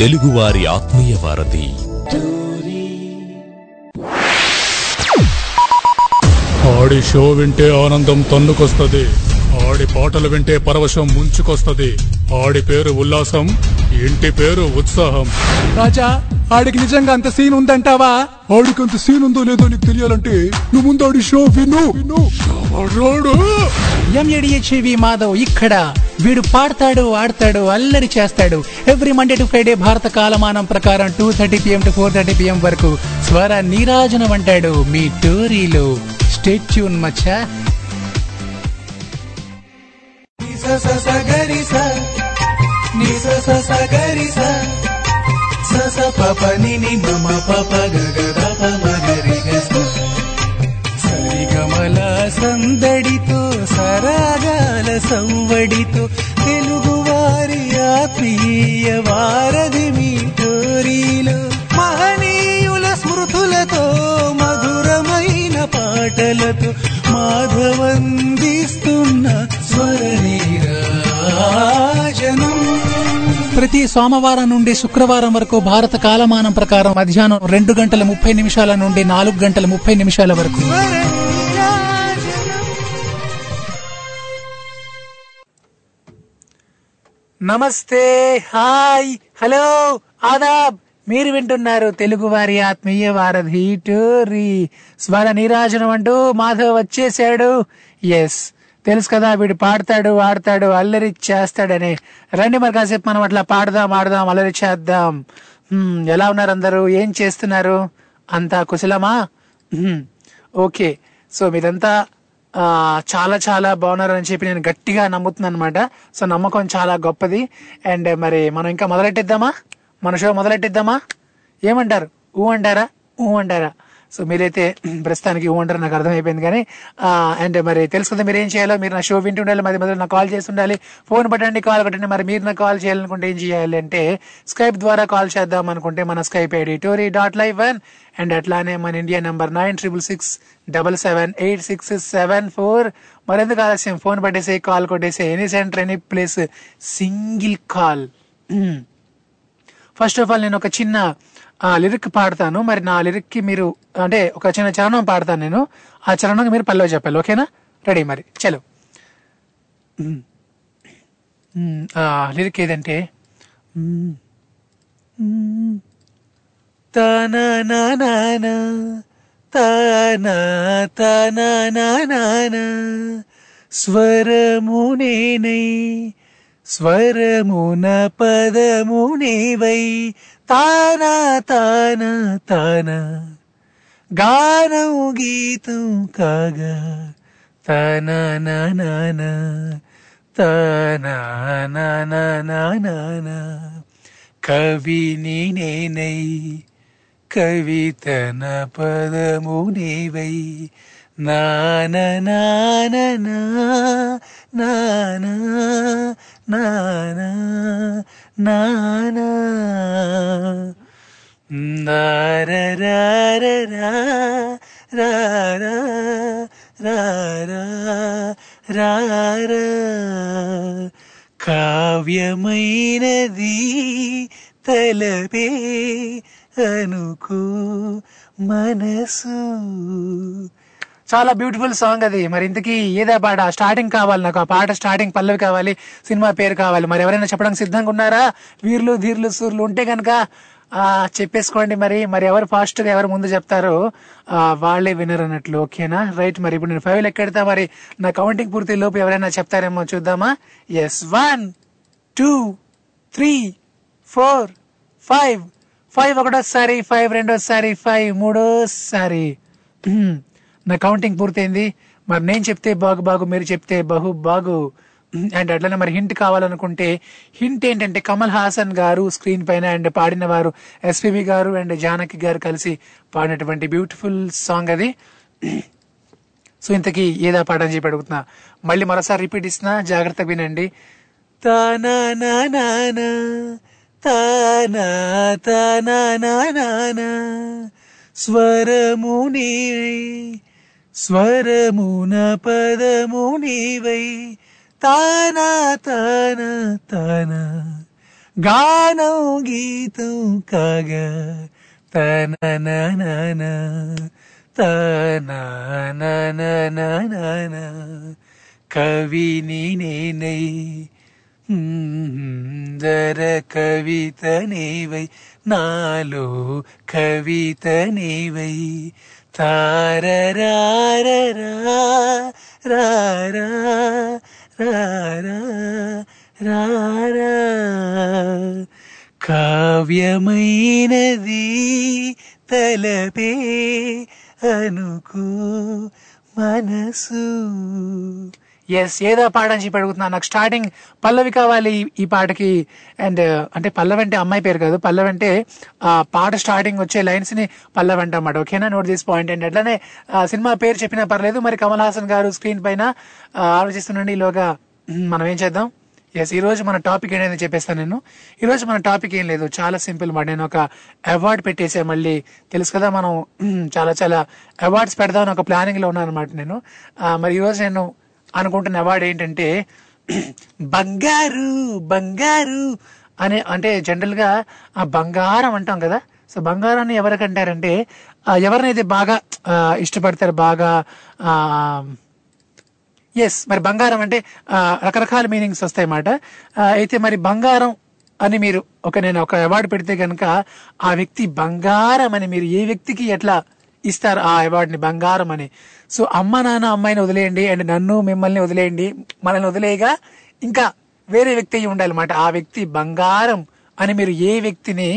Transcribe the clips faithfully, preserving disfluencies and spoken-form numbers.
తెలుగువారి ఆత్మీయ వారధి. ఆడి షో వింటే ఆనందం తన్నుకొస్తది, ఆడి పాటలు వింటే పరవశం ముంచుకొస్తది. ఆడి పేరు ఉల్లాసం, ఇంటి పేరు ఉత్సాహం. రాజా, ఆడికి నిజంగా అంత సీన్ ఉందంటావా? ఆడికి అంత సీన్ ఉందో లేదో నీకు తెలియాలంటే నువ్వు ముందు ఆడి షో విను. ఎంఏడిహెచ్వి మాధవ్ ఇక్కడ వీడు పాడతాడు, ఆడతాడు, అల్లరి చేస్తాడు. ఎవ్రీ మండే టు ఫ్రైడే భారత కాలమానం ప్రకారం two thirty PM to four thirty PM వరకు స్వర నీరాజనం అంటాడు మీ టోరీలో. స్టేట్ ట్యూన్ మచ్చా. కమలా సందడితో సరాగాల సంవడితో తెలుగు వారి ఆత్మీయ వారధి మీ టోరీలో. మహనీయుల స్మృతులతో మధురమైన పాటలతో మాధవందిస్తున్న స్వర నీరాజనం. ప్రతి సోమవారం నుండి శుక్రవారం వరకు భారత కాలమానం ప్రకారం మధ్యాహ్నం రెండు గంటల ముప్పై నిమిషాల నుండి నాలుగు గంటల ముప్పై నిమిషాల వరకు. నమస్తే, హాయ్, హలో, ఆదాబ్. మీరు వింటున్నారు తెలుగువారి ఆత్మీయ వారధి టోరీ. స్వర నీరాజనం అంటూ మాధవ్ వచ్చేసాడు. ఎస్, తెలుసు కదా వీడు పాడతాడు, ఆడతాడు, అల్లరి చేస్తాడని. రండి మరి కాసేపు మనం అట్లా పాడదాం, ఆడదాం, అల్లరి చేద్దాం. ఎలా ఉన్నారు అందరూ? ఏం చేస్తున్నారు? అంతా కుశలమా? ఓకే, సో మీదంతా చాలా చాలా బాగున్నారు అని చెప్పి నేను గట్టిగా నమ్ముతున్నాను అనమాట. సో నమ్మకం చాలా గొప్పది. అండ్ మరి మనం ఇంకా మొదలెట్టిద్దామా? మన షో మొదలెట్టిద్దామా? ఏమంటారు? ఊ అంటారా? ఊ అంటారా? సో మీరైతే ప్రస్తుతానికి ఊ అంటారు, నాకు అర్థమైపోయింది. కానీ అండ్ మరి తెలుసు కదా మీరు ఏం చేయాలో. మీరు నా షో వింటూ ఉండాలి, మరి మొదలు నాకు కాల్ చేసి ఉండాలి. ఫోన్ పట్టండి, కాల్ పట్టండి. మరి మీరు నాకు కాల్ చేయాలనుకుంటే ఏం చేయాలి అంటే స్కైప్ ద్వారా కాల్ చేద్దాం అనుకుంటే మన Skype ID Tori dot live one. And అట్లానే మన India number nine triple six double seven eight six seven four. మరెందుకు ఆలస్యం? ఫోన్ పట్టేసే, కాల్ కొట్టేసే, any centre any place, single call. First of all నేను ఒక చిన్న లిరిక్ పాడతాను. మరి నా లిరిక్కి మీరు అంటే ఒక చిన్న చరణం పాడతాను నేను. ఆ చరణంకి మీరు పల్లవి చెప్పాలి, ఓకేనా? రెడీ? మరి చలో. లిరిక్ ఏదంటే తానా నానా తానా తానా నానా స్వరమునేనై స్వరమున పదమునేవై తానా తానా తానా గానం గీతం కాగా తానా నానా తానా నానా కవిని నేనై కవితన పదమునేవై నానా నానా నానా నానా నానా రారారా రారా రారా రారా కావ్యమైనది తలపే అనుకో మనసు. చాలా బ్యూటిఫుల్ సాంగ్ అది. మరి ఇంతకీ ఏదా పాట? స్టార్టింగ్ కావాలి నాకు, ఆ పాట స్టార్టింగ్ పల్లవి కావాలి, సినిమా పేరు కావాలి. మరి ఎవరైనా చెప్పడానికి సిద్ధంగా ఉన్నారా? వీర్లు ధీర్లు సూర్లు ఉంటే కనుక చెప్పేసుకోండి. మరి మరి ఎవరు ఫాస్ట్గా ఎవరు ముందు చెప్తారో వాళ్ళే వినరు అన్నట్లు, ఓకేనా? రైట్. మరి ఇప్పుడు నేను ఫైవ్ ఎక్కడతా. మరి నా కౌంటింగ్ పూర్తి లోపు ఎవరైనా చెప్తారేమో చూద్దామా. Yes, one two three four five. Five ఒకటోసారి, ఫైవ్ రెండోసారి, ఫైవ్ మూడోసారి. నా కౌంటింగ్ పూర్తయింది. మరి నేను చెప్తే బాగు బాగు, మీరు చెప్తే బహు బాగు. అండ్ అట్లనే మరి హింట్ కావాలనుకుంటే హింట్ ఏంటంటే కమల్ హాసన్ గారు స్క్రీన్ పైన అండ్ పాడిన వారు ఎస్. పి. గారు అండ్ జానకి గారు కలిసి పాడినటువంటి బ్యూటిఫుల్ సాంగ్ అది. సో ఇంతకీ ఏదా పాట అని చెప్పి అడుగుతున్నా. మళ్ళీ మరోసారి రిపీట్ ఇస్తున్నా, జాగ్రత్త వినండి. తానా నానా తానా తానా నానా స్వరముని స్వరమున పదమునివై తానా తానా తానా గానం గీతం కాగా తనననన తనననన కవిని నేనై దర కవిత నేవై నాలో కవిత నేవై తారరారరా రారా రారా రారా కావ్యమైనది తలపే అనుకో మనసు. ఎస్, ఏదో పాట అని చెప్పి అడుగుతున్నాను. నాకు స్టార్టింగ్ పల్లవి కావాలి ఈ పాటకి. అండ్ అంటే పల్లవి అంటే అమ్మాయి పేరు కాదు, పల్లవి అంటే ఆ పాట స్టార్టింగ్ వచ్చే లైన్స్ ని పల్లవి అంటే అన్నమాట. ఓకేనా, నోట్ దిస్ పాయింట్. అండ్ అట్లానే సినిమా పేరు చెప్పినా పర్లేదు, మరి కమల్ హాసన్ గారు స్క్రీన్ పైన ఆలోచిస్తుండండి. ఈలోగా మనం ఏం చేద్దాం? ఎస్, ఈరోజు మన టాపిక్ ఏంటని చెప్పేస్తాను నేను. ఈరోజు మన టాపిక్ ఏం లేదు, చాలా సింపుల్ మాట. నేను ఒక అవార్డు పెట్టేసా, మళ్ళీ తెలుసు కదా మనం చాలా చాలా అవార్డ్స్ పెడదామని ఒక ప్లానింగ్లో ఉన్నాను అనమాట నేను. మరి ఈరోజు నేను అనుకుంటున్న అవార్డు ఏంటంటే బంగారు బంగారు అనే, అంటే జనరల్గా ఆ బంగారం అంటాం కదా. సో బంగారాన్ని ఎవరికి అంటారంటే ఎవరినైతే బాగా ఇష్టపడతారు, బాగా. ఎస్, మరి బంగారం అంటే రకరకాల మీనింగ్స్ వస్తాయి అన్నమాట. అయితే మరి బంగారం అని మీరు ఒక నేను ఒక అవార్డు పెడితే కనుక ఆ వ్యక్తి బంగారం అని మీరు ఏ వ్యక్తికి ఎట్లా ఇస్తారు ఆ అవార్డుని బంగారం అని? సో అమ్మ నాన్న అమ్మాయిని వదిలేయండి, అండ్ నన్ను మిమ్మల్ని వదిలేయండి, మనల్ని వదిలేయగా ఇంకా వేరే వ్యక్తి అయ్యి ఉండాలన్నమాట. ఆ వ్యక్తి బంగారం అని మీరు ఏ వ్యక్తిని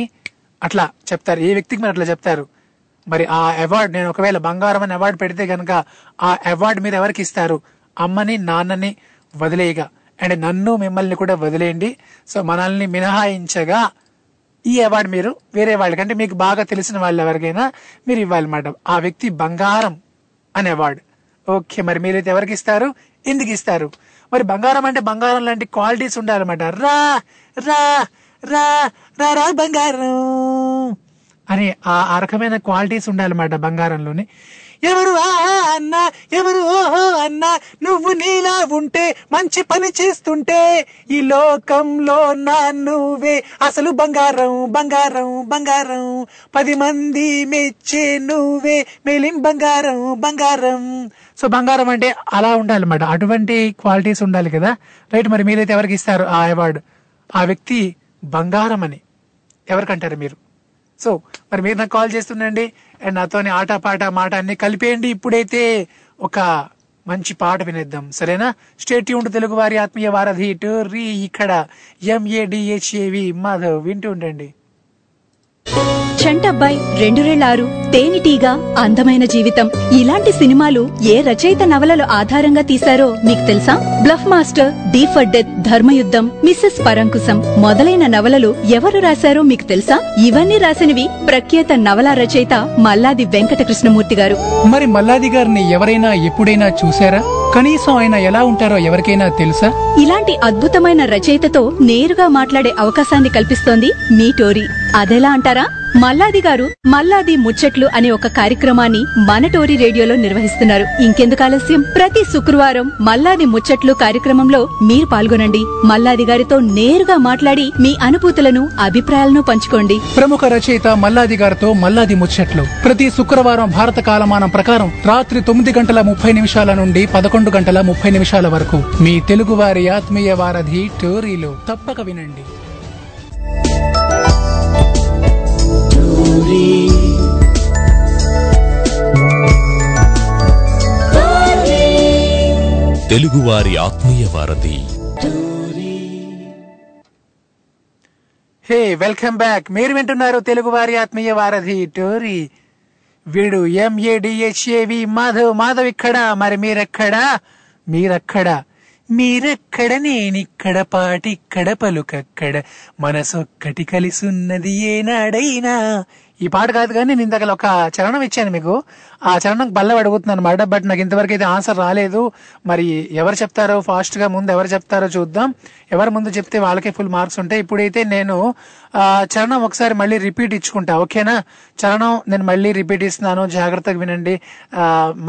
అట్లా చెప్తారు, ఏ వ్యక్తికి మీరు అట్లా చెప్తారు? మరి ఆ అవార్డు నేను ఒకవేళ బంగారం అని అవార్డు పెడితే కనుక ఆ అవార్డు మీరు ఎవరికి ఇస్తారు? అమ్మని నాన్నని వదిలేయగా, అండ్ నన్ను మిమ్మల్ని కూడా వదిలేయండి, సో మనల్ని మినహాయించగా ఈ అవార్డు మీరు వేరే వాళ్ళకంటే మీకు బాగా తెలిసిన వాళ్ళు ఎవరికైనా మీరు ఇవ్వాలన్నమాట. ఆ వ్యక్తి బంగారం అనే అవార్డు. ఓకే, మరి మీరైతే ఎవరికి ఇస్తారు, ఎందుకు ఇస్తారు? మరి బంగారం అంటే బంగారం లాంటి క్వాలిటీస్ ఉండాలన్నమాట. రా రా రా రా రా బంగారం అని ఆ రకమైన క్వాలిటీస్ ఉండాలన్నమాట బంగారంలోని. ఎవరు ఆహా అన్నా, ఎవరు ఓహో అన్నా, నువ్వు నీలా ఉంటే, మంచి పని చేస్తుంటే, ఈ లోకంలో నా నువ్వే అసలు బంగారం బంగారం బంగారం, పది మంది మెచ్చే నువ్వే మేలిం బంగారం బంగారం. సో బంగారం అంటే అలా ఉండాలన్నమాట, అటువంటి క్వాలిటీస్ ఉండాలి కదా, రైట్? మరి మీరైతే ఎవరికి ఇస్తారు ఆ అవార్డు? ఆ వ్యక్తి బంగారం అని ఎవరికంటారు మీరు? సో మరి మీరు నాకు కాల్ చేస్తుండండి, అండ్ నాతోని ఆట పాట మాట అన్ని కలిపేయండి. ఇప్పుడైతే ఒక మంచి పాట వినేద్దాం, సరేనా? స్టే ట్యూన్డ్ తెలుగు వారి ఆత్మీయ వారధి టోరీ, ఇక్కడ ఎంఏడిహెచ్ఏవి మాధవ్, వింటూ ఉండండి. చంటబ్బాయి, రెండువేలారు, తేనిటీగా, అందమైన జీవితం, ఇలాంటి సినిమాలు ఏ రచయిత నవలలు ఆధారంగా తీశారో మీకు తెలుసా? Bluff master, D for death, ధర్మయుద్ధం, Mrs Parankusam మొదలైన నవలలు ఎవరు రాశారో మీకు తెలుసా? ఇవన్నీ రాసినవి ప్రఖ్యాత నవలా రచయిత మల్లాది వెంకట కృష్ణమూర్తి గారు. మరి మల్లాది గారిని ఎవరైనా ఎప్పుడైనా చూసారా? కనీసం ఆయన ఎలా ఉంటారో ఎవరికైనా తెలుసా? ఇలాంటి అద్భుతమైన రచయితతో నేరుగా మాట్లాడే అవకాశాన్ని కల్పిస్తోంది మీ టోరీ. అదెలా అంటారా? మల్లాది గారు మల్లాది ముచ్చట్లు అనే ఒక కార్యక్రమాన్ని మన టోరీ రేడియోలో నిర్వహిస్తున్నారు. ఇంకెందుకు ఆలస్యం, ప్రతి శుక్రవారం మల్లాది ముచ్చట్లు కార్యక్రమంలో మీరు పాల్గొనండి. మల్లాది గారితో నేరుగా మాట్లాడి మీ అనుభూతులను, అభిప్రాయాలను పంచుకోండి. ప్రముఖ రచయిత మల్లాది గారితో మల్లాది ముచ్చట్లు ప్రతి శుక్రవారం భారత కాలమానం ప్రకారం రాత్రి తొమ్మిది గంటల ముప్పై నిమిషాల నుండి పదకొండు గంటల ముప్పై నిమిషాల వరకు మీ తెలుగు వారి ఆత్మీయ వారధి టోరీలో తప్పక వినండి. తెలుగువారి ఆత్మీయ వారధి. Hey, welcome back. మీరు వింటున్నారు తెలుగువారి ఆత్మీయ వారధి టోరీ. వీడు ఎంఏడిహెచ్ఏవి మాధవ్. మాధవ్ ఇక్కడ, మరి మీరెక్కడా? మీరక్కడా మీరక్కడ నేనిక్కడ, పాటిక్కడ పలుకక్కడ, మనసొక్కటి కలిసున్నది ఏనాడైనా. ఈ పాట కాదు కానీ నేను ఇందాక ఒక చరణం ఇచ్చాను మీకు, ఆ చరణం బల్ల అడుగుతున్నాను అనమాట. బట్ నాకు ఇంతవరకు అయితే ఆన్సర్ రాలేదు. మరి ఎవరు చెప్తారో ఫాస్ట్గా ముందు ఎవరు చెప్తారో చూద్దాం. ఎవరు ముందు చెప్తే వాళ్ళకే ఫుల్ మార్క్స్ ఉంటాయి. ఇప్పుడైతే నేను చరణం ఒకసారి మళ్ళీ రిపీట్ ఇచ్చుకుంటా, ఓకేనా? చరణం నేను మళ్ళీ రిపీట్ ఇస్తున్నాను, జాగ్రత్తగా వినండి.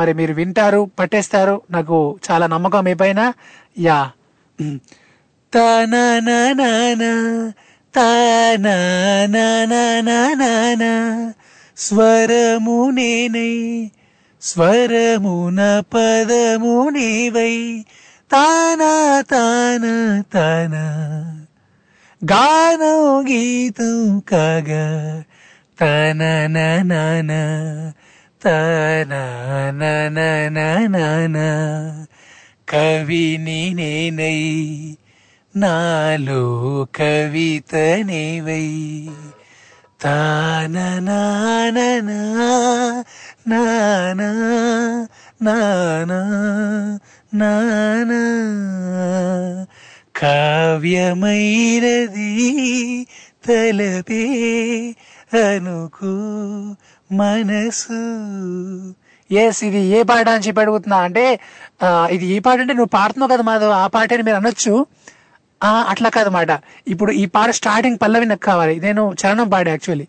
మరి మీరు వింటారు, పట్టేస్తారు, నాకు చాలా నమ్మకం మీ పైన. యా, తానా తానా స్వరమునేనై స్వరమున పదమునివై తానా తానా తానా గానం గీతం కాగా తానా తానా కవిని నేనై నాలో కవిత నీవై తానా నానా నానా కావ్యమైనది తలపే అనుకో మనసు. ఎస్, ఇది ఏ పాట అని చెప్పి అడుగుతున్నా అంటే ఇది ఏ పాట అంటే నువ్వు పాడుతున్నావు కదా మాధవ్ ఆ పాట అని మీరు అనొచ్చు. అట్లా కాదన్నమాట. ఇప్పుడు ఈ పాట స్టార్టింగ్ పల్లవి నాకు కావాలి. నేను చరణం పాడే యాక్చువల్లీ.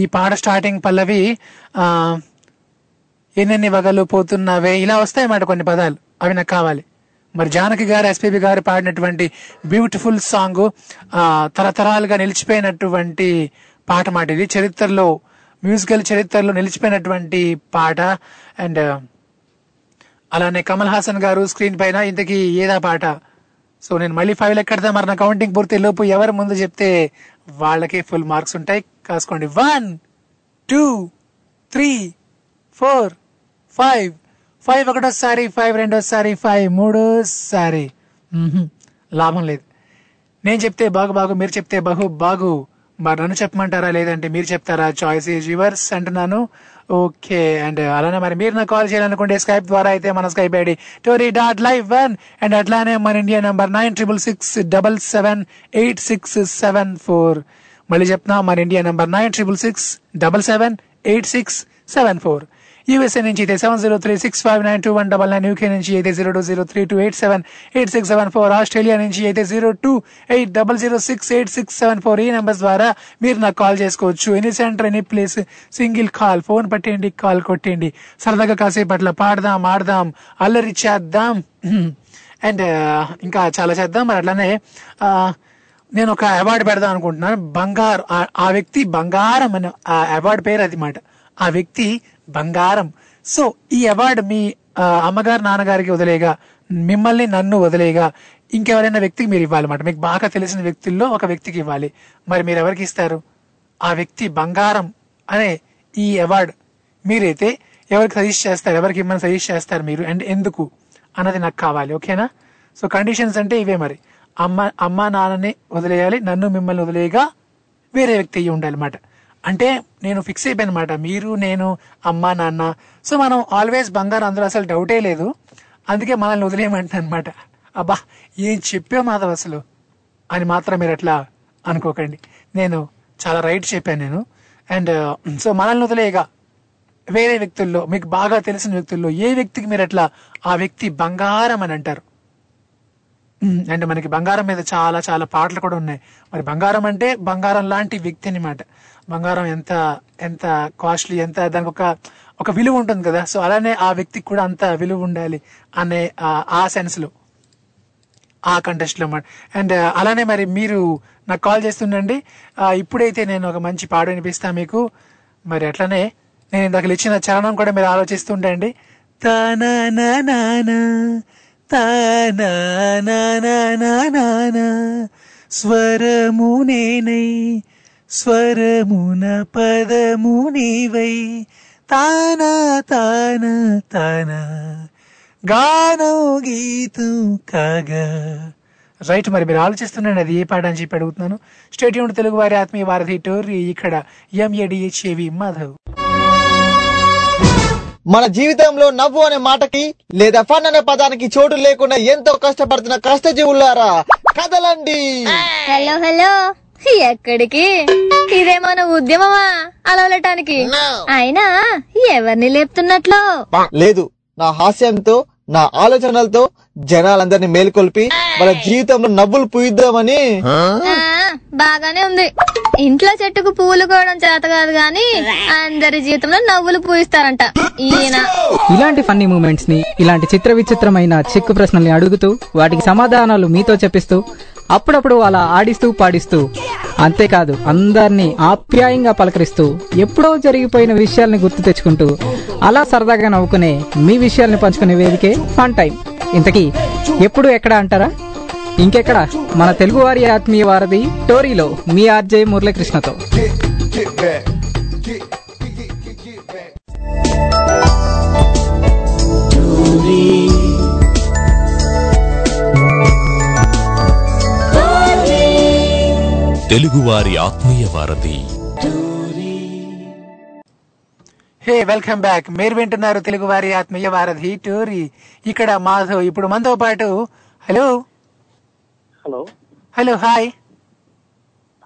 ఈ పాట స్టార్టింగ్ పల్లవి ఎన్నెన్ని వగలు పోతున్నావే ఇలా వస్తాయన్నమాట కొన్ని పదాలు, అవి నాకు కావాలి. మరి జానకి గారు, ఎస్పీబీ గారు పాడినటువంటి బ్యూటిఫుల్ సాంగ్, తరతరాలుగా నిలిచిపోయినటువంటి పాట మాట ఇది. చరిత్రలో మ్యూజికల్ చరిత్రలో నిలిచిపోయినటువంటి పాట. అండ్ అలానే కమల్ హాసన్ గారు స్క్రీన్ పైన. ఇంతకీ ఏదా పాట? సో నేను మళ్ళీ ఫైవ్ ఎక్కడదా మరి నా కౌంటింగ్ పూర్తి లోపు ఎవరు ముందు చెప్తే వాళ్ళకి ఫుల్ మార్క్స్ ఉంటాయి. కాసుకోండి. One two three four five five ఒకటోసారి, ఫైవ్ రెండోసారి, ఫైవ్ మూడోసారి. లాభం లేదు. నేను చెప్తే బాగు బాగు, మీరు చెప్తే బహు బాగు. మరి నన్ను చెప్పమంటారా లేదంటే మీరు చెప్తారా? చాయిస్ ఈజ్ యువర్స్ అంటున్నాను. ఓకే. అండ్ అలానే మరి మీరు నాకు కాల్ చేయాలనుకుంటే స్కైప్ ద్వారా అయితే మన Skype ID Tori dot live one. And అట్లానే మన India number nine triple six double seven eight six seven four. మళ్ళీ చెప్తున్నా, మన India number nine triple six double seven eight six seven four. USA నుంచి అయితే seven zero three six five nine two one double nine. UK నుంచి అయితే zero two zero three two eight seven eight six seven four. Australia నుంచి అయితే zero two eight double zero six eight six seven four. ఈ numbers ద్వారా మీరు నాకు call చేసుకోవచ్చు. Any centre any place single call. Phone పట్టేయండి, call కొట్టేయండి. సరదాగా కాసేపు అట్లా పాడదాం, ఆడదాం, అల్లరి చేద్దాం. అండ్ ఇంకా చాలా చేద్దాం. మరి అట్లానే నేను ఒక అవార్డు పెడదాం అనుకుంటున్నాను. బంగారు ఆ వ్యక్తి బంగారం అని ఆ అవార్డు పేరు అదిమాట. ఆ వ్యక్తి బంగారం. సో ఈ అవార్డు మీ అమ్మగారు నాన్నగారికి వదిలేగా, మిమ్మల్ని నన్ను వదిలేగా ఇంకెవరైనా వ్యక్తికి మీరు ఇవ్వాలన్నమాట. మీకు బాగా తెలిసిన వ్యక్తుల్లో ఒక వ్యక్తికి ఇవ్వాలి. మరి మీరు ఎవరికి ఇస్తారు ఆ వ్యక్తి బంగారం అనే ఈ అవార్డు? మీరైతే ఎవరికి సజెస్ట్ చేస్తారు, ఎవరికి ఇమ్మని సజెస్ట్ చేస్తారు మీరు, అండ్ ఎందుకు అన్నది నాకు కావాలి. ఓకేనా? సో కండిషన్స్ అంటే ఇవే. మరి అమ్మ అమ్మ నాన్నని వదిలేయాలి, నన్ను మిమ్మల్ని వదిలేగా వేరే వ్యక్తి అయ్యి ఉండాలి అన్నమాట. అంటే నేను ఫిక్స్ అయిపోయాను అనమాట, మీరు నేను అమ్మ నాన్న. సో మనం ఆల్వేస్ బంగారం, అందులో అసలు డౌటే లేదు. అందుకే మనల్ని వదిలేయమంటున్నాను అనమాట. అబ్బా ఏం చెప్పావు మాధవ్ అసలు అని మాత్రం మీరు అట్లా అనుకోకండి. నేను చాలా రైట్ చెప్పాను నేను. అండ్ సో మనల్ని వదిలేయగా వేరే వ్యక్తుల్లో, మీకు బాగా తెలిసిన వ్యక్తుల్లో ఏ వ్యక్తికి మీరు అట్లా ఆ వ్యక్తి బంగారం అని అంటారు? అండ్ మనకి బంగారం మీద చాలా చాలా పాటలు కూడా ఉన్నాయి. మరి బంగారం అంటే బంగారం లాంటి వ్యక్తి అనమాట. బంగారం ఎంత ఎంత కాస్ట్లీ, ఎంత దానికి ఒక ఒక విలువ ఉంటుంది కదా. సో అలానే ఆ వ్యక్తికి కూడా అంత విలువ ఉండాలి అనే ఆ సెన్స్లో ఆ కంటెస్ట్లో మాట. అండ్ అలానే మరి మీరు నాకు కాల్ చేస్తుండండి. ఇప్పుడైతే నేను ఒక మంచి పాట వినిపిస్తాను మీకు. మరి అట్లనే నేను ఇందాక ఇచ్చిన చరణం కూడా మీరు ఆలోచిస్తుండండి. స్వరమునేనై స్వరమున పదమునివై తానా తానా తానా గానం గీతం కాగా. రైట్, మరి మీరు ఆలోచిస్తున్నాను అది ఏ పాట అని చెప్పి అడుగుతున్నాను. స్టేట్ యూనిట్ తెలుగు వారి ఆత్మీయ వారధి టోరీ. ఇక్కడ ఎంఏడిహెచ్ఏవి మాధవ్. మన జీవితంలో నవ్వు అనే మాటకి లేదా ఫన్ అనే పదానికి చోటు లేకుండా ఎంతో కష్టపడుతున్న కష్టజీవులారా కదలండి. హలో హలో, ఎక్కడికి? ఇదేమో ఉద్యమమా అలవలటానికి? అయినా ఎవరిని లేపుతున్నట్లు లేదు. నా హాస్యంతో, నా ఆలోచనలతో జనాలందరినీ మేల్కొల్పి మన జీవితంలో నవ్వులు పూయిద్దామని. బాగానే ఉంది. ఇంట్లో చెట్టుకు పువ్వులు కోవడం చేత కాదు గాని అందరి జీవితంలో నవ్వులు పూయిస్తారంట ఈయన. ఇలాంటి ఫన్నీ మూమెంట్స్ ని, ఇలాంటి చిత్ర విచిత్రమైన చిక్కు ప్రశ్నల్ని అడుగుతూ వాటికి సమాధానాలు మీతో చెప్పిస్తూ అప్పుడప్పుడు అలా ఆడిస్తూ పాడిస్తూ, అంతేకాదు అందరినీ ఆప్యాయంగా పలకరిస్తూ, ఎప్పుడో జరిగిపోయిన విషయాల్ని గుర్తు తెచ్చుకుంటూ అలా సరదాగా నవ్వుకునే, మీ విషయాల్ని పంచుకునే వేదికే ఫన్ టైం. ఇంతకీ ఎప్పుడు ఎక్కడ అంటారా? ఇంకెక్కడ, మన తెలుగు వారి ఆత్మీయ వారధి టోరీలో మీ ఆర్జే మురళీకృష్ణతో. తెలుగువారి ఆత్మీయ వారధి. Hey, welcome back. మీరు వింటున్నారు తెలుగువారి ఆత్మీయ వారధి టోరీ. ఇక్కడ మాధవ్ ఇప్పుడు మనతో పాటు. Hello hello hello hi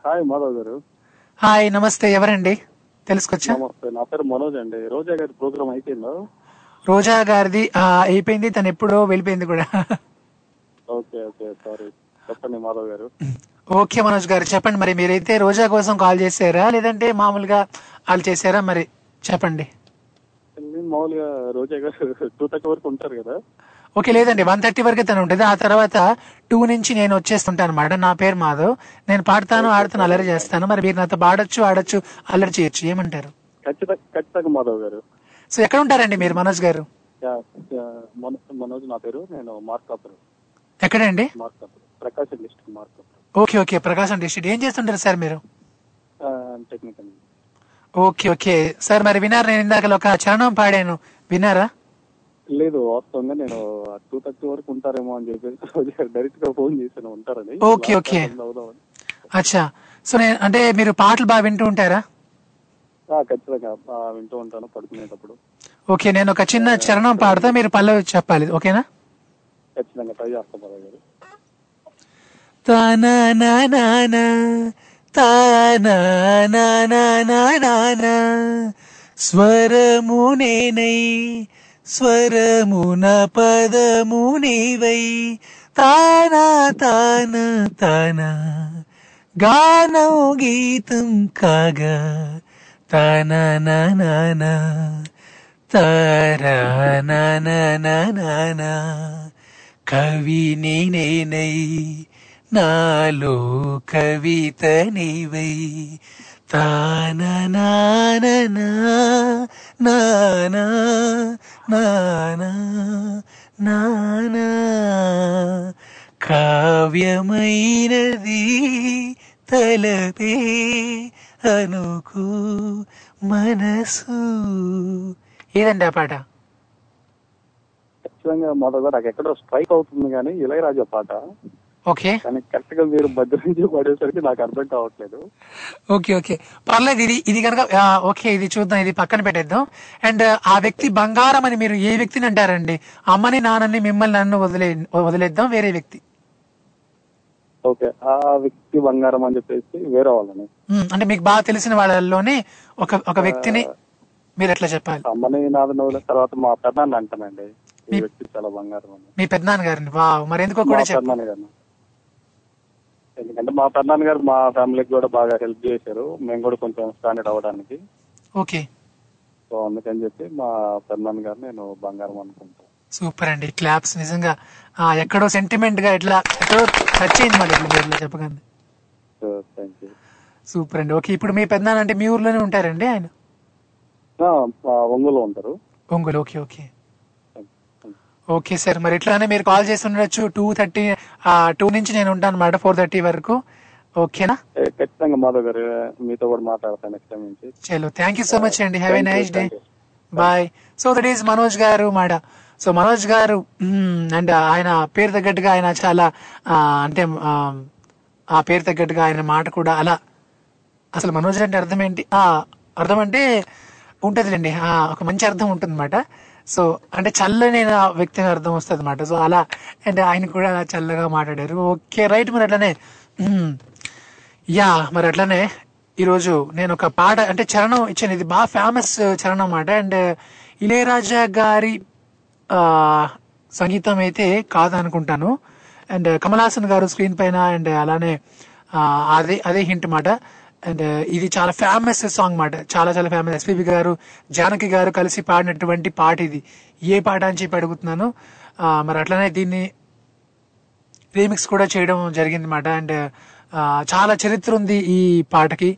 hi Madhav garu. Hi, నమస్తే. ఎవరండి తెలుసుకోవచ్చా? నా పేరు మనోజ్ అండి. రోజా గారి ప్రోగ్రామ్ అయిపోయిందా? రోజా గారిది అయిపోయింది, తను ఎప్పుడో వెళ్ళిపోయింది కూడా. Okay okay, sorry. చెప్పండి మాధవ్ గారు. ఓకే మనోజ్ గారు, చెప్పండి. మరి మీరైతే రోజా కోసం కాల్ చేశారా, లేదంటే మామూలుగా కాల్ చేశారా? మరి చెప్పండి. మామూలుగా రోజా గారు టూ థర్టీ వరకు ఉంటారు కదా. ఓకే, లేదండి, వన్ థర్టీ వరకు తను ఉంటుంది. ఆ తర్వాత టూ నుంచి నేను వచ్చేస్తుంటాను అనమాట. నా పేరు మాధవ్, నేను పాడతాను, ఆడుతాను, అల్లరి చేస్తాను. మరి మీరు నాతో పాడొచ్చు, ఆడొచ్చు, అల్లరి చేయొచ్చు. ఏమంటారు? ఖచ్చితంగా మాధవ్ గారు. సో ఎక్కడ ఉంటారండి మీరు మనోజ్ గారు? మనోజ్ నా పేరు, నేను మార్కాపురం. ఎక్కడండి? Markapuram, Prakasam district. Markapuram. Okay okay, Prakasam district. ఏం చేస్తుంటారు సార్ మీరు? టెక్నికల్. Okay okay sir. మరి విన్నారు, నేను ఇందాక ఒక చరణం పాడాను, విన్నారా? లేదు, వాస్తవంగా నేను టూ థర్టీ వరకు ఉంటారేమో అని చెప్పేసి డైరెక్ట్ గా ఫోన్ చేశాను, ఉంటారని. ఓకే ఓకే, అచ్చా. సో నేను అంటే మీరు పాటలు బాగా వింటూ ఉంటారా? ఖచ్చితంగా వింటూ ఉంటాను పడుకునేటప్పుడు. ఓకే, నేను ఒక చిన్న చరణం పాడతా, మీరు పల్లవి చెప్పాలి, ఓకేనా? ఖచ్చితంగా ట్రై చేస్తాం గారు. తానా నానా తానా నానా స్వరము నేనై స్వరమున పదము నీవై తానా తానా తానా గానం గీతం కాగా తానా నానా తారా నానా కవి నేనై నాలో కవిత నీవై తానా నానా నానా నానా కావ్యమైనది తలపే అనుకు మనసు. ఏదండి ఆ పాట? ఖచ్చితంగా మొదలు కూడా నాకు ఎక్కడో స్ట్రైక్ అవుతుంది, కానీ ఇళయరాజా పాట. ఓకే, కరెక్ట్ గా మీరు మధ్య నుంచి పడేసరికి నాకు అర్థం కావట్లేదు. ఓకే ఓకే, పర్లేదు. ఇది ఇది కనుక ఓకే, ఇది చూద్దాం, ఇది పక్కన పెట్టేద్దాం. అండ్ ఆ వ్యక్తి బంగారం అని మీరు ఏ వ్యక్తిని అంటారండి? అమ్మని, నాన్నని, మిమ్మల్ని, నన్ను వదిలే వదిలేద్దాం వేరే వ్యక్తి. ఓకే, ఆ వ్యక్తి బంగారం అని చెప్పేసి వేరే వాళ్ళని, అంటే మీకు బాగా తెలిసిన వాళ్ళలోనే ఒక ఒక వ్యక్తిని మీరు ఎట్లా చెప్పాలి? అమ్మని, నాన్నని, తర్వాత మా పెద్దనాన్న అంటానండి. ఈ వ్యక్తి చాలా బంగారం అని. మీ పెద్దనాన్న గారిని? వావ్, మరి ఎందుకో కూడా చెప్పండి. ఎందుకంటే మా పెద్దనాన్న గారు మా ఫ్యామిలీకి కూడా బాగా హెల్ప్ చేశారు, మేము కూడా కొంచెం స్టాండర్డ్ అవడానికి. ఓకే, సో అందుకని చెప్పి మా పెద్దనాన్న గారు నేను బంగారం అనుకుంటాను. సూపర్ అండి, క్లాప్స్. నిజంగా ఎక్కడో సెంటిమెంట్ గా ఇట్లా టచ్ అయింది మాట చెప్పకండి. సూపర్ అండి. ఓకే, ఇప్పుడు మీ పెద్దనాన్న అంటే మీ ఊర్లోనే ఉంటారండి ఆయన? ఒంగోలు ఉంటారు. Ongole, okay okay okay sir. మరి ఇట్లానే మీరు కాల్ చేసి ఉండొచ్చు. టూ థర్టీ టూ నుంచి నేను ఉంటాను అన్నమాట, ఫోర్ థర్టీ వరకు. ఓకేనా? ఖచ్చితంగా మాధవ్ గారు, మీతో కూడా మాట్లాడతాను నెక్స్ట్ టైం నుంచి. చలో, థ్యాంక్ యూ సో మచ్ అండి. Have a nice day, bye. So that is Manoj garu మాట. సో మనోజ్ గారు అండ్ ఆయన పేరు తగ్గట్టుగా ఆయన చాలా, అంటే ఆ పేరు తగ్గట్టుగా ఆయన మాట కూడా అలా. అసలు మనోజ్ అంటే అర్థం ఏంటి? అర్థం అంటే ఉంటుందిలేండి, ఒక మంచి అర్థం ఉంటుంది అన్నమాట. సో అంటే చల్లని వ్యక్తిని అర్థం వస్తుంది అనమాట. సో అలా అండ్ ఆయన కూడా అలా చల్లగా మాట్లాడారు. Okay right. మరి అట్లానే యా, మరి అట్లానే ఈరోజు నేను ఒక పాట, అంటే చరణం ఇచ్చాను. ఇది బాగా ఫేమస్ చరణం అన్నమాట. అండ్ ఇళయరాజా గారి సంగీతం అయితే కాదనుకుంటాను. అండ్ కమల్ హాసన్ గారు స్క్రీన్ పైన, అండ్ అలానే అదే అదే హింట్ మాట. అండ్ ఇది చాలా ఫేమస్ సాంగ్ అన్నమాట, చాలా చాలా ఫేమస్. ఎస్. పి. గారు, జానకి గారు కలిసి పాడినటువంటి పాట ఇది. ఏ పాట అని చెప్పి అడుగుతున్నాను. మరి అట్లానే దీన్ని రీమిక్స్ కూడా చేయడం జరిగింది మాట. అండ్ చాలా చరిత్ర ఉంది ఈ పాటకి.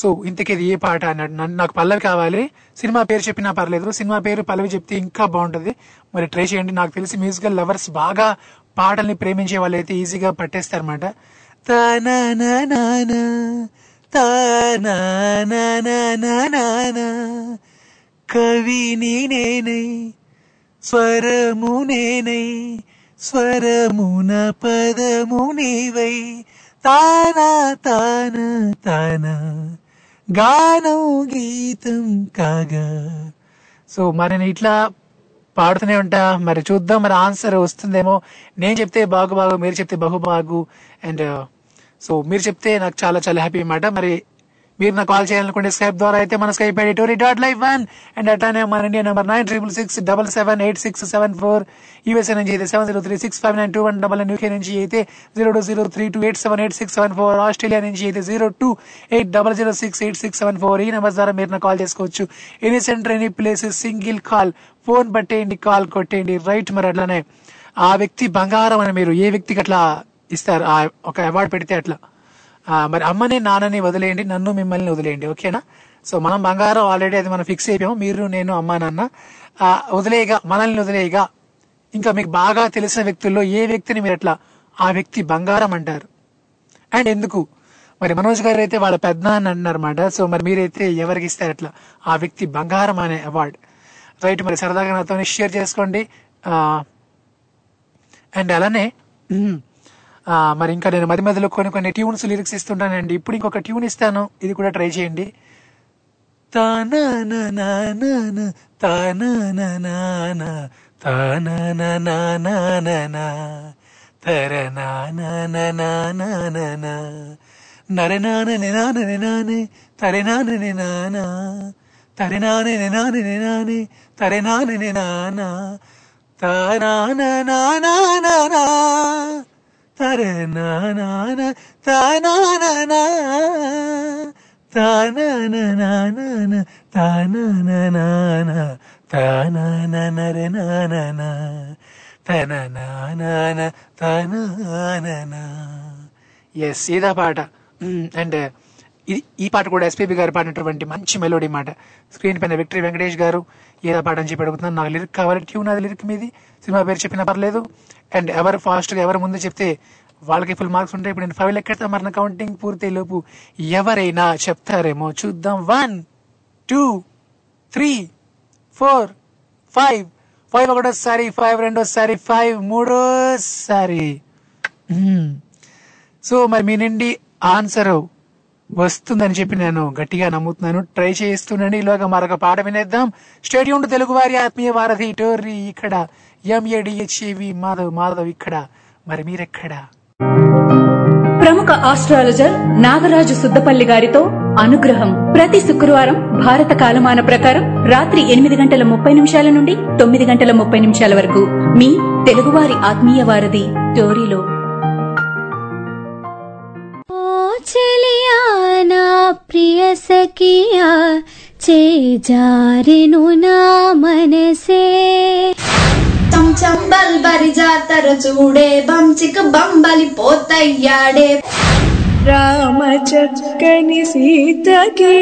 సో ఇంతకేది ఏ పాట అన్నాడు, నాకు పల్లవి కావాలి, సినిమా పేరు చెప్పినా పర్లేదు, సినిమా పేరు పల్లవి చెప్తే ఇంకా బాగుంటుంది, మరి ట్రై చేయండి. నాకు తెలిసి మ్యూజికల్ లవర్స్ బాగా పాటల్ని ప్రేమించే వాళ్ళు అయితే ఈజీగా పట్టేస్తారన్నమాట. కవిని నేనై స్వరము నేనై స్వరమున పదము నీవై తానా తానా తానా గానం గీతం కాగా. సో మరి నేను ఇట్లా పాడుతూనే ఉంటా, మరి చూద్దాం మరి ఆన్సర్ వస్తుందేమో. నేను చెప్తే బాగు బాగు, మీరు చెప్తే బహు బాగు. అండ్ సో మీరు చెప్తే నాకు చాలా చాలా హ్యాపీ అన్నమాట. మరి మీరు నాకు కాల్ చేయాలనుకుంటే స్కైప్ ద్వారా అయితే మన Skype ID Tori dot live one and అట్లానే మన India number nine triple six double seven eight six seven four, USA నుంచి అయితే seven zero three six five nine two one double, UK నుంచి అయితే zero two zero three two eight seven eight six seven four, Australia నుంచి అయితే zero two eight double zero six eight six seven four. ఈ number ద్వారా మీరు నాకు call చేసుకోవచ్చు. Any centre any place single call, phone పట్టేయండి, call కొట్టేయండి, right. మరి అట్లానే ఆ వ్యక్తి బంగారం అని మీరు ఏ వ్యక్తికి అట్లా ఇస్తారు ఒక అవార్డు పెడితే అట్లా, మరి అమ్మని నాన్నని వదిలేయండి, నన్ను మిమ్మల్ని వదిలేయండి, ఓకేనా? సో మనం బంగారం ఆల్రెడీ అది మనం ఫిక్స్ అయిపోయాము, మీరు నేను అమ్మ నాన్న వదిలేయగా, మనల్ని వదిలేయగా. ఇంకా మీకు బాగా తెలిసిన వ్యక్తుల్లో ఏ వ్యక్తిని మీరు అట్లా ఆ వ్యక్తి బంగారం అంటారు అండ్ ఎందుకు? మరి మనోజ్ గారు అయితే వాళ్ళ పెద్దనాన్న అన్నారన్నమాట. సో మరి మీరైతే ఎవరికి ఇస్తారు అట్లా ఆ వ్యక్తి బంగారం అనే అవార్డు? రైట్, మరి సరదాగా నాతో షేర్ చేసుకోండి. అండ్ అలానే మరి ఇంకా నేను మధ్య మధ్యలో కొన్ని కొన్ని ట్యూన్స్ లిరిక్స్ ఇస్తుంటానండి. ఇప్పుడు ఇంకొక ట్యూన్ ఇస్తాను, ఇది కూడా ట్రై చేయండి. ఎస్, ఇదా పాట. అండ్ ఇది ఈ పాట కూడా ఎస్పీబీ గారు పాడినటువంటి మంచి మెలోడీ మాట. స్క్రీన్ పైన విక్టరీ వెంకటేష్ గారు ఏదో పాట అని చెప్పి అడుగుతున్నాను. నాకు లిరిక్ కావాలి, ట్యూన్ అది లిరిక్ మీది, సినిమా పేరు చెప్పినా పర్లేదు. అండ్ ఎవరు ఫాస్ట్గా ఎవరు ముందు చెప్తే వాళ్ళకి ఫుల్ మార్క్స్ ఉంటాయి. ఇప్పుడు నేను ఫైవ్ లెక్కెడతా, మరి నా కౌంటింగ్ పూర్తయ్యే లోపు ఎవరైనా చెప్తారేమో చూద్దాం. One two three four five, five ఒకటోసారి, ఫైవ్ రెండోసారి, ఫైవ్ మూడోసారి. సో మరి మీ నుండి ఆన్సర్ వస్తుందని చెప్పి నేను గట్టిగా నమ్ముతున్నాను. ట్రై చేస్తున్నాను. ఇలాగ మరొక పాట వినేద్దాం. స్టేడియం ఉంటూ తెలుగు వారి ఆత్మీయ వారధి టోర్రీ ఇక్కడ, ఎంఏడిహెచ్ఏవి మాధవ్ మాధవ్ ఇక్కడ, మరి మీరెక్కడా? ప్రముఖ ఆస్ట్రాలజర్ నాగరాజు సుద్దపల్లి గారితో అనుగ్రహం ప్రతి శుక్రవారం భారత కాలమాన ప్రకారం రాత్రి ఎనిమిది గంటల ముప్పై నిమిషాల నుండి తొమ్మిది గంటల ముప్పై నిమిషాల వరకు మీ తెలుగువారి ఆత్మీయ వారధి టోరీలో. చలియానా ప్రియ సఖియా చేజారెను నా మనసే చంబల్ బరి జాతర చూడే బంచిక బంబలి పోతయ్యాడే రామ చక్కని సీతకి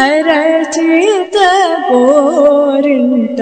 అరచేత కోరింట.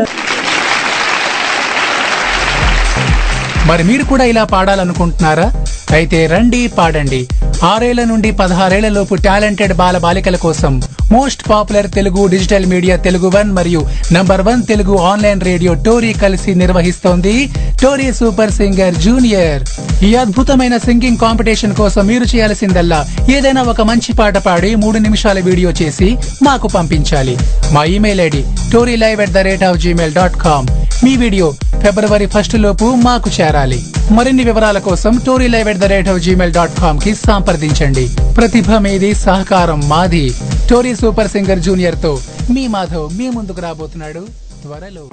మరి మీరు కూడా ఇలా పాడాలనుకుంటున్నారా? అయితే రండి పాడండి. ఆరేళ్ల నుండి పదహారేళ్ల లోపు టాలెంటెడ్ బాల బాలికల కోసం most popular Telugu digital media Telugu one మరియు number one Telugu online radio Tori కలిసి నిర్వహిస్తోంది టోరీ సూపర్ సింగర్ జూనియర్. ఈ అద్భుతమైన సింగింగ్ కాంపిటీషన్ కోసం మీరు చేయాల్సిందల్లా ఏదైనా ఒక మంచి పాట పాడి మూడు నిమిషాల వీడియో చేసి మాకు పంపించాలి. మా email ID Tori live at the rate of Gmail dot com. మీ వీడియో ఫిబ్రవరి ఫస్ట్ లోపు మాకు చేరాలి. మరిన్ని వివరాల కోసం Tori live at the rate of Gmail dot com కి సంప్రదించండి. ప్రతిభ మీది, సహకారం మాది. టోరీ సూపర్ సింగర్ జూనియర్ తో మీ మాధవ్ మీ ముందుకు రాబోతున్నాడు త్వరలో.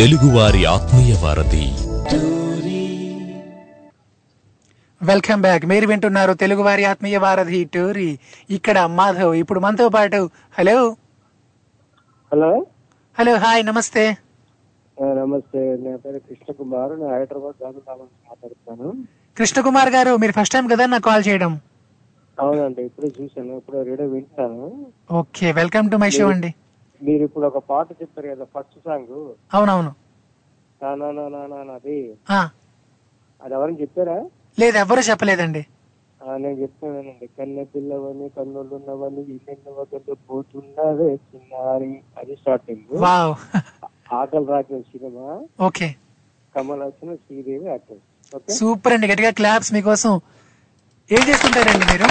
తెలుగువారి ఆత్మీయ వారధి వెల్కమ్ బ్యాక్. మీరు వింటున్నారు తెలుగు వారి ఆత్మీయ వారధి టోరీ. ఇక్కడ మాధవ్ ఇప్పుడు మనతో పాటు. హలో హలో హలో హాయ్ నమస్తే. నమస్తే, నా పేరు కృష్ణకుమార్, నేను హైదరాబాద్ మాట్లాడుతాను. కృష్ణకుమార్ గారు, మీరు ఫస్ట్ టైం కదా నాకు కాల్ చేయడం? అవునండి, ఇప్పుడు చూసాను, ఇప్పుడు రేడియో వింటాను. Okay, welcome to my show అండి. మీరు ఇప్పుడు ఒక పాట చెప్పారు కదా, ఫస్ట్ సాంగ్. అవునవును, అది అది ఎవరని చెప్పారా? లేదు, ఎవరు చెప్పలేదండి. నేను చెప్తానండి. కన్నె పిల్లవని కన్నులున్నవని పోతున్నావే చిన్నారి, అది స్టార్టింగ్. ఆకలి రాక cinema. Okay, Kamal Haasan, Sridevi actors. Super అండి, గట్టిగా క్లాప్స్ మీకోసం. ఏం చేస్తుంటారండి మీరు?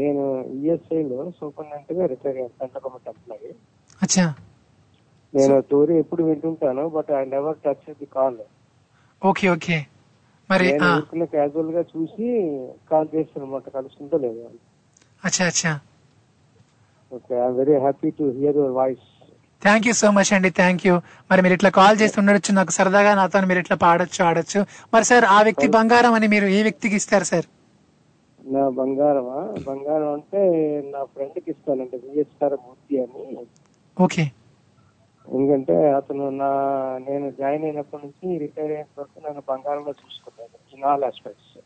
నేను ఈఎస్ఐ లో సూపరింటెండెంట్ గా రిటైర్ అయ్యాను, కంటకమట ఎంప్లాయీ. అచ్చా. నేను టోరీ ఎప్పుడు వింటుంటాను, but I never touch the call. Okay okay, మరి క్యాజువల్ గా చూసి కాల్ చేస్తాను అన్నమాట, కలుస్తుందో లేదు. అచ్చా అచ్చా, okay, I am very happy to hear your voice. Thank you so much అండి, థ్యాంక్ యూ. మరి మీరు ఇట్లా కాల్ చేసి ఉండొచ్చు, నాకు సరదాగా నాతో మీరు ఇట్లా పాడొచ్చు ఆడొచ్చు. మరి సార్, ఆ వ్యక్తి బంగారం అని మీరు ఏ వ్యక్తికి ఇస్తారు సార్? నా బంగారమా? బంగారం అంటే నా ఫ్రెండ్ కి ఇస్తానండి, విఎస్ఆర్ మూర్తి అని. ఓకే. ఎందుకంటే అతను నా నేను జాయిన్ అయినప్పటి నుంచి రిటైర్ అయిన వరకు నన్ను బంగారంలో చూసుకున్నాను ఇన్ ఆల్ ఆస్పెక్ట్స్.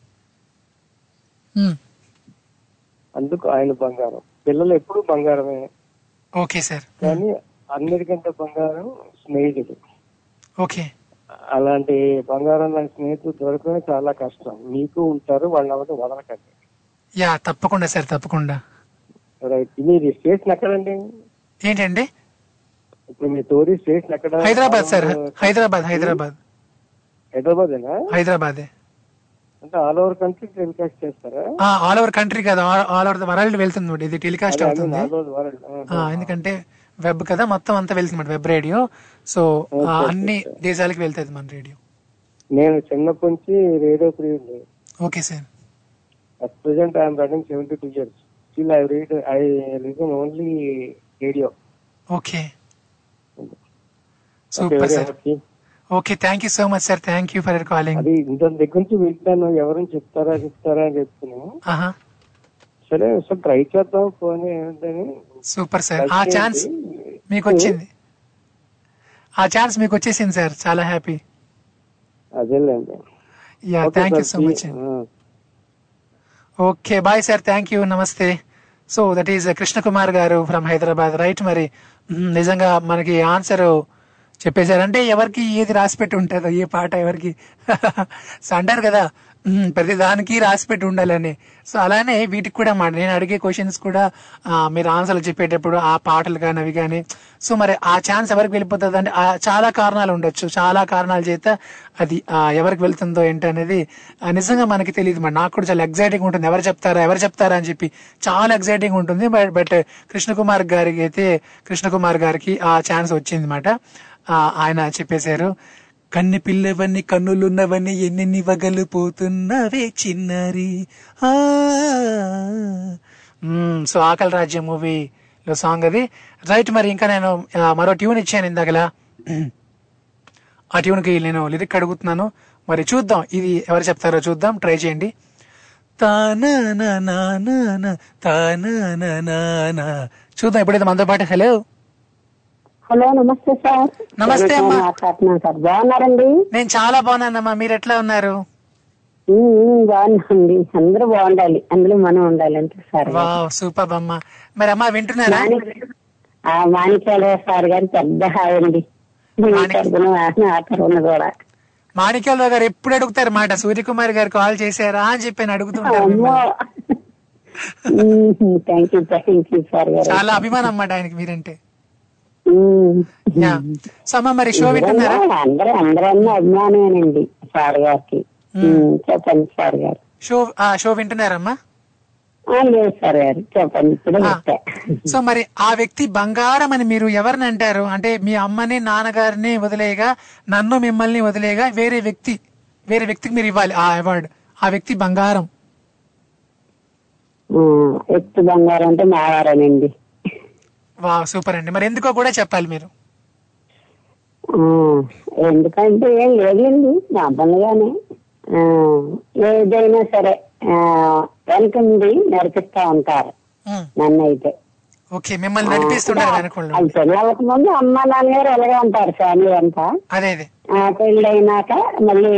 అందుకు ఆయన బంగారం. పిల్లలు ఎప్పుడు బంగారమే. Okay sir. కానీ అన్నిటికంటే బంగారం స్నేహితుడు. ఓకే. అలాంటి బంగారం లాంటి స్నేహితులు దొరకడం చాలా కష్టం. మీకు ఉంటారు, వాళ్ళు ఎవరు వదలకండి. యా, తప్పకుండా సార్, తప్పకుండా. రైట్. మీరు స్టేషన్ ఎక్కడండి? ఏంటండి ఇప్పుడు మీ టోరీ స్టేషన్ ఎక్కడ? హైదరాబాద్ సార్. హైదరాబాద్ హైదరాబాద్ హైదరాబాదేనా? హైదరాబాదే. అంటే ఆల్ ఓవర్ కంట్రీ టెలికాస్ట్ చేస్తారా? ఆల్ ఓవర్ కంట్రీ కదా, ఆల్ ఓవర్ ద వరల్డ్ వెళ్తుంది ఇది, టెలికాస్ట్ అవుతుంది. ఎందుకంటే వెబ్ కదా, మొత్తం అంతా వెళ్తుంది వెబ్ రేడియో. సో అన్ని దేశాలకు వెళ్తుంది మన రేడియో. నేను చిన్నప్పటి నుంచి రేడియో ప్రియుడిని. Okay sir. At present I'm running seventy two years. Still I read I listen only radio. Okay, super sir. Okay, thank you so much sir, thank you for your calling. అది ఇంత దగ్గర నుంచి వింటాను, ఎవరైనా చెప్తారా చెప్తారా అని చెప్తున్నాను. సరే సార్, ట్రై చేద్దాం ఫోన్. సూపర్ సార్, ఆ ఛాన్స్ మీకు వచ్చింది, ఆ ఛాన్స్ మీకు వచ్చేసింది సార్, చాలా హ్యాపీ. అదేలేండి. Yeah, thank you so much. Okay, bye sir, thank you, నమస్తే. So that is Krishnakumar garu from Hyderabad, right. మరి నిజంగా మనకి ఆన్సర్ చెప్పేశారు. అంటే ఎవరికి ఏది రాసిపెట్టి ఉంటుందో, ఏ పాట ఎవరికి సో అంటారు కదా, ప్రతి దానికి రాసిపెట్టి ఉండాలని. సో అలానే వీటికి కూడా మాట, నేను అడిగే క్వశ్చన్స్ కూడా మీరు ఆన్సర్లు చెప్పేటప్పుడు ఆ పాటలు కానీ అవి కానీ. సో మరి ఆ ఛాన్స్ ఎవరికి వెళ్ళిపోతుంది అంటే చాలా కారణాలు ఉండొచ్చు, చాలా కారణాల చేత అది ఎవరికి వెళ్తుందో ఏంటనేది నిజంగా మనకి తెలియదు. మరి నాకు కూడా చాలా ఎగ్జైటింగ్ ఉంటుంది, ఎవరు చెప్తారా ఎవరు చెప్తారా అని చెప్పి చాలా ఎగ్జైటింగ్ ఉంటుంది. బట్ బట్ కృష్ణకుమార్ గారికి అయితే కృష్ణకుమార్ గారికి ఆ ఛాన్స్ వచ్చింది అనమాట. ఆయన చెప్పేశారు, కన్ను పిల్లవన్నీ కన్నులున్నవన్నీ ఎన్నెన్ని వగలు పోతున్నవే చిన్నారి. సో ఆకలి రాజ్యం మూవీలో సాంగ్ అది, రైట్. మరి ఇంకా నేను మరో ట్యూన్ ఇచ్చాను ఇందాకలా, ఆ ట్యూన్కి నేను లిరిక్ అడుగుతున్నాను. మరి చూద్దాం ఇది ఎవరు చెప్తారో చూద్దాం, ట్రై చేయండి. తానా తానా చూద్దాం ఇప్పుడైతే మనతో పాటు. హలో హలో నమస్తే సార్. నమస్తే అమ్మా. బాగున్నారండి? నేను చాలా బాగున్నానమ్మా, మీరు ఎట్లా ఉన్నారు? బాగున్నాండి, అందరూ బాగుండాలి, అందులో మనం ఉండాలంటే సార్. సూపర్ అమ్మా. మరి అమ్మా వింటున్నారా? మాణిక్యాల సార్ గారు పెద్ద హాయ్ అండి, కూడా మాణిక్యాలరావు గారు ఎప్పుడు అడుగుతారు మాట, సూర్యకుమార్ గారు కాల్ చేశారా అని చెప్పి అడుగుతున్నారు. చాలా అభిమానం అన్నమాట ఆయనకి మీరంటే. అభిమానమేనండి సార్ గారికి. చెప్పండి సార్ గారు. షో షో వింటున్నారమ్మా? లేదు సార్ గారు, చెప్పండి ఇప్పుడు. సో మరి ఆ వ్యక్తి బంగారం అని మీరు ఎవరిని అంటారు? అంటే మీ అమ్మని నాన్నగారిని వదిలేయగా, నన్ను మిమ్మల్ని వదిలేయగా వేరే వ్యక్తి, వేరే వ్యక్తికి మీరు ఇవ్వాలి ఆ అవార్డు, ఆ వ్యక్తి బంగారం. వ్యక్తి బంగారం అంటే మా వారేనండి. వావ్, సూపర్ అండి. మరి ఎందుకో కూడా చెప్పాలి మీరు. ఎందుకంటే ఏం లేదండి, నా అబ్బాయిగానే ఏదైనా సరే వెనకండి నడిపిస్తా ఉంటారు నన్ను. అయితే వాళ్ళకి ముందు అమ్మ నాన్నగారు ఎలాగే ఉంటారు ఫ్యామిలీ అంతా, పెళ్లి అయినాక మళ్ళీ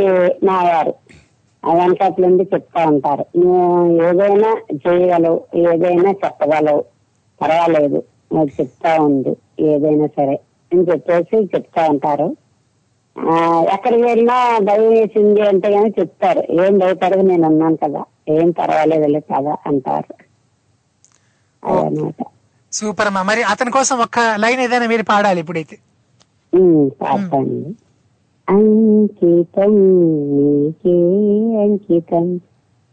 నాయారు వెనకట్ల నుండి చెప్తా ఉంటారు, ఏదైనా చేయగలవు ఏదైనా చెప్పగలవు పర్వాలేదు నాకు చెప్తా ఉంది ఏదైనా సరే అని చెప్పేసి చెప్తా ఉంటారు. ఎక్కడికి వెళ్ళినా భయం వేసింది అంటే కానీ చెప్తారు, ఏం భయపడదు నేను అన్నాను కదా ఏం పర్వాలేదు కదా అంటారు అదనమాట. సూపర్ అమ్మా, మరి అతని కోసం ఒక్క లైన్ ఏదైనా మీరు పాడాలి ఇప్పుడైతే. పాడతాను. అంకితం నీకే అంకితం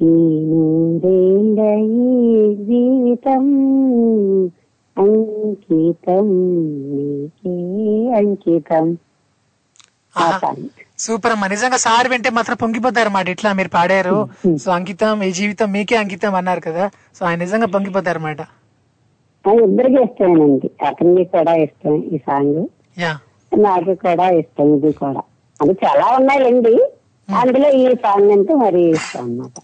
ఈ నూరేళ్ళ జీవితం, అంకితం నీకే అంకితం. సూపర్ అమ్మా, నిజంగా సార్ వింటే మాత్రం పొంగిపోతారు అన్నమాట. ఇట్లా మీరు పాడారు సో అంకితం ఈ జీవితం మీకే అంకితం అన్నారు కదా, సో ఆయన నిజంగా పొంగిపోతారు అన్నమాట. ఇద్దరికి ఇష్టమేనండి, అతనికి కూడా ఇష్టం ఈ సాంగ్, నాకు కూడా ఇష్టం. ఇది కూడా అది చాలా ఉన్నాయిలేండి, అందులో ఈ సాంగ్ అంటే మరీ ఇష్టం అన్నమాట.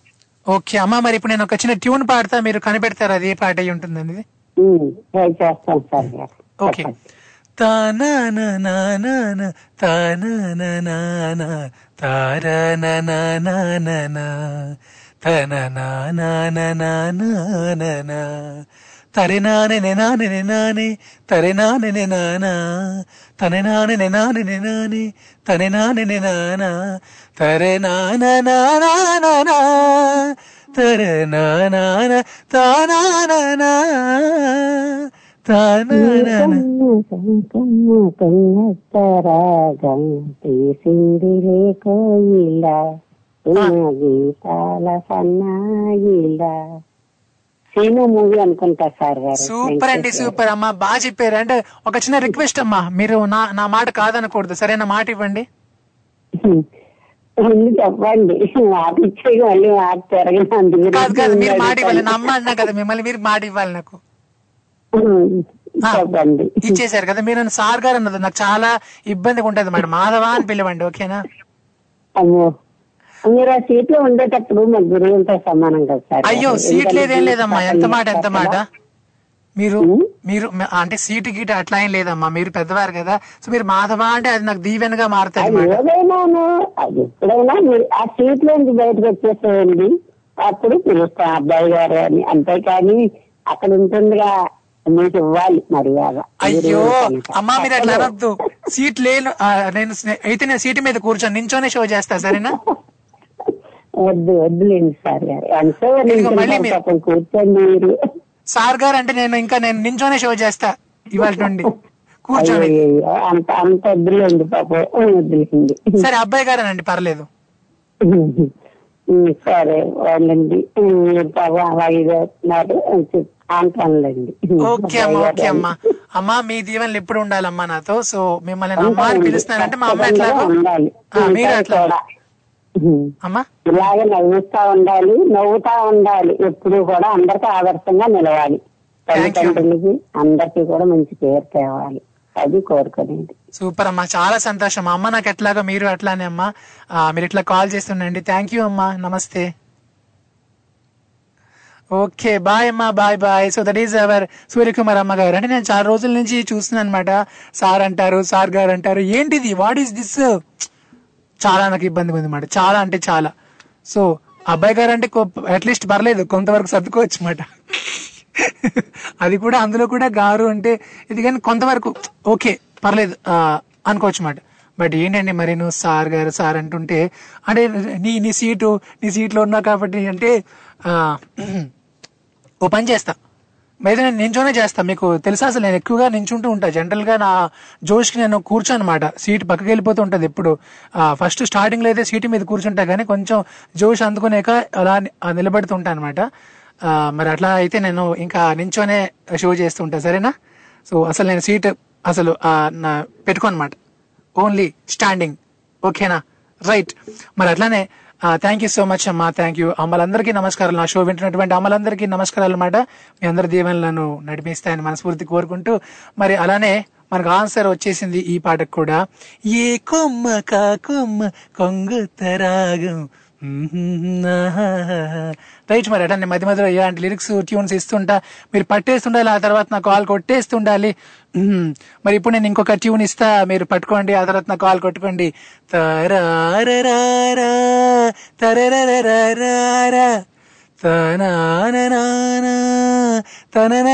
ఓకే అమ్మా, మరి ఇప్పుడు నేను ఒక చిన్న ట్యూన్ పాడతా, మీరు కనిపెడతారు అది ఏ పాట అయి ఉంటుంది అనేది. ట్రై చేస్తాను సార్ గారు. ఓకే. తానా తానా తారనా తననా తరే నానే నానే నానే తరే నానే నానా తనే నానే నానే నానే తనే నానే నానా తరే నానా నానా తరే నానా తానా తానాగం తీసిందిలే కోయిలా గీతాల సన్నాయిలా. సూపర్ అండి, సూపర్ అమ్మా, బాగా చెప్పారు. అంటే ఒక చిన్న రిక్వెస్ట్ అమ్మా, మీరు నా నా మాట కాదనకూడదు, సరేనా? మాట ఇవ్వండి. చెప్పండి, కాదు కాదు మీరు మాట ఇవ్వాలి. నా అమ్మ అన్నా కదా మిమ్మల్ని, మీరు మాట ఇవ్వాలి నాకు. ఇచ్చేసారు కదా మీరు, సార్ గారు అన్నది నాకు చాలా ఇబ్బందిగా ఉంటది మేడం. మాధవ అని పిలవండి, ఓకేనా? మీరు ఆ సీట్ లో ఉండేటప్పుడు మా గురువులతో సమానం కదా సార్. అయ్యో సీట్ లేదేం లేదమ్మా, ఎంత మాట ఎంత మాట. మీరు మీరు అంటే సీటు గీట అట్లా ఏం లేదమ్మా, మీరు పెద్దవారు కదా, సో మీరు మాధవా అంటే అది నాకు దీవెనగా మారుతాయి. ఏదైనా అది ఎప్పుడైనా ఆ సీట్ లోంచి బయటకు వచ్చేసేయండి, అప్పుడు పిలుస్తాం అబ్బాయి గారు అని. అంతేకాని అక్కడ ఉంటుందిగా మీకు ఇవ్వాలి మర్యాద. అయ్యో అమ్మా మీరు అట్లా అనొద్దు. సీట్ లేదు నేను అయితే నేను సీటు మీద కూర్చొని నించోనే షో చేస్తా, సరేనా? వద్దు వద్దులేండి సార్ గారు, అంటే కూర్చొని మీరు సార్ గారు అంటే నేను ఇంకా నేను నించోనే షో చేస్తా ఇవాళ నుండి కూర్చోండి. అంత అంత వద్దులేండి పాపం, వద్దులేండి. సరే అబ్బాయి గారు అండి, పర్లేదు. సరే వాళ్ళండి పాపం అలాగే చేస్తున్నారు అంటానులేండి. ఓకే అమ్మా, ఓకే అమ్మా. అమ్మా మీ దీవెనలు ఎప్పుడు ఉండాలమ్మా నాతో. సో మిమ్మల్ని అమ్మ అని పిలుస్తున్నారంటే మా అమ్మ ఎట్లా ఉండాలి, మీరు అట్లా ఇలాగే నవ్వుతా ఉండాలి, నవ్వుతా ఉండాలి ఎప్పుడు కూడా, అందరికీ ఆదర్శంగా నిలవాలి, తల్లిదండ్రులకి అందరికీ కూడా మంచి పేరు తేవాలి, అది కోరుకునేది. సూపర్ అమ్మా, చాలా సంతోషం అమ్మా. నాకు ఎట్లాగో మీరు అట్లానే అమ్మా, మీరు ఇట్లా కాల్ చేస్తుండండి. థ్యాంక్ యూ అమ్మా, నమస్తే. ఓకే బాయ్ అమ్మా, bye bye. So that is our Suryakumar అమ్మ గారు. అంటే నేను చాలా రోజుల నుంచి చూస్తున్నాను అనమాట, సార్ అంటారు సార్ గారు అంటారు, ఏంటిది వాట్ ఈస్ దిస్, చాలా నాకు ఇబ్బందిగా ఉంది అన్నమాట, చాలా అంటే చాలా. సో అబ్బాయి గారు అంటే అట్లీస్ట్ పర్లేదు, కొంతవరకు సర్దుకోవచ్చు అన్నమాట, అది కూడా అందులో కూడా గారు అంటే ఇది కానీ కొంతవరకు ఓకే పర్లేదు అనుకోవచ్చు అన్నమాట. బట్ ఏంటండి మరి నువ్వు సార్ గారు సార్ అంటుంటే అంటే నీ నీ సీటు నీ సీట్లో ఉన్నావు కాబట్టి అంటే ఓ పని చేస్తా, అయితే నేను నించోనే చేస్తాను. మీకు తెలుసా అసలు నేను ఎక్కువగా నించుంటూ ఉంటాను, జనరల్గా నా జోష్కి నేను కూర్చోను అనమాట, సీట్ పక్కకి వెళ్ళిపోతూ ఉంటుంది ఎప్పుడు. ఫస్ట్ స్టార్టింగ్లో అయితే సీటు మీద కూర్చుంటా, కానీ కొంచెం జోష్ అందుకునేక అలా నిలబడుతుంటాను అనమాట. మరి అట్లా అయితే నేను ఇంకా నించోనే షో చేస్తూ ఉంటాను, సరేనా? సో అసలు నేను సీట్ అసలు పెట్టుకోను అనమాట, ఓన్లీ స్టాండింగ్, ఓకేనా? రైట్. మరి అట్లానే థ్యాంక్ యూ సో మచ్ అమ్మా, థ్యాంక్ యూ. అమ్మలందరికీ నమస్కారాలు, నా షో వింటున్నటువంటి అమ్మలందరికీ నమస్కారాలు అన్నమాట. మీ అందరి దీవెనలను నడిపిస్తాయని మనస్ఫూర్తి కోరుకుంటూ, మరి అలానే మనకు ఆన్సర్ వచ్చేసింది ఈ పాటకు కూడా. ఏ కొమ్మ కా కొమ్మ కొంగు తరాగం రైట్. మరి అటండి మధ్య మధ్యలో ఇలాంటి లిరిక్స్ ట్యూన్స్ ఇస్తుంటా, మీరు పట్టేస్తుండాలి, ఆ తర్వాత నాకు కాల్ కొట్టేస్తుండాలి. మరి ఇప్పుడు నేను ఇంకొక ట్యూన్ ఇస్తా, మీరు పట్టుకోండి, ఆ తర్వాత నాకు కాల్ కొట్టుకోండి. తన తన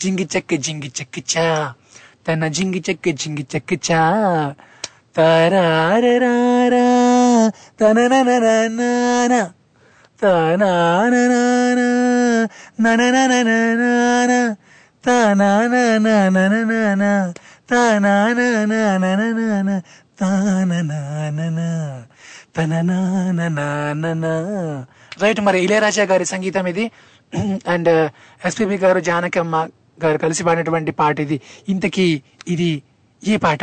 జింగి చెక్క జింగి చెక్క చా తన జింగి చెక్క జింగి చెక్క చా తారారా తన తన. రైట్, మరి ఇళయరాజా గారి సంగీతం ఇది, అండ్ ఎస్పీబీ గారు జానకమ్మ గారు కలిసి పాడినటువంటి పాట ఇది. ఇంతకీ ఇది ఈ పాట.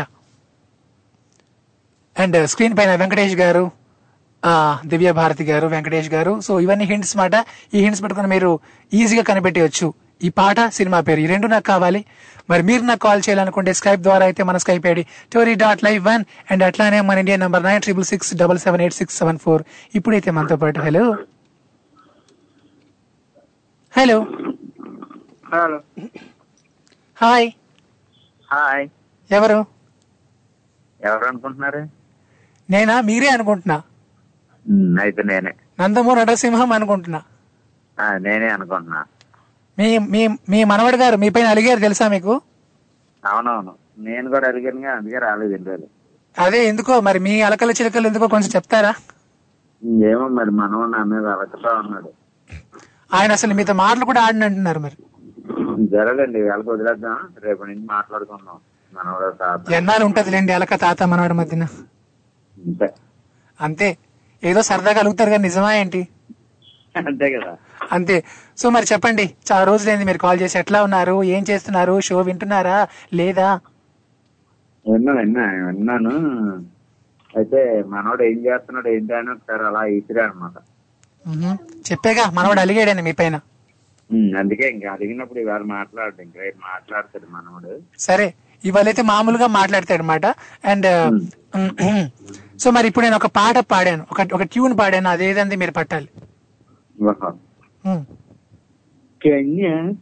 అండ్ స్క్రీన్ పైన వెంకటేష్ గారు, దివ్య భారతి గారు, వెంకటేష్ గారు. సో ఇవన్నీ హింట్స్ మాట, ఈ హింట్స్ పట్టుకుని మీరు ఈజీగా కనిపెట్టేయచ్చు. ఈ పాట, సినిమా పేరు, ఈ రెండు నాకు కావాలి. మరి మీరు నాకు కాల్ చేయాలనుకుంటే స్కైప్ ద్వారా అయితే మన Skype ID Tori dot live one, and అట్లానే మన India number nine triple six double seven eight six seven four. ఇప్పుడైతే మనతో పాటు hello hello hello hi hi ఎవరు ఎవరు అనుకుంటున్నారు? నేనా మీరే అనుకుంటున్నా, అయితే నేనే నందమూరి నరసింహం అనుకుంటున్నా. నేనే అనుకుంటున్నా. మీ మీ మీ మనవడు గారు మీ పైన అలిగారు తెలుసా మీకు? అవునవును, నేను కూడా అలిగాను, అందుకే రాలేదు. అదే ఎందుకో మరి మీ అలకల చిలకలు ఎందుకో కొంచెం చెప్తారా? ఏమో మరి మనవడు అనేది అలకతా ఉన్నాడు. ఆయన అసలు మీతో మాటలు కూడా ఆడినంటున్నారు. మరి జరగండి, వాళ్ళకి వదిలేద్దాం, రేపటి నుంచి మాట్లాడుకుందాం. మనవడు తాత ఎన్నాళ్ళు ఉంటదిలేండి అలక తాత మనవాడి మధ్యన, అంతే. ఏదో సరదాగా అలుగుతారు కానీ నిజమా ఏంటి? అంతే కదా, అంతే. సో మరి చెప్పండి, చాలా రోజులైంది మీరు కాల్ చేసి, ఎట్లా ఉన్నారు, ఏం చేస్తున్నారు, షో వింటున్నారా లేదా? విన్నాను. అయితే మనోడు ఏం చేస్తున్నాడు ఏంటని ఒకసారి అలా ఇచ్చిరా అనమాట. చెప్పేగా మనోడు అలిగాడని మీ పైన, అందుకే ఇంకా అడిగినప్పుడు ఇవాళ మాట్లాడు, ఇంకా రేపు మాట్లాడతాడు మనోడు. సరే, ఇవాళైతే మామూలుగా మాట్లాడతాడు అనమాట. అండ్ సో మరి ఇప్పుడు నేను ఒక పాట పాడాను, ఒక ఒక ట్యూన్ పాడాను, అదేదంది మీరు పట్టాలి. కన్యాకుమారి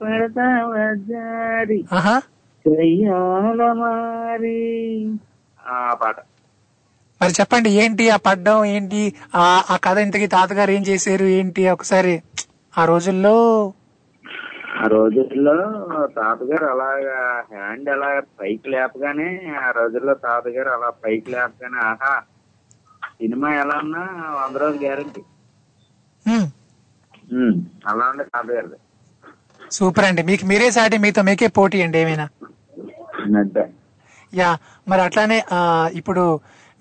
పడతావజారి కయ్యాలమారి ఆ పాట. మరి చెప్పండి ఏంటి ఆ పడ్డం, ఏంటి ఆ కథ, ఇంతకీ తాతగారు ఏం చేశారు ఏంటి ఒకసారి? ఆ రోజుల్లో ఆ రోజుల్లో తాతగారు అలాగా హ్యాండ్ అలా పైకి లేపగానే, ఆ రోజుల్లో తాతగారు అలా పైకి లేపగానే ఆహా సినిమా ఎలా ఉన్నా వంద రోజులు గ్యారంటీ, అలా ఉండే తాతగారు. సూపర్ అండి, మీకు మీరే సాటి, మీతో మీకే పోటీ అండి ఏమైనా. యా, మరి అట్లానే ఇప్పుడు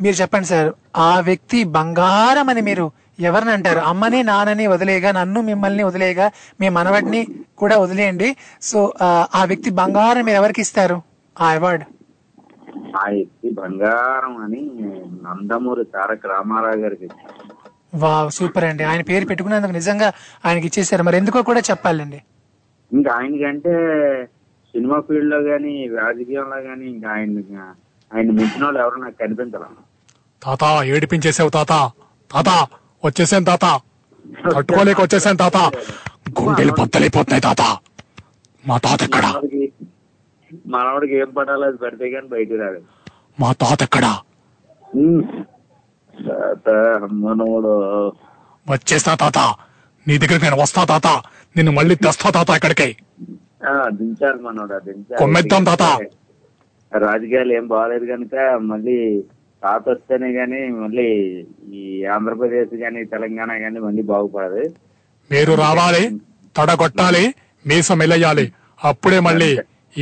మీరు చెప్పండి సార్, ఆ వ్యక్తి బంగారం అని మీరు ఎవరిని అంటారు? అమ్మని నాన్నని వదిలేగా, నన్ను మిమ్మల్ని వదిలేగా, మీ మనవడిని కూడా వదిలేయండి. సో ఆ వ్యక్తి బంగారం మీరు ఎవరికి ఇస్తారు ఆ అవార్డు? ఆ వ్యక్తి బంగారం అని నందమూరి తారక రామారావు గారికి ఇస్తారు. వా, సూపర్ అండి, ఆయన పేరు పెట్టుకున్నందుకు నిజంగా ఆయనకి ఇచ్చేసారు. మరి ఎందుకో కూడా చెప్పాలండి. ఇంకా ఆయనకంటే సినిమా ఫీల్డ్ లో గానీ రాజకీయంలో గానీ ఇంకా ఆయన ఆయన మించిన వాళ్ళు ఎవరు నాకు కనిపించాల. తాత ఏడిపించేసావు తాత, తాత వచ్చేసాను తాత, తట్టుకోలేక వచ్చేసాను తాత, గుండెలు బద్దలైపోతున్నాయి తాత, మా తాత ఎక్కడ? మనవాడికి ఏం పడాలి, అది పడితే కానీ బయటికి రాదు. మా తాత ఎక్కడ? మనవాడు వచ్చేస్తా తాత, నీ దగ్గర నేను వస్తా తాత, నిన్ను మళ్ళీ తెస్తా తాత ఇక్కడికి. దించాలి మనోడు, దించాలి, కొమ్మెద్దాం తాత. రాజకీయాలు ఏం బాగాలేదు కనుక మళ్ళీ తాత వస్తేనే గానీ మళ్ళీ ఈ ఆంధ్రప్రదేశ్ గానీ తెలంగాణ గానీ మళ్ళీ బాగుపడదు. మీరు రావాలి, తడగొట్టాలి, మీసం ఎలయాలి, అప్పుడే మళ్ళీ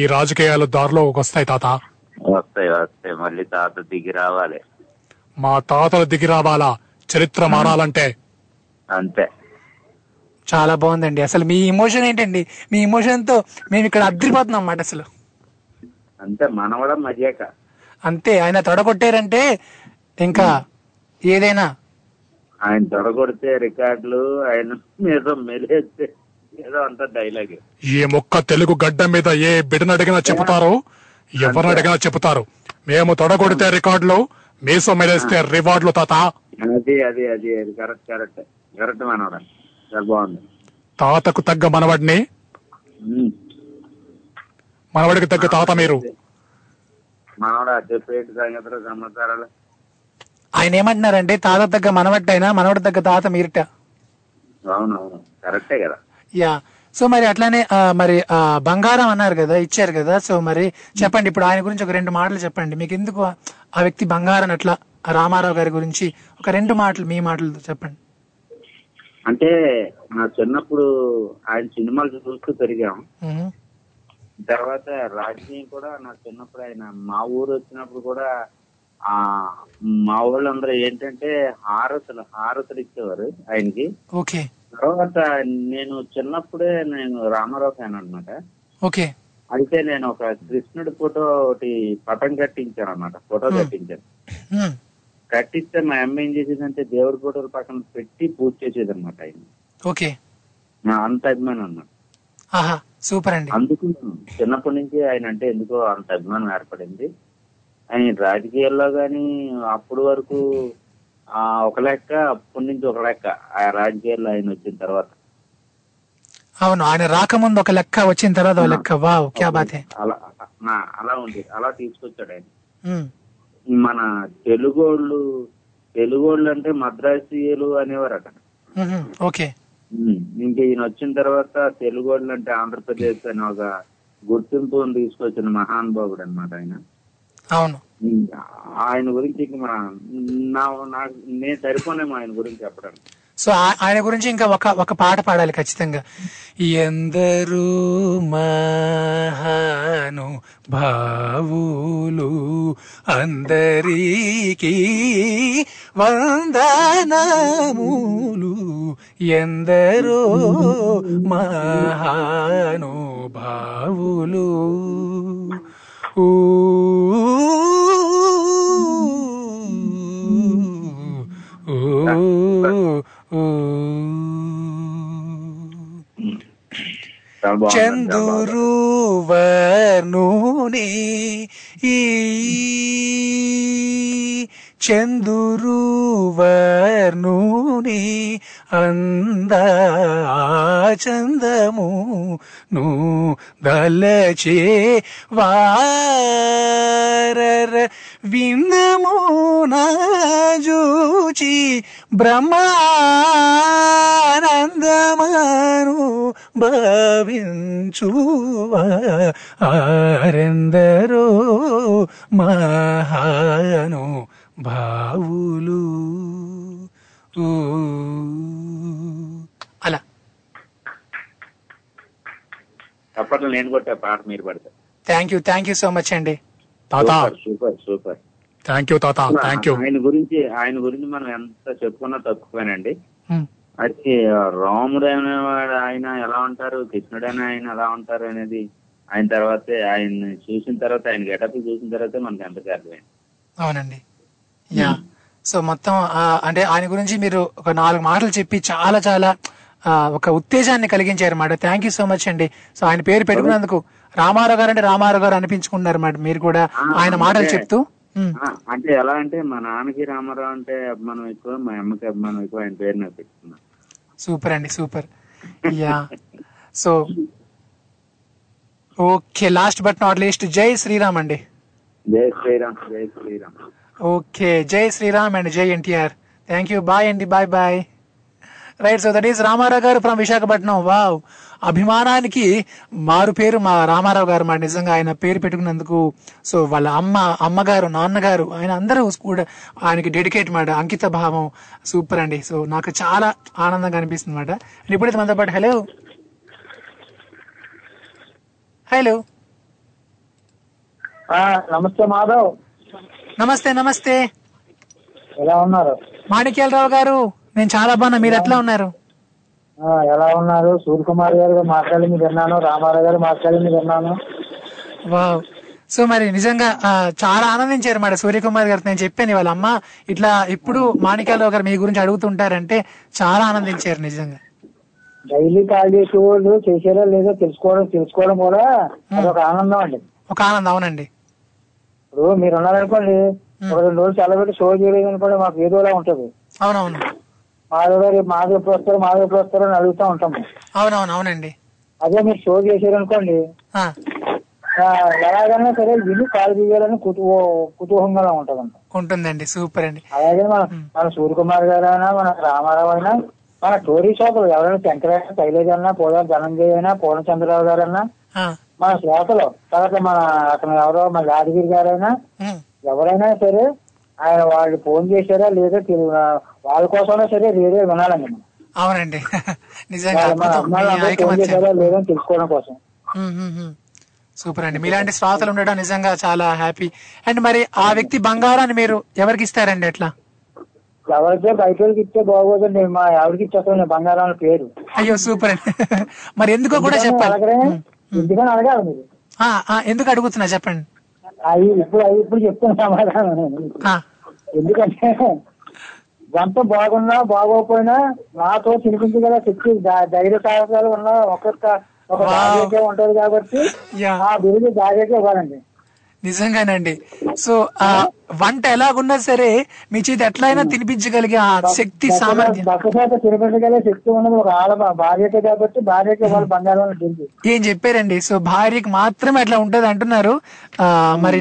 ఈ రాజకీయాలు దారిలో వస్తాయి తాత. వస్తాయి వస్తాయి, మళ్ళీ తాత దిగి రావాలి. మా తాతలు దిగి రావాలా, చరిత్ర మారాలంటే అంతే. చాలా బాగుందండి, అసలు మీ ఇమోషన్ ఏంటండి, మీ ఇమోషన్ తో మేము ఇక్కడ అద్దరిపోతున్నాం అన్నమాట. అసలు అంతే, మనవడం మధ్యాక అంతే. ఆయన తొడగొట్టారంటే ఇంకా ఏదైనా ఆయన తొడగొడితే రికార్డులు, ఆయన ఏదో మెలేస్తే ఏదో అంత డైలాగ్. ఏ మొక్క తెలుగు గడ్డ మీద ఏ బిడ్డను అడిగినా చెబుతారో, ఎవరిని అడిగినా చెబుతారు, మేము తొడగొడితే రికార్డులు, మీసం మెలేస్తే రివార్డులు తాత. అది అది అది కరెక్ట్ కరెక్ట్ కరెక్ట్ మనవాడ బాగుంది. తాతకు తగ్గ మనవాడిని, మనవాడికి తగ్గ తాత మీరు. మనవాడు చెప్పేటి సంగతులు సమాచారాలు. ఆయన ఏమంటున్నారంటే తాత తగ్గ మనవడ్డ అయినా మనవడి తగ్గ తాత మీరట. అవునవును కరెక్టే కదా. యా, సో మరి అట్లానే మరి బంగారం అన్నారు కదా, ఇచ్చారు కదా, సో మరి చెప్పండి ఇప్పుడు ఆయన గురించి ఒక రెండు మాటలు చెప్పండి. మీకు ఎందుకు ఆ వ్యక్తి బంగారం అట్లా, రామారావు గారి గురించి ఒక రెండు మాటలు మీ మాటలు చెప్పండి. అంటే నా చిన్నప్పుడు ఆయన సినిమాలు చూస్తూ పెరిగాం. తర్వాత రాజకీయం కూడా నా చిన్నప్పుడు, ఆయన మా ఊరు వచ్చినప్పుడు కూడా ఆ మా ఊళ్ళందరూ ఏంటంటే హారతులు హారతులు ఇచ్చేవారు ఆయనకి. తర్వాత నేను చిన్నప్పుడే నేను రామారావు ఫ్యాన్ అనమాట. అయితే నేను ఒక కృష్ణుడి ఫోటో ఒకటి పటం కట్టించాను అనమాట, ఫోటో కట్టించాను. కట్టిస్తే మా అమ్మ ఏం చేసేదంటే దేవుడి ఫోటోలు పక్కన పెట్టి పూజ చేసేది అనమాట. ఆయన అంత అభిమానం అన్నమాట. సూపర్ అండి. అందుకు చిన్నప్పటి నుంచి ఆయన అంటే ఎందుకో అంత అభిమానం ఏర్పడింది. ఆయన రాజకీయాల్లో కానీ అప్పటి వరకు ఆ ఒక లెక్క, అప్పటి నుంచి ఒక లెక్క, ఆ రాజకీయాల్లో ఆయన వచ్చిన తర్వాత. అవును, ఆయన రాకముందు ఒక లెక్క, వచ్చిన తర్వాత ఒక లెక్క. వావ్, క్యా బాత్ హై. అలా అలా ఉంది, అలా తీసుకొచ్చాడు ఆయన. మన తెలుగోళ్ళు తెలుగోళ్ళు అంటే మద్రాసీయులు అనేవారట. ఓకే. ఇంకా ఈయన వచ్చిన తర్వాత తెలుగోళ్ళు అంటే ఆంధ్రప్రదేశ్ అని ఒక గుర్తింపును తీసుకొచ్చిన మహానుభావుడు అనమాట ఆయన. అవును, ఆయన గురించి మన నేను సరిపోలేము ఆయన గురించి చెప్పడానికి. సో ఆయన గురించి ఇంకా ఒక ఒక పాట పాడాలి ఖచ్చితంగా. ఎందరూ మహాను భావులు అందరికీ వందనాములు, ఎందరూ మహాను భావులు ఊ చందురు వర్ణుని ఈ చందురు వర్ణుని అంద చందము ను దలచే వారర విందము నాజూచి బ్రహ్మానందమను భావించువారెందరో మహాను భావులు. అలా అప్పట్లో నేను కొట్టే పాట మీరు పడతా. Thank you, thank you so much అండి తాతా. సూపర్ సూపర్, థ్యాంక్ యూ తాతా, థ్యాంక్ యూ. ఆయన గురించి ఆయన గురించి మనం ఎంత చెప్పుకున్నా తక్కువేనండి. అయితే రాముడు అనేవాడు ఆయన ఎలా ఉంటారు, కృష్ణుడు అనే ఆయన ఎలా ఉంటారు అనేది ఆయన తర్వాత, ఆయన చూసిన తర్వాత, ఆయన గెటప్ చూసిన తర్వాత మనకి ఎంత అర్థమైంది. అవునండి. యా, సో మొత్తం అంటే ఆయన గురించి మీరు ఒక నాలుగు మాటలు చెప్పి చాలా చాలా ఒక ఉత్తేజాన్ని కలిగించారన్నమాట. థ్యాంక్ యూ సో మచ్ అండి. సో ఆయన పేరు పెట్టుకున్నందుకు రామారావు గారు అంటే రామారావు గారు అనిపించుకున్నారన్నమాట మీరు కూడా ఆయన మాటలు చెప్తూ. అంటే ఎలా అంటే మా నాన్నకి రామారావు అంటే అభిమానం ఎక్కువ, మా అమ్మకి అభిమానం ఎక్కువ, ఆయన పేరు నాకు పెట్టుకున్నాను. సూపర్ అండి, super. Yeah, so okay, last but not least జై శ్రీరామ్ అండి. జై శ్రీరామ్, జై శ్రీరామ్. ఓకే, జై శ్రీరామ్ అండ్ జై ఎన్టీఆర్. థ్యాంక్ యూ, బాయ్ అండి, bye bye. Right, so that is Ramarao garu from Visakhapatnam. Wow, అభిమానానికి మారు పేరు మా రామారావు గారు మా, నిజంగా ఆయన పేరు పెట్టుకున్నందుకు. సో వాళ్ళ అమ్మ అమ్మగారు నాన్నగారు ఆయన అందరూ కూడా ఆయనకి డెడికేట్ మాట, అంకిత భావం. సూపర్ అండి. సో నాకు చాలా ఆనందంగా అనిపిస్తుంది మాట. ఇప్పుడైతే మనతో పాటు హలో హలో నమస్తే మాధవ్. నమస్తే నమస్తే, ఎలా ఉన్నారు మాణిక్యాలరావు గారు? నేను చాలా బాగున్నా, మీరు ఎట్లా ఉన్నారు? ఎలా ఉన్నారు? సూర్యకుమార్ గారు మాట్లాడింది విన్నాను, రామారావు గారు మాట్లాడింది విన్నాను. వావ్, సో మరి నిజంగా చాలా ఆనందించారు మాట సూర్యకుమార్ గారు. నేను చెప్పాను వాళ్ళ అమ్మ ఇట్లా ఇప్పుడు మాణిక్యాలరావు గారు మీ గురించి అడుగుతుంటారంటే చాలా ఆనందించారు నిజంగా. డైలీ కాల్ చేసే వాళ్ళు చేసేలా లేదో తెలుసుకోవడం తెలుసుకోవడం కూడా అదొక ఆనందం అండి, ఒక ఆనందం. అవునండి, ఇప్పుడు మీరు ఉన్నారనుకోండి ఒక రెండు రోజులు చాలా పెట్టి షో చేయలేదు అనుకోండి మాకు ఏదోలా ఉంటది. అవునవును, మాధవ రేపు మాధవ ఎప్పుడు వస్తారు మాధవ ఎప్పుడు వస్తారు అని అడుగుతూ ఉంటాము. అవునవును, అవునండి. అదే మీరు షో చేసారు అనుకోండి ఎలాగైనా సరే విని కాల్ చేయాలని కుతూ కుతూహంగా ఉంటదంట ఉంటుందండి. సూపర్ అండి. అలాగే మన మన సూర్యకుమార్ గారు అయినా మన రామారావు అయినా మన టోరీ శ్రోతలు ఎవరైనా శంకరాజ శైలేజ్ అన్నా పోదాల ధనంజయ్ అయినా పూర్ణచంద్రరావు గారు అన్నా మన శ్రోతలు తర్వాత మన అతను ఎవరో మన యాదగిరి గారైనా ఎవరైనా సరే ఆయన వాళ్ళు ఫోన్ చేశారా లేదా వాళ్ళ కోసమైనా సరే రేడియో వినాలండి మనం. అవునండి, ఫోన్ చేశారా లేదా తెలుసుకోవడం కోసం. సూపర్ అండి, మీలాంటి శ్రోతలు ఉండడం నిజంగా చాలా హ్యాపీ. అండ్ మరి ఆ వ్యక్తి బంగారాన్ని మీరు ఎవరికి ఇస్తారండి? అట్లా ఎవరికే బయట వాళ్ళకి ఇస్తే బాగోదండి, మా ఎవరికి ఇచ్చేస్తాను బంగారం పేరు. అయ్యో సూపర్ అండి, మరి ఎందుకో కూడా చెప్పాలి, ఎందుకని అడగాలి మీరు, ఎందుకు అడుగుతున్నా చెప్పండి. అవి ఇప్పుడు అవి ఇప్పుడు చెప్తాను సమాధానం. ఎందుకంటే ఎంత బాగున్నా బాగోపోయినా నాతో తినిపించి కదా శక్తి ధైర్య సాహసాలు ఉన్నా ఒక్కొక్క ఒక బాధ్యత ఉంటది కాబట్టి ఆ బిరుదు బాధ్యత ఇవ్వాలండి. నిజంగానండి. సో ఆ వంట ఎలాగున్నా సరే మీ చేతి ఎట్లా అయినా తినిపించగలిగే ఆ శక్తి సామర్థ్యం తినిపించగలిగే శక్తి ఉన్నది ఒక ఆడ భార్యకే కాబట్టి భార్యకి ఇవ్వాలి బంగారం ఏం చెప్పారండి. సో భార్యకి మాత్రమే అట్లా ఉంటది అంటున్నారు. ఆ మరి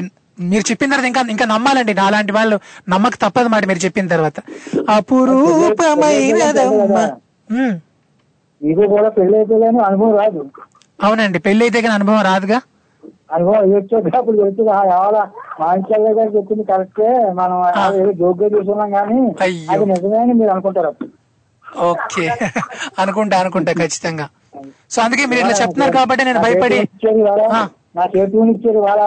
మీరు చెప్పిన తర్వాత ఇంకా ఇంకా నమ్మాలండి, అలాంటి వాళ్ళు నమ్మక తప్పదు మాట మీరు చెప్పిన తర్వాత. అపురూపమైనదమ్మ ఇది కూడా పెళ్లి అయితే కానీ అనుభవం రాదు. అవునండి, పెళ్లి అయితే కానీ అనుభవం రాదుగా, అనుభవం ఇప్పుడు చెప్తుంది ఎవరో మాంచాల గారు చెప్పింది కరెక్టే, మనం ఏదో జోక్గా చూస్తున్నాం కానీ అది నిజమే అని మీరు అనుకుంటారు. ఓకే, అనుకుంటా అనుకుంటా ఖచ్చితంగా. సో అందుకే మీరు ఇట్లా చెప్తున్నారు కాబట్టి నేను భయపడి నా చేతి ఇచ్చేది వాళ్ళ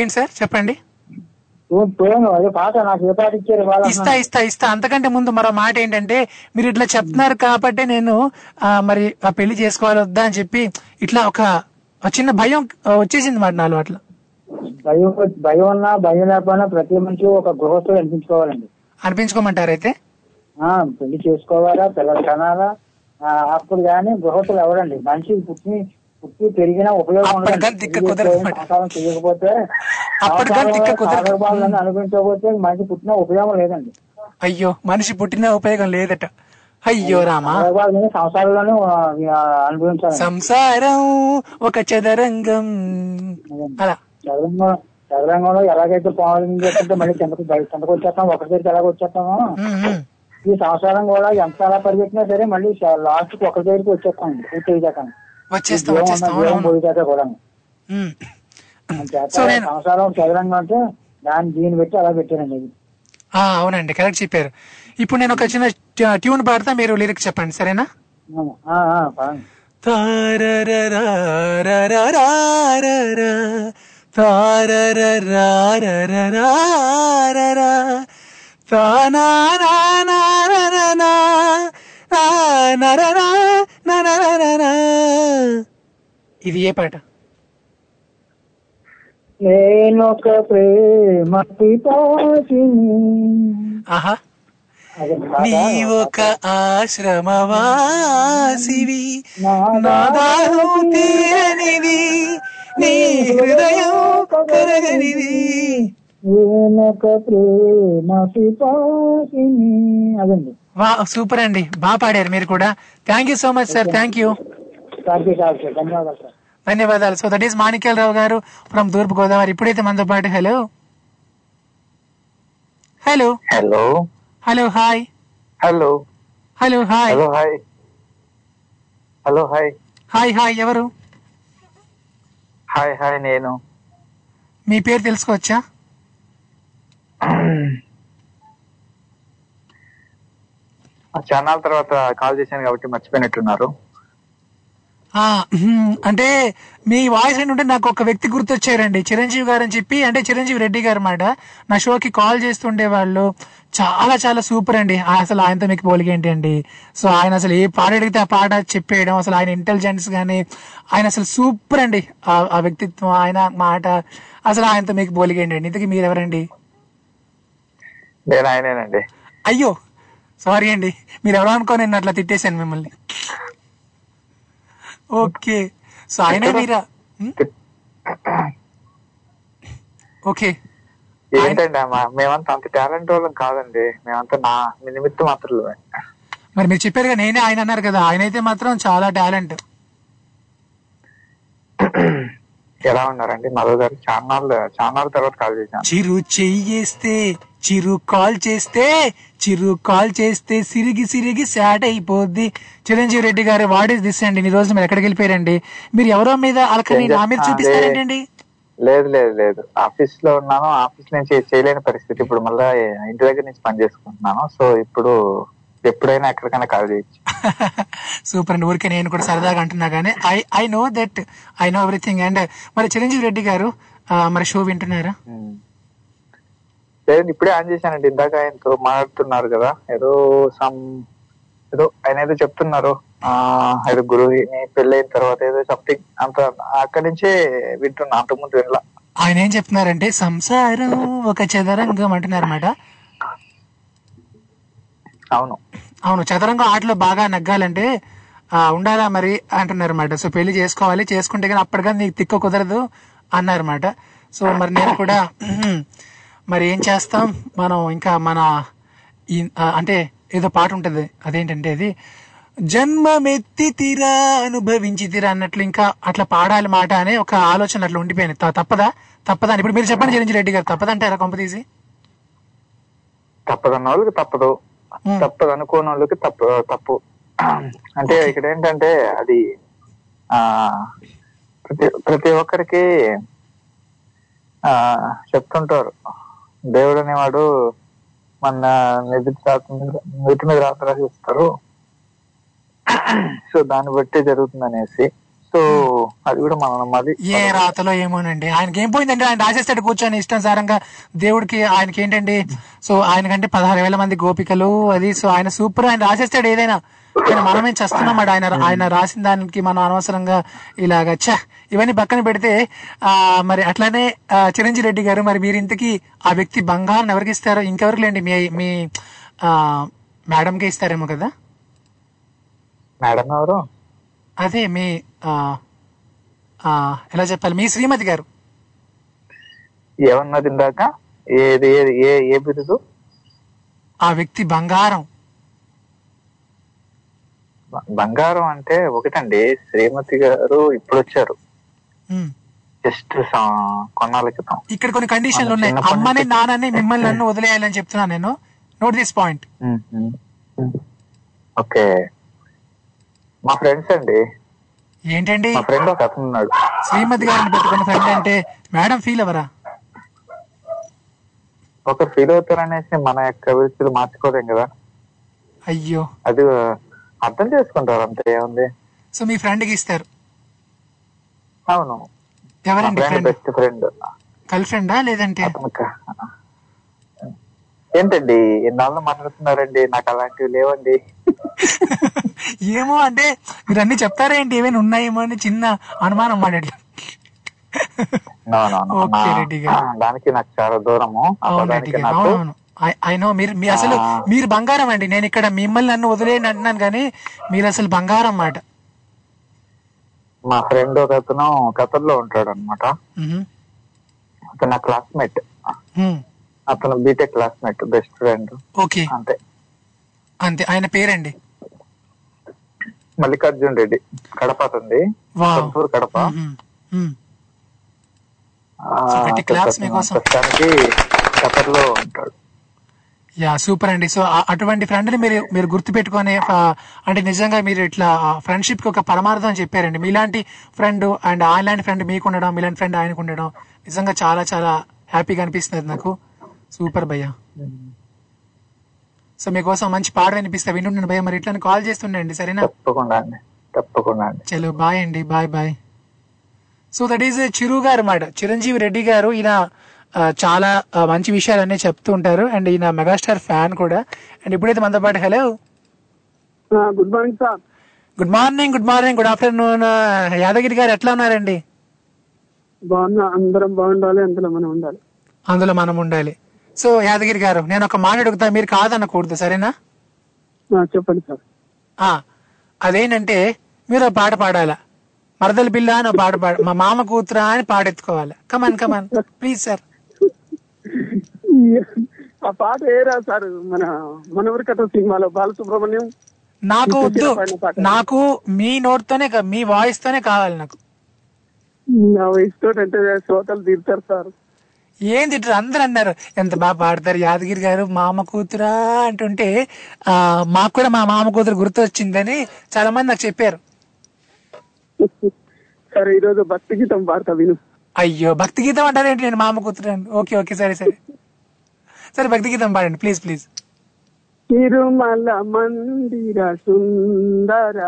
ఏంటి సార్ చెప్పండి. ఇస్తా ఇస్తా ఇస్తా అంతకంటే ముందు మరో మాట ఏంటంటే మీరు ఇట్లా చెప్తున్నారు కాబట్టి నేను మరి ఆ పెళ్లి చేసుకోవాలి వద్దా అని చెప్పి ఇట్లా ఒక చిన్న భయం వచ్చేసింది మాట నాలో. అట్లా భయం భయం ఉన్నా భయం లేకపోయినా ప్రతి మనిషి ఒక గృహస్థుడు అనిపించుకోవాలండి. అనిపించుకోమంటారు అయితే పెళ్లి చేసుకోవాలా పిల్లలు కనాలా అప్పుడు కానీ గృహస్థులు ఎవరండి మనిషి పుట్టి పుట్టి పెరిగినా ఉపయోగం చేయకపోతే అనుభవించకపోతే మనిషి పుట్టినా ఉపయోగం లేదండి. అయ్యో, మనిషి పుట్టినా ఉపయోగం లేదట. అయ్యో రామా, సంసారంలోనే అనుభవించాలి. సంసారం ఒక చదరంగం, అలా చదరంగం చదరంగంలో ఎలాగైతే పాలు చేస్తుంటే మళ్ళీ కిందకు కిందకు వచ్చేస్తాం, ఒకరిసరికి ఎలాగ వచ్చేస్తాము. ఈ సంసారం కూడా ఎంత అలా పరిగెట్టినా సరే మళ్ళీ లాస్ట్ కి ఒకరిసరికి వచ్చేస్తాం, పూర్తి అయ్యాక కూడా. సంసారం చదరంగం అంటే దాన్ని దీన్ని పెట్టి అలా పెట్టానండి. అవునండి, కరెక్ట్ చెప్పారు. ఇప్పుడు నేను ఒక చిన్న ట్యూన్ పాడతా, మీరు లిరిక్స్ చెప్పండి సరేనా? ఇది ఏ పాట? నేనొక ప్రేమ పిపాసిని, ఆహా నీవొక ఆశ్రమవాసివి, నాదాహం తీరనిది నీ హృదయం కరగనిది. నేనొక ప్రేమ పిపాసిని. అదండి. వా సూపర్ అండి, బాగా పాడారు మీరు కూడా. Thank you so much sir. Thank you, ధన్యవాదాలు సార్. ధన్యవాదాలు. So that is Manikyalarao garu from తూర్పు గోదావరి. ఇప్పుడైతే మనతో పాటు hello hello hello hello hi hello hello hi hello hi hi hi ఎవరు? హాయ్ హాయ్ నేను. మీ పేరు తెలుసుకోవచ్చా? చాలా తర్వాత కాల్ చేశాను కాబట్టి మర్చిపోయినట్టున్నారు. అంటే మీ వాయిస్ ఏంటంటే నాకు ఒక వ్యక్తి గుర్తొచ్చారండి, చిరంజీవి గారు అని చెప్పి, అంటే చిరంజీవి రెడ్డి గారు అన్నమాట. నా షోకి కాల్ చేస్తుండే వాళ్ళు, చాలా చాలా సూపర్ అండి. అసలు ఆయనతో మీకు పోలికేంటి అండి. సో ఆయన అసలు ఏ పాట అడిగితే ఆ పాట చెప్పేయడం, అసలు ఆయన ఇంటెలిజెన్స్ కానీ ఆయన అసలు సూపర్ అండి. ఆ వ్యక్తిత్వం, ఆయన మాట, అసలు ఆయనతో మీకు పోలికేంటి అండి. ఇంతకీ మీరెవరండి? అయ్యో సారీ అండి, మీరు ఎవరో అనుకో నేను అట్లా తిట్టేశాను మిమ్మల్ని. ఓకే, సో ఆయన మీరా? ఓకే, ఏంటండి మేమంతా అంత టాలెంట్ వాళ్ళం కాదండి, మేమంతా నా నిమిత్తం మాత్రమే. మరి మీరు చెప్పారు కదా, నేనే ఆయన అన్నారు కదా, ఆయన అయితే మాత్రం చాలా టాలెంట్. ఎలా ఉన్నారండి మధు గారు? చాలా చాలా తర్వాత కాల్ చేశాను. చిరు చెయ్యేస్తే చిరు కాల్ చేస్తే చిరు కాల్ చేస్తే సిరిగి సిరిగి సాడ్ అయిపోద్ది. చిరంజీవి రెడ్డి గారు, వాట్ ఈస్ దిస్ అండి? ఈ రోజు మీరు ఎక్కడికి వెళ్ళిపోయారండి? మీరు ఎవరో మీద అలకని నా మీద చూపిస్తారేంటండి? లేదు లేదు లేదు, ఆఫీస్ లో ఉన్నాను, ఆఫీస్ నుంచి చేయలేని పరిస్థితి. ఇప్పుడు మళ్ళీ ఇంటి దగ్గర నుంచి పని చేసుకుంటున్నాను. సో ఇప్పుడు ఎప్పుడైనా ఎక్కడికైనా కాల్ చేయొచ్చు. సూపర్ అండి. ఊరికే నేను కూడా సరదాగా అంటున్నా కానీ I I know that I know everything. And మరి చిరంజీవి రెడ్డి గారు, మరి షో వింటున్నారా? లేదు, ఇప్పుడే ఆన్ చేశానండి. ఇందాక ఆయనతో మాట్లాడుతున్నారు కదా, ఏదో సమ్ ఏదో ఆయన ఏదో చెప్తున్నారు, ఏదో గురువు పెళ్ళైన తర్వాత ఏదో సంథింగ్, అంత అక్కడి నుంచే వింటున్నా, అంతకుముందు వినలా. ఆయన ఏం చెప్తున్నారంటే సంసారం ఒక చదరంగం అంటున్నారు అన్నమాట. అవును అవును, చదరంగం ఆటలో బాగా నగ్గాలంటే ఉండాలా మరి అంటున్నారు అన్నమాట. సో పెళ్లి చేసుకోవాలి, చేసుకుంటే కానీ అప్పటికని నీకు తిక్క కుదరదు అన్నారన్నమాట. సో మరి నేను కూడా మరి ఏం చేస్తాం మనం, ఇంకా మన అంటే ఏదో పాట ఉంటుంది, అదేంటంటే అది జన్మమెత్తి తీరా అనుభవించి తీరా అన్నట్లు, ఇంకా అట్లా పాడాలి మాట అనే ఒక ఆలోచన అట్లా ఉండిపోయింది. తప్పదా తప్పదా ఇప్పుడు మీరు చెప్పండి చిరంజీవి రెడ్డి గారు, తప్పదంటే ఎలా కొంప తీసి? తప్పదన్న వాళ్ళకి తప్పదు, తప్పదు అనుకోని వాళ్ళకి తప్పు తప్పు. అంటే ఇక్కడ ఏంటంటే అది ఆ ప్రతి ప్రతి ఒక్కరికి ఆ చెప్తుంటారు, దేవుడు అనేవాడు మన నిధి నీటి మీద రాత రాసిస్తారు, సో దాన్ని బట్టి జరుగుతుంది అనేసి. సో అది కూడా మనం నమ్మాలి. ఏ రాతలో ఏమోనండి, ఆయనకి ఏం పోయిందండి, ఆయన రాసేస్తాడు కూర్చొని ఇష్టానుసారంగా. దేవుడికి ఆయనకి ఏంటండి, సో ఆయనకంటే పదహారు వేల మంది గోపికలు అది. సో ఆయన సూపర్, ఆయన రాసేస్తాడు ఏదైనా. మనమేం చేస్తున్నాం అన్నమాట, ఆయన ఆయన రాసిన దానికి మనం అనవసరంగా ఇలాగ చ ఇవన్నీ పక్కన పెడితే. ఆ మరి అట్లానే చిరంజీవి రెడ్డి గారు, మరి మీరు ఇంతకీ ఆ వ్యక్తి బంగారం ఎవరికి ఇస్తారో? ఇంకెవరికి లేండి, మీ మీ మేడంకే ఇస్తారేమో కదా. మేడం ఎవరు? అదే మీ ఎలా చెప్పాలి, మీ శ్రీమతి గారు ఏమన్నది ఇందాక, ఏ బిరుదు ఆ వ్యక్తి బంగారం? బంగారం అంటే ఒకటండి, శ్రీమతి గారు ఇప్పుడు వచ్చారు జస్ట్ కొన్నాళ్ళ క్రితం. ఇక్కడ కొన్ని కండిషన్లు ఉన్నాయి, అమ్మని నాన్నని మిమ్మల్ని నన్ను వదిలేయాలని చెప్తున్నా నేను. Note this point. ఓకే, మా ఫ్రెండ్స్ అండి. ఏంటండి మా ఫ్రెండ్ ఒక అతను ఉన్నాడు, శ్రీమతి గారిని పెట్టుకున్న ఫ్రెండ్ అంటే మేడం ఫీల్ అవరా? ఒకరు ఫీల్ అవుతారనేసి మన యొక్క అభిరుచులు మార్చుకోలేం కదా. అయ్యో, అది అర్థం చేసుకుంటారు, అంతే ఏముంది. సో మీ ఫ్రెండ్ కి ఇస్తారు? అవును. ఎవరండి? Best friend. గర్ల్ ఫ్రెండా లేదంటే? ఏంటండి ఎన్నాళ్ళు మాట్లాడుతున్నారండి, నాకు అలాంటివి లేవండి. ఏమో అంటే మీరు అన్ని చెప్తారా ఏంటి, ఏమైనా ఉన్నాయేమో అని చిన్న అనుమానం మాట. దానికి నాకు చాలా దూరము. అయినా మీరు మీ అసలు మీరు బంగారం అండి. నేను ఇక్కడ మిమ్మల్ని నన్ను వదిలేయండి అంటున్నాను కానీ మీరు అసలు బంగారం మాట. మా ఫ్రెండ్ ఒక అతను ఖతర్లో ఉంటాడు అనమాట, అతను నా క్లాస్మేట్, అతను BTech classmate, best friend. Okay, అంతే అంతే. ఆయన పేరండి? మల్లికార్జున్ రెడ్డి, కడప. అతనిది సొంతూరు కడప. ప్రస్తుతానికి ఖతర్లో ఉంటాడు. యా, సూపర్ అండి. సో అటువంటి ఫ్రెండ్ ని మీరు మీరు గుర్తు పెట్టుకునే, అంటే నిజంగా మీరు ఇట్లా ఫ్రెండ్షిప్ కి ఒక పరమార్థం అని చెప్పారండి. మీలాంటి ఫ్రెండ్ అండ్ ఆయనలాంటి ఫ్రెండ్ మీకు ఉండడం, మీలాంటి ఫ్రెండ్ ఆయనకు ఉండడం నిజంగా చాలా చాలా హ్యాపీగా అనిపిస్తుంది నాకు. సూపర్ భయ్యా. సో మీకోసం మంచి పాట వినిపిస్తా, వింటుండండి భయ్యా. మరి ఇట్లా కాల్ చేస్తుండండి, సరేనా? తప్పకుండా. తప్పకుండా అండి. చలో బాయ్ అండి, bye bye. So that is Chiru garu అన్నమాట, చిరంజీవి రెడ్డి గారు. ఈయన చాలా మంచి విషయాలన్నీ చెప్తూ ఉంటారు అండ్ ఈయన మెగాస్టార్ ఫ్యాన్ కూడా. అండ్ ఇప్పుడైతే మనతో పాటు hello, good morning sir. Good morning, good morning, good afternoon. Yadagiri garu ఎట్లా ఉన్నారండి? బాగున్నా, అందరం బాగుండాలి, అందులో మనం ఉండాలి, అందులో మనం ఉండాలి. సో యాదగిరి గారు, నేను ఒక మాట అడుగుతా, మీరు కాదనకూడదు, సరేనా? చెప్పండి సార్. అదేంటంటే మీరు ఒక పాట పాడాలా, మరదల పిల్ల అని ఒక పాట పాడ, మా మామ కూతురా అని పాట ఎత్తుకోవాలి. Come on come on please sir. ఆ పాట ఏరా సార్, మన మనవరి కథ సినిమాలో బాలసుబ్రహ్మణ్యం. నాకు వద్దు, నాకు మీ నోట్తోనే, మీ వాయిస్ తోనే కావాలి నాకు. నా వాయిస్ తోటి అంటే శ్రోతలు తీరుతారు సార్. ఏం తింటారు? అందరు అన్నారు ఎంత బాగా పాడతారు యాదగిరి గారు, మామ కూతురా అంటుంటే మాకు కూడా మా మామ కూతురు గుర్తు వచ్చిందని చాలా మంది నాకు చెప్పారు. సరే ఈరోజు భక్తి గీతం పాడతా విను. అయ్యో భక్తి గీతం అంటారు ఏంటి, నేను మామ కూతురు అండి. ఓకే ఓకే సరే సరే సరే భక్తి గీతం పాడండి ప్లీజ్ ప్లీజ్. తిరుమల మందిర సుందర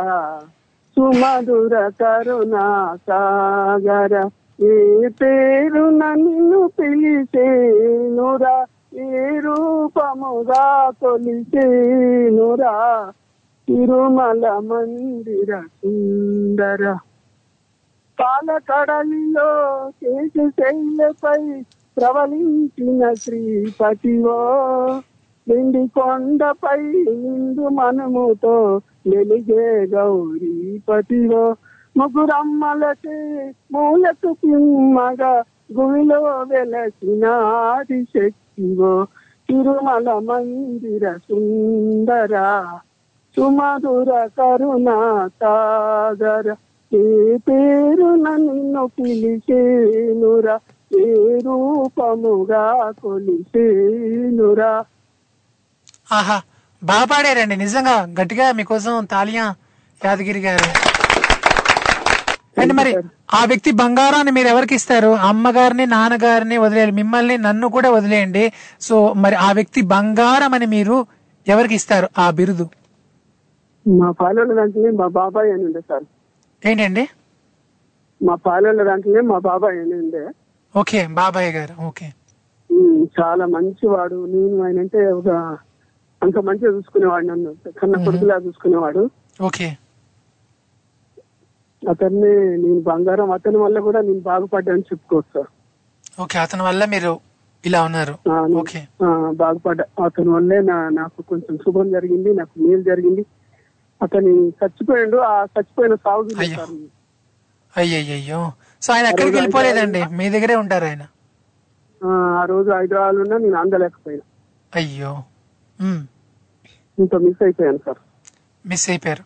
సుమధుర కరుణా సాగర, ఏ పేరు నన్ను పిలిచేనురా, ఏ రూపముగా కొలిచేనురా, తిరుమల మందిర సుందర. పాలకడలిలో కేశశైలపై ప్రవలించిన శ్రీపతివో, వెండి కొండపై నిండు మనముతో వెలిగే గౌరీపతివో, ముగురమ్మలకే మూలకు పిమ్మగా గుమిలో వెలసిన ఆదిశక్తివో, తిరుమల మందిర సుందర సుమధుర కరుణా సాగర, ఏ పేరు నన్ను పిలిచేనురా, ఏ రూపముగా కొలిసేనురా. ఆహా బాగా పాడారండి నిజంగా, గట్టిగా మీకోసం తాలియా యాదగిరి గారు. అంటే మరి ఆ వ్యక్తి బంగారాన్ని మీరు ఎవరికి ఇస్తారు? అమ్మగారిని నాన్నగారిని వదిలేయండి, మిమ్మల్ని నన్ను కూడా వదిలేయండి. సో మరి ఆ వ్యక్తి బంగారం అని మీరు ఎవరికి ఇస్తారు ఆ బిరుదు? మా పాలెళ్ళ దాంట్లోనే మా బాబాయ్ అని ఉండే సార్. ఏంటండి? మా పాలెళ్ళ దాంట్లోనే మా బాబాయ్ అని ఉండే. ఓకే బాబాయ్ గారు, ఓకే. చాలా మంచివాడు, నేను ఆయన అంటే ఒక అంత మంచిగా చూసుకునేవాడు, నన్ను కన్న కొడుకులా చూసుకునేవాడు. ఓకే అతన్ని నేను బంగారం, అతని వల్ల కూడా నేను బాగుపడ్డాను చెప్పుకోవచ్చు. ఓకే అతని వల్ల మీరు ఇలా ఉన్నారు. ఓకే బాగుపడ్డా, అతని వల్లే నా నాకు కొంచెం శుభం జరిగింది, నాకు మేలు జరిగింది. అతని చచ్చిపోయాడు, ఆ చచ్చిపోయిన సాగు. అయ్యయ్యో, సో ఆయన ఎక్కడికి వెళ్ళిపోలేదండి, మీ దగ్గరే ఉంటారు ఆయన. ఆ రోజు హైదరాబాద్ ఉన్నా, నేను అందలేకపోయినా. అయ్యో ఇంకా మిస్ అయిపోయాను సార్. మిస్ అయిపోయారు.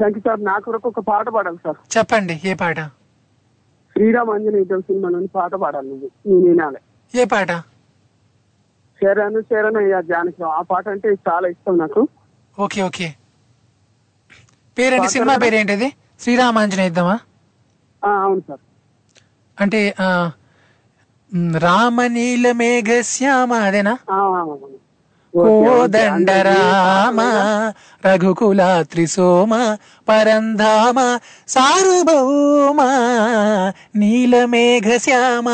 Thank you sir. నాకు వరకు ఒక పాట పాడాలి సార్. చెప్పండి. ఏ పాట? శ్రీరామ్ అంజనేయుడు సినిమాలోని పాట పాడాలి నువ్వు, నేను వినాలి. ఏ పాట? శరణు శరణయ్య జానకి, ఆ పాట అంటే చాలా ఇష్టం నాకు. Okay okay. పేరేంటి సినిమా పేరేంటిది? శ్రీరామ్ అంజనేయుద్దామా? అవును సార్. అంటే రామనీల మేఘ శ్యామ అదేనా? దండరామ రఘుకుల త్రిసోమ పరంధామ సార్వభౌమ నీలమేఘ శ్యామ,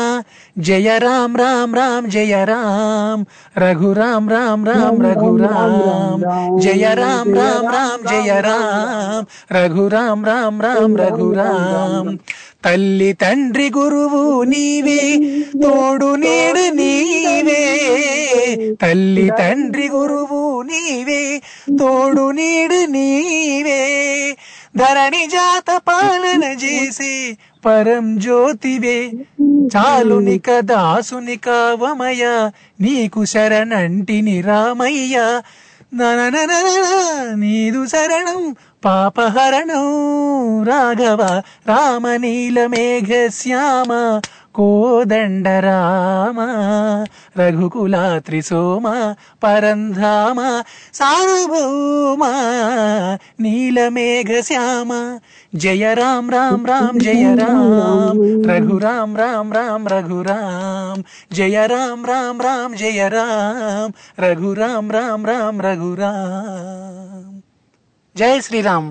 జయ రామ్ రామ్ రామ్ జయ రామ్, రఘురామ్ రామ్ రామ్ రఘురామ్, జయ రామ్ రామ్ రామ్ జయ రామ్, రఘురామ్ రామ్ రామ్ రఘురామ్. తల్లి తండ్రి గురువు నీవే, తోడు నీడు నీవే, తల్లి తండ్రి గురువు నీవే, తోడు నీడు నీవే, ధరణి జాత పాలన చేసే పరం జ్యోతివే, చాలునిక దాసునిక వమయ, నీకు శరణంటిని రామయ్య, నీదు శరణం పాపహరణం రాఘవ, రామనీల మేఘ శ్యామ కోదండరామ రఘుకుల త్రిసోమ పరంధామ సార్వభౌమ నీలమేఘ శ్యామ, జయ రామ్ రామ్ రామ్ జయ రామ్, రఘురామ్ రామ్ రామ్ రఘురామ్, జయ రామ్ రామ్ రామ్ జయ రామ్, రఘురామ్ రామ్ రామ్ రఘురామ్. జయ శ్రీరామ్.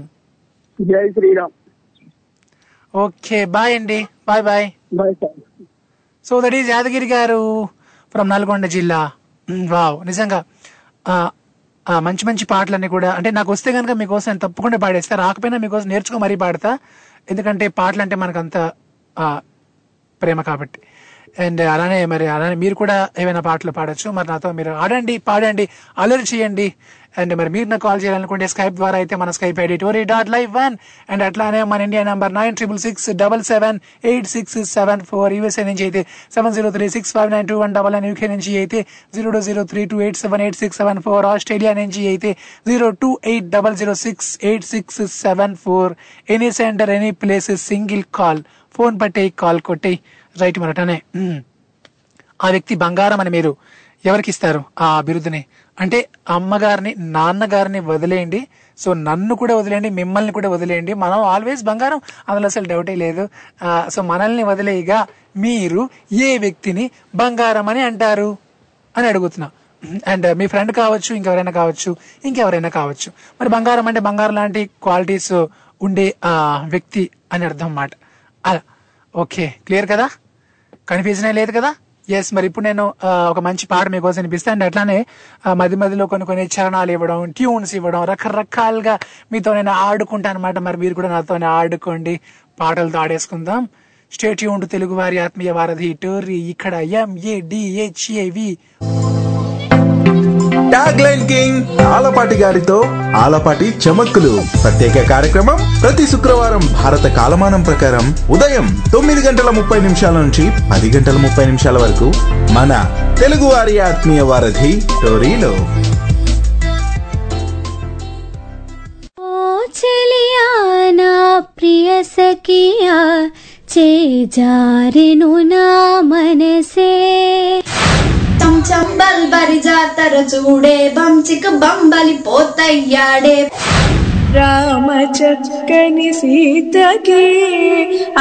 జై శ్రీరామ్. ఓకే, బాయ్ అండి. Bye bye bye sir. So that is Yadagiri garu from Nalgonda జిల్లా. వావ్, నిజంగా మంచి మంచి పాటలన్నీ కూడా, అంటే నాకు వస్తే కనుక మీకోసం నేను తప్పకుండా పాడేస్తా, రాకపోయినా మీకోసం నేర్చుకో మరీ పాడతా, ఎందుకంటే పాటలు అంటే మనకు అంత ప్రేమ కాబట్టి. అండ్ అలానే మరి అలానే మీరు కూడా ఏమైనా పాటలు పాడచ్చు, మరి నాతో మీరు ఆడండి, పాడండి, అలర్ చేయండి. అండ్ మరి మీరు నాకు కాల్ చేయాలనుకుంటే స్కైప్ ద్వారా అయితే మన Skype ID Tori dot live one, and అట్లానే మన India number nine triple six double seven eight six seven four, USA నుంచి అయితే seven zero three six five nine two one double nine, UK నుంచి అయితే zero two zero three two eight seven eight six seven four, Australia నుంచి అయితే zero two eight double zero six eight six seven four. Any centre any place single call, phone పట్టే call కొట్టే right. మరటనే ఆ వ్యక్తి బంగారం అని మీరు ఎవరికి ఇస్తారు ఆ బిరుదుని? అంటే అమ్మగారిని నాన్నగారిని వదిలేయండి, సో నన్ను కూడా వదిలేయండి, మిమ్మల్ని కూడా వదిలేయండి, మనం ఆల్వేస్ బంగారం, అందులో అసలు డౌటే లేదు. సో మనల్ని వదిలేయగా మీరు ఏ వ్యక్తిని బంగారం అని అంటారు అని అడుగుతున్నా. అండ్ మీ ఫ్రెండ్ కావచ్చు, ఇంకెవరైనా కావచ్చు, ఇంకెవరైనా కావచ్చు. మరి బంగారం అంటే బంగారం లాంటి క్వాలిటీస్ ఉండే ఆ వ్యక్తి అని అర్థం అన్నమాట. అలా ఓకే, క్లియర్ కదా, కన్ఫ్యూజనే లేదు కదా? ఎస్, మరి ఇప్పుడు నేను ఒక మంచి పాట మీకోసం అనిపిస్తాను. అండ్ అట్లానే మధ్య మధ్యలో కొన్ని కొన్ని చరణాలు ఇవ్వడం, ట్యూన్స్ ఇవ్వడం, రకరకాలుగా మీతో నేను ఆడుకుంటాను అనమాట. మరి మీరు కూడా నాతో ఆడుకోండి, పాటలతో ఆడేసుకుందాం. స్టే ట్యూన్డ్ తెలుగు వారి ఆత్మీయ వారధి టోరీ ఇక్కడ M A D H A V. Tag line king Alapati గారితో ఆలపాటి చమక్కులు ప్రత్యేక కార్యక్రమం ప్రతి శుక్రవారం భారత కాలమానం ప్రకారం ఉదయం తొమ్మిది గంటల ముప్పై నిమిషాల నుంచి పది గంటల ముప్పై నిమిషాల వరకు మన తెలుగు వారి ఆత్మీయ వారధి టోరీలో. చంబల్ బరి జాతర చూడే బంచిక బంబలి పోతయ్యాడే రామ చక్కని సీతకి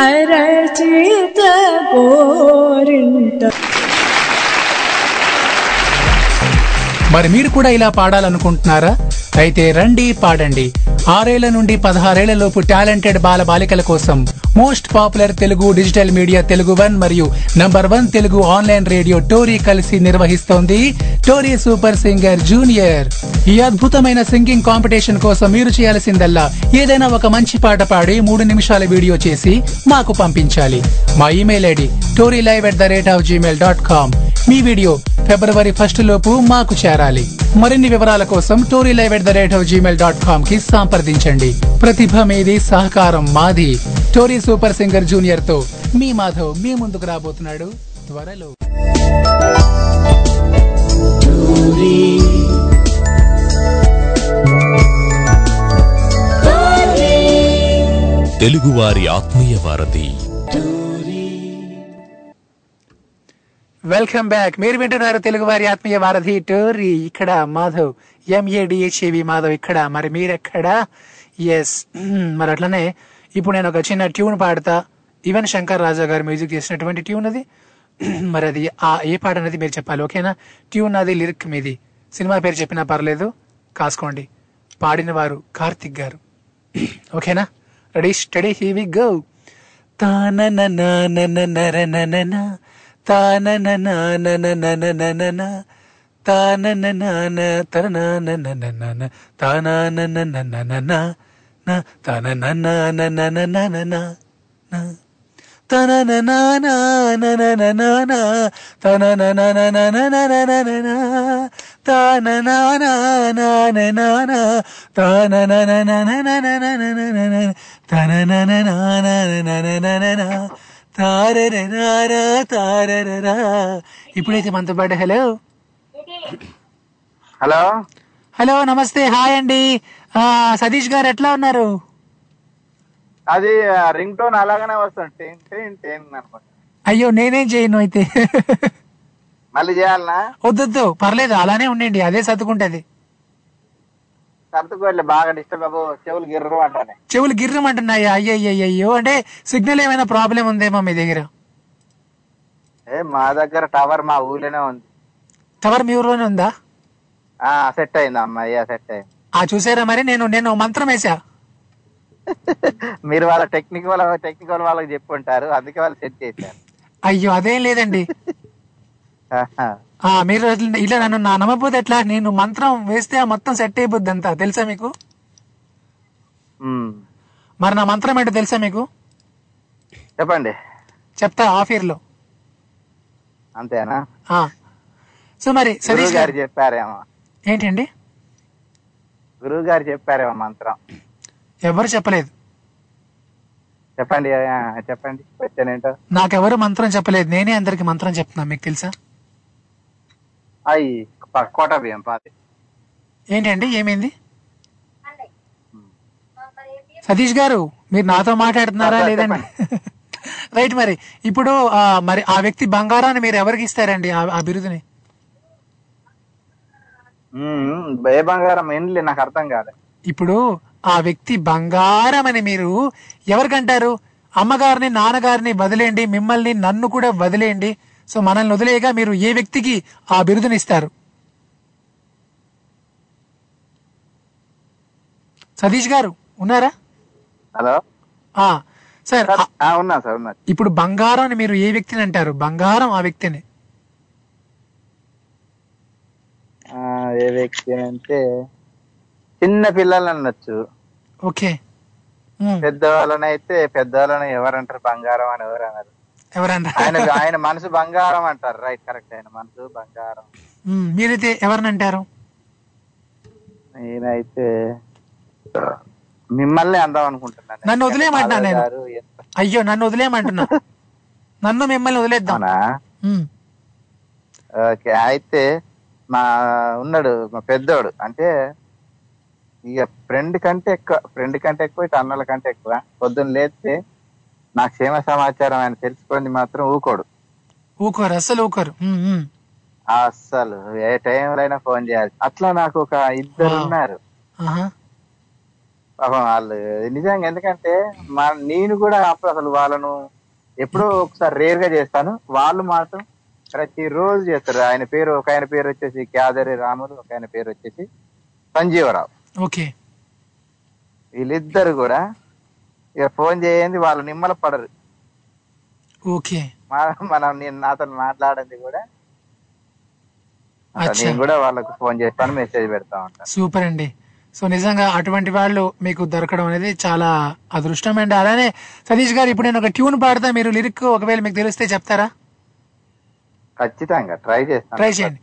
అరచేత కోరింట. మరి మీరు కూడా ఇలా పాడాలనుకుంటున్నారా? అయితే రండి, పాడండి. ఆరేళ్ల నుండి పదహారేళ్ల లోపు టాలెంటెడ్ బాల బాలికల కోసం most popular Telugu digital media Telugu one మరియు number one Telugu online radio Tori కలిసి నిర్వహిస్తోంది టోరీ సూపర్ సింగర్ జూనియర్. ఈ అద్భుతమైన సింగింగ్ కాంపిటీషన్ కోసం మీరు చేయాల్సిందల్లా ఏదైనా ఒక మంచి పాట పాడి మూడు నిమిషాల వీడియో చేసి మాకు పంపించాలి. మా email ID Tori live at the rate of Gmail dot com. మీ వీడియో ఫిబ్రవరి ఫస్ట్ లోపు మాకు చేరాలి. మరిన్ని వివరాల కోసం Tori live at the rate of Gmail dot com కి సంప్రదించండి. ప్రతిభ మీది, సహకారం మాది. టోరీ సూపర్ సింగర్ జూనియర్ తో మీ మాధవ్ మీ ముందుకు రాబోతున్నాడు త్వరలో. తెలుగువారి ఆత్మీయ వారధి. Welcome back. మీరు వింటున్నారు తెలుగు వారి ఆత్మీయ వారధి టోరీ ఇక్కడ మాధవ్ ఎంఏడిహెచ్ఏవి మాధవ్ ఇక్కడ. మరి మీరెక్కడ? ఎస్, మరి అట్లనే ఇప్పుడు నేను ఒక చిన్న ట్యూన్ పాడతా. ఈవెన్ శంకర్ రాజా గారు మ్యూజిక్ చేసినటువంటి ట్యూన్ అది. మరి అది ఆ ఏ పాట అనేది మీరు చెప్పాలి, ఓకేనా? ట్యూన్ అది, లిరిక్ మీది, సినిమా పేరు చెప్పినా పర్లేదు, కాసుకోండి. పాడిన వారు కార్తిక్ గారు, ఓకేనా? Ready steady here we go. తాన నరననా తాన నన తాన తన తాన తన. ఇప్పుడైతే మనతో పాటు హలో హలో హలో నమస్తే, హాయ్ అండి సతీష్ గారు, ఎట్లా ఉన్నారు? అది రింగ్ టోన్ అలాగనే వస్తుంది. అయ్యో, నేనేం చేయను అయితే, మళ్ళీ చేయాలనా? వద్దొద్దు, పర్లేదు, అలానే ఉండండి, అదే సర్దుకుంటది. చెవులు గిర్రమంటున్నాయా? అయ్యో, అంటే సిగ్నల్ ఏమైనా ప్రాబ్లం ఉందేమో మీ దగ్గర? మా దగ్గర టవర్ మా ఊర్లోనే ఉంది. టవర్ మీ ఊర్లోనే ఉందా? సెట్ అయిందా? చూసారా, మరి నేను నేను మంత్రం వేసా. మీరు వాళ్ళ టెక్నికల్ టెక్నికల్ వాళ్ళకి చెప్పుంటారు, అందుకే వాళ్ళు సెట్ చేశారు. అయ్యో అదేం లేదండి, మీరు ఇలా నన్ను నా నమ్మపోతే ఎట్లా, నేను మంత్రం వేస్తే మొత్తం సెట్ అయిపోద్ది అంతా తెలుసా మీకు. మరి నా మంత్రం ఏంటో తెలుసా మీకు? చెప్పండి, చెప్తా ఆఫ్ ఇయర్ లో. అంతేనా? సో మరి సతీష్ గారు చెప్పారేమో. ఏంటండి? గురువు గారు చెప్పారేమో మంత్రం. ఎవరు చెప్పలేదు. చెప్పండి చెప్పండి క్వశ్చన్ ఏంటో. నాకెవరు మంత్రం చెప్పలేదు, నేనే అందరికి మంత్రం చెప్తున్నాను, మీకు తెలుసా? అయి కోట బియ్యం పాతి. ఏంటండి ఏమైంది? సతీష్ గారు మీరు నాతో మాట్లాడుతున్నారా లేదండి? రైట్. మరి ఇప్పుడు మరి ఆ వ్యక్తి బంగారాన్ని మీరు ఎవరికి ఇస్తారండి ఆ బిరుదుని? ఏ బంగారం? ఏంటి నాకు అర్థం కాదు. ఇప్పుడు ఆ వ్యక్తి బంగారం అని మీరు ఎవరికంటారు? అమ్మగారిని నాన్నగారిని వదిలేండి, మిమ్మల్ని నన్ను కూడా వదిలేండి, సో మనల్ని వదిలేగా మీరు ఏ వ్యక్తికి ఆ బిరుదునిస్తారు? సతీష్ గారు ఉన్నారా? Hello sir. ఇప్పుడు బంగారం అని మీరు ఏ వ్యక్తిని అంటారు? బంగారం ఆ వ్యక్తిని ఏ వ్యక్తి అంటే చిన్న పిల్లలు అనొచ్చు. ఓకే. పెద్దవాళ్ళనైతే పెద్దవాళ్ళని ఎవరంటారు? బంగారం అని ఎవరు అన్నారు? ఎవరన్నారు? ఆయన ఆయన మనసు బంగారం అంటారు. Right, correct. ఆయన మనసు బంగారం. మీరైతే ఎవరిని అంటారు? నేనైతే మిమ్మల్ని అందాం అనుకుంటున్నాను. నన్ను వదిలేయమంటున్నా నేను. అయ్యో నన్ను వదిలేయమంటున్నా. నన్ను మిమ్మల్ని వదిలేద్దామనా? ఓకే. అయితే మా ఉన్నాడు మా పెద్దోడు, అంటే ఇక ఫ్రెండ్ కంటే ఎక్కువ, ఫ్రెండ్ కంటే ఎక్కువ, ఇటు అన్నల కంటే ఎక్కువ. పొద్దున్న లేస్తే నా క్షేమ సమాచారం ఆయన తెలుసుకొని మాత్రం ఊకోడు, ఊకోరు అసలు, ఊకోరు అస్సలు. ఏ టైంలో అయినా ఫోన్ చేయాలి. అట్లా నాకు ఒక ఇద్దరు ఉన్నారు పాపం. వాళ్ళు నిజంగా ఎందుకంటే మా నేను కూడా అసలు వాళ్ళను ఎప్పుడో ఒకసారి రేర్ గా చేస్తాను, వాళ్ళు మాత్రం ప్రతి రోజు చేస్తారు. ఆయన పేరు ఒక ఆయన పేరు వచ్చేసి క్యాదరి రాములు, ఒక ఆయన పేరు వచ్చేసి సంజీవరావు. ఓకే. వీళ్ళిద్దరు కూడా ఇక ఫోన్ చేయండి, వాళ్ళు నిమ్మల పడరు. ఓకే. మనం నేను నాతో మాట్లాడింది కూడా నేను కూడా వాళ్ళకు ఫోన్ చేస్తాను, మెసేజ్ పెడతా ఉంటాను. సూపర్ అండి. సో నిజంగా అటువంటి వాళ్ళు మీకు దొరకడం అనేది చాలా అదృష్టం అండి. అలానే సతీష్ గారు ఇప్పుడు నేను ఒక ట్యూన్ పాడతా, మీరు లిరిక్ ఒకవేళ మీకు తెలిస్తే చెప్తారా? ఖచ్చితంగా ట్రై చేస్తాను. ట్రై చేయండి.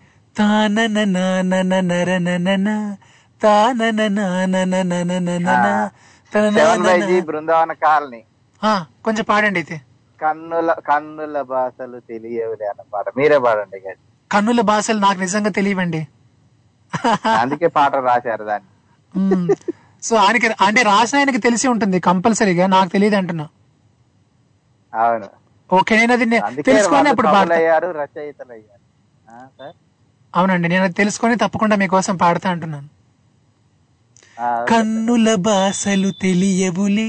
బృందావన కాలనీ కొంచెం పాడండి. అయితే కన్నుల కన్నుల భాషలు తెలియవులే అన్న పాట మీరే పాడండి. కన్నుల భాషలు నాకు నిజంగా తెలియవండి, అందుకే పాట రాశారు దాన్ని. సో ఆయనకి అంటే రాసిన ఆయనకి తెలిసి ఉంటుంది కంపల్సరీగా, నాకు తెలియదు అంటున్నా. అవును. ఓకే. నేను అది తెలుసుకొని అప్పుడు అవునండి, నేను అది తెలుసుకొని తప్పకుండా మీకోసం పాడతా అంటున్నాను. కన్నుల భాషలు తెలియవులే,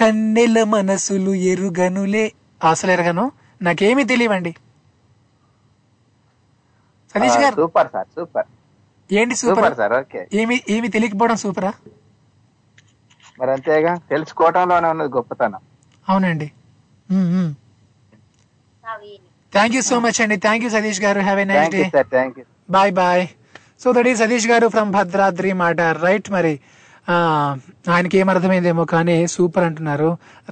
కన్నెల మనసులు ఎరుగనులే. అసలు ఎరగను, నాకేమీ తెలియవండి. Satish garu super sir, super. ఏంటి సూపర్ సార్? ఓకే. ఏమి ఏమి తెలియకపోవడం సూపరా? మరి అంతేగా, తెలుసుకోవటంలోనే ఉన్నది గొప్పతనం. అవునండి. థ్యాంక్ యూ సో మచ్ అండి. Thank you Satish garu. Have a nice day. Bye bye. So that is Satish garu from Bhadradri మాట. రైట్. మరి ఆయనకి ఏమర్థమైందేమో కానీ సూపర్ అంటున్నారు.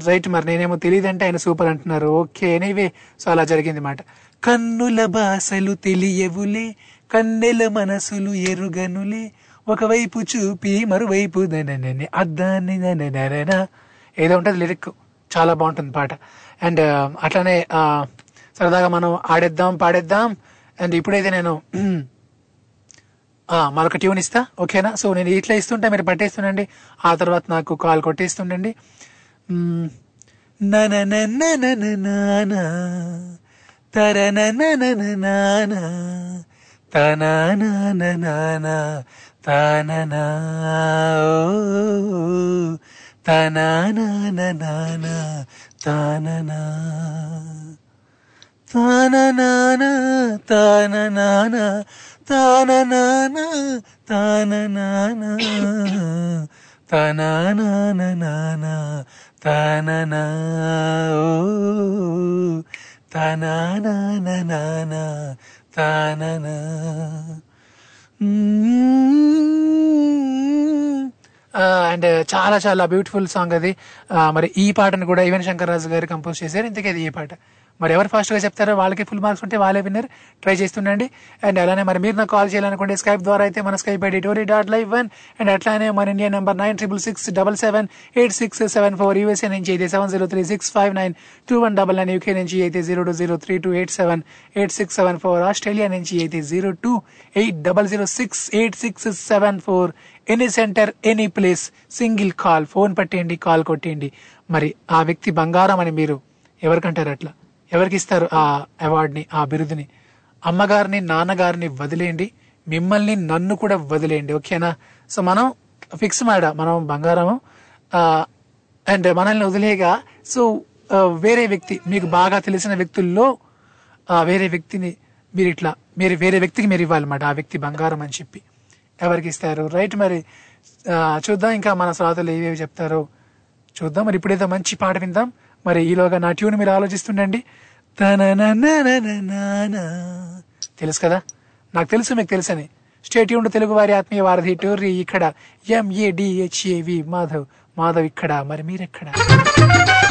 రైట్. మరి నేనేమో తెలియదంటే ఆయన సూపర్ అంటున్నారు. ఓకే. ఎనీవే, సో అలా జరిగింది మాట. కన్నుల భాషలు తెలియవులే, కన్నెల మనసులు ఎరుగనులే, ఒకవైపు చూపి మరువైపు దనని అద్దాన్ని దనననా. ఏదో ఉంటుంది లిరిక్, చాలా బాగుంటుంది పాట. అండ్ అట్లానే సరదాగా మనం ఆడేద్దాం పాడేద్దాం. అండ్ ఇప్పుడైతే నేను మరొక ట్యూన్ ఇస్తా, ఓకేనా? సో నేను ఇట్లా ఇస్తుంటా, మీరు పట్టేస్తుండండి, ఆ తర్వాత నాకు కాల్ కొట్టేస్తుండండి. తననా తననా తననా తాననా తాననా తాననా. అండ్ చాలా చాలా బ్యూటిఫుల్ సాంగ్ అది. మరి ఈ పాటను కూడా ఈవెన్ శంకర్ రాజు గారు కంపోజ్ చేశారు. ఇంతకీ అది ఈ పాట మరి ఎవరు ఫాస్ట్గా చెప్తారో వాళ్ళకి ఫుల్ మార్క్స్ ఉంటే వాళ్ళే విన్నర్. ట్రై చేస్తుండండి. అండ్ అలానే మరి మీరు నాకు కాల్ చేయాలనుకోండి స్కైప్ ద్వారా అయితే మన Skype ID Tori dot live one and అట్లానే మన India number nine triple six double seven eight six seven four USA నుంచి అయితే seven zero three six five nine two one double nine UK నుంచి అయితే zero two zero three two eight seven eight six seven four Australia నుంచి అయితే zero two eight double zero six eight six seven four any centre any place single call phone పట్టేయండి call కొట్టేయండి. మరి ఆ వ్యక్తి బంగారం అని మీరు ఎవరికంటారు? అట్లా ఎవరికి ఇస్తారు ఆ అవార్డుని ఆ బిరుదుని? అమ్మగారిని నాన్నగారిని వదిలేయండి, మిమ్మల్ని నన్ను కూడా వదిలేయండి. ఓకేనా? సో మనం ఫిక్స్ మాడ మనం బంగారము అండ్ మనల్ని వదిలేగా. సో వేరే వ్యక్తి మీకు బాగా తెలిసిన వ్యక్తుల్లో వేరే వ్యక్తిని మీరు ఇట్లా మీరు వేరే వ్యక్తికి మీరు ఇవ్వాలన్నమాట ఆ వ్యక్తి బంగారం అని చెప్పి ఎవరికి ఇస్తారు? రైట్. మరి చూద్దాం ఇంకా మన శ్రోతలు ఏవేవి చెప్తారో చూద్దాం. మరి ఇప్పుడేదో మంచి పాట విందాం. మరి ఈలోగా నా ట్యూన్ మీరు ఆలోచిస్తుండండి. తెలుసు కదా, నాకు తెలుసు మీకు తెలుసని. స్టేట్ ట్యూన్ తెలుగు వారి ఆత్మీయ వారధి టోర్రీ ఇక్కడ ఎంఏడిహెచ్ఏవి మాధవ్ మాధవ్ ఇక్కడ. మరి మీరెక్కడ?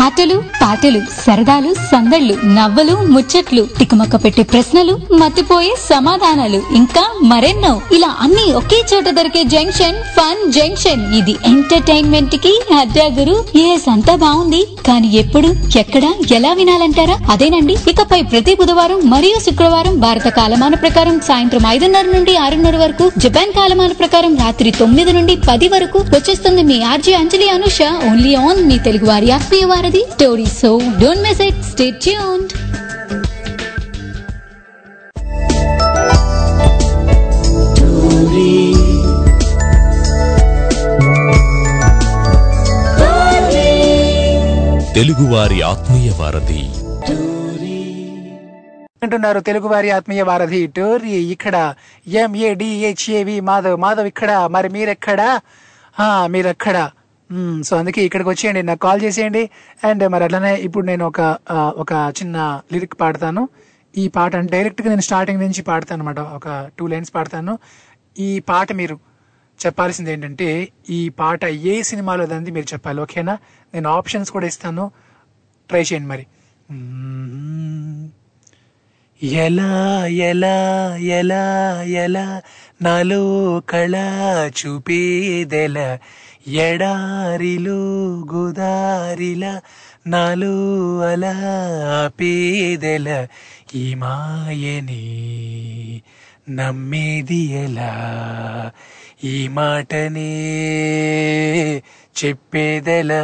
ఆటలు పాటలు సరదాలు సందళ్లు నవ్వులు ముచ్చట్లు తికమక్క పెట్టే ప్రశ్నలు మతిపోయే సమాధానాలు ఇంకా మరెన్నో ఇలా అన్ని ఒకే చోట దొరికే జంక్షన్ ఫన్ జంక్షన్. ఇది ఎంటర్టైన్మెంట్ కి హద్దా గురు. ఎస్, అంతా బాగుంది కానీ ఎప్పుడు ఎక్కడ ఎలా వినాలంటారా? అదేనండి, ఇకపై ప్రతి బుధవారం మరియు శుక్రవారం భారత కాలమాన ప్రకారం సాయంత్రం ఐదున్నర నుండి ఆరున్నర వరకు, జపాన్ కాలమాన ప్రకారం రాత్రి తొమ్మిది నుండి పది వరకు వచ్చేస్తుంది మీ RJ Anjali Anusha only on మీ తెలుగు వారి ఆత్మీయ వారధి story. So don't miss it, stay tuned. Telugu వారి ఆత్మీయ వారధి అంటున్నారు. తెలుగు వారి ఆత్మీయ వారధి టోరీ ఇక్కడ ఎంఏడిహెచ్ఏవి మాధవ్ మాధవ్ ఇక్కడ. మరి మీరెక్కడా? మీరెక్కడా? సో అందుకే ఇక్కడికి వచ్చేయండి, నాకు కాల్ చేసేయండి. అండ్ మరి అట్లానే ఇప్పుడు నేను ఒక ఒక చిన్న లిరిక్ పాడతాను. ఈ పాట అంటే డైరెక్ట్గా నేను స్టార్టింగ్ నుంచి పాడతాను అనమాట. ఒక టూ లైన్స్ పాడతాను. ఈ పాట మీరు చెప్పాల్సింది ఏంటంటే ఈ పాట ఏ సినిమాలో దంది మీరు చెప్పాలి. ఓకేనా? నేను ఆప్షన్స్ కూడా ఇస్తాను, ట్రై చేయండి. మరి ఎలా ఎలా ఎలా ఎలా నాలో కళ చూపేదెలా ఎడారిలో గోదారిలా నాలో అలా ఆపేదెల ఈ మాయని నమ్మేది ఎలా ఈ మాటనే చెప్పేదెలా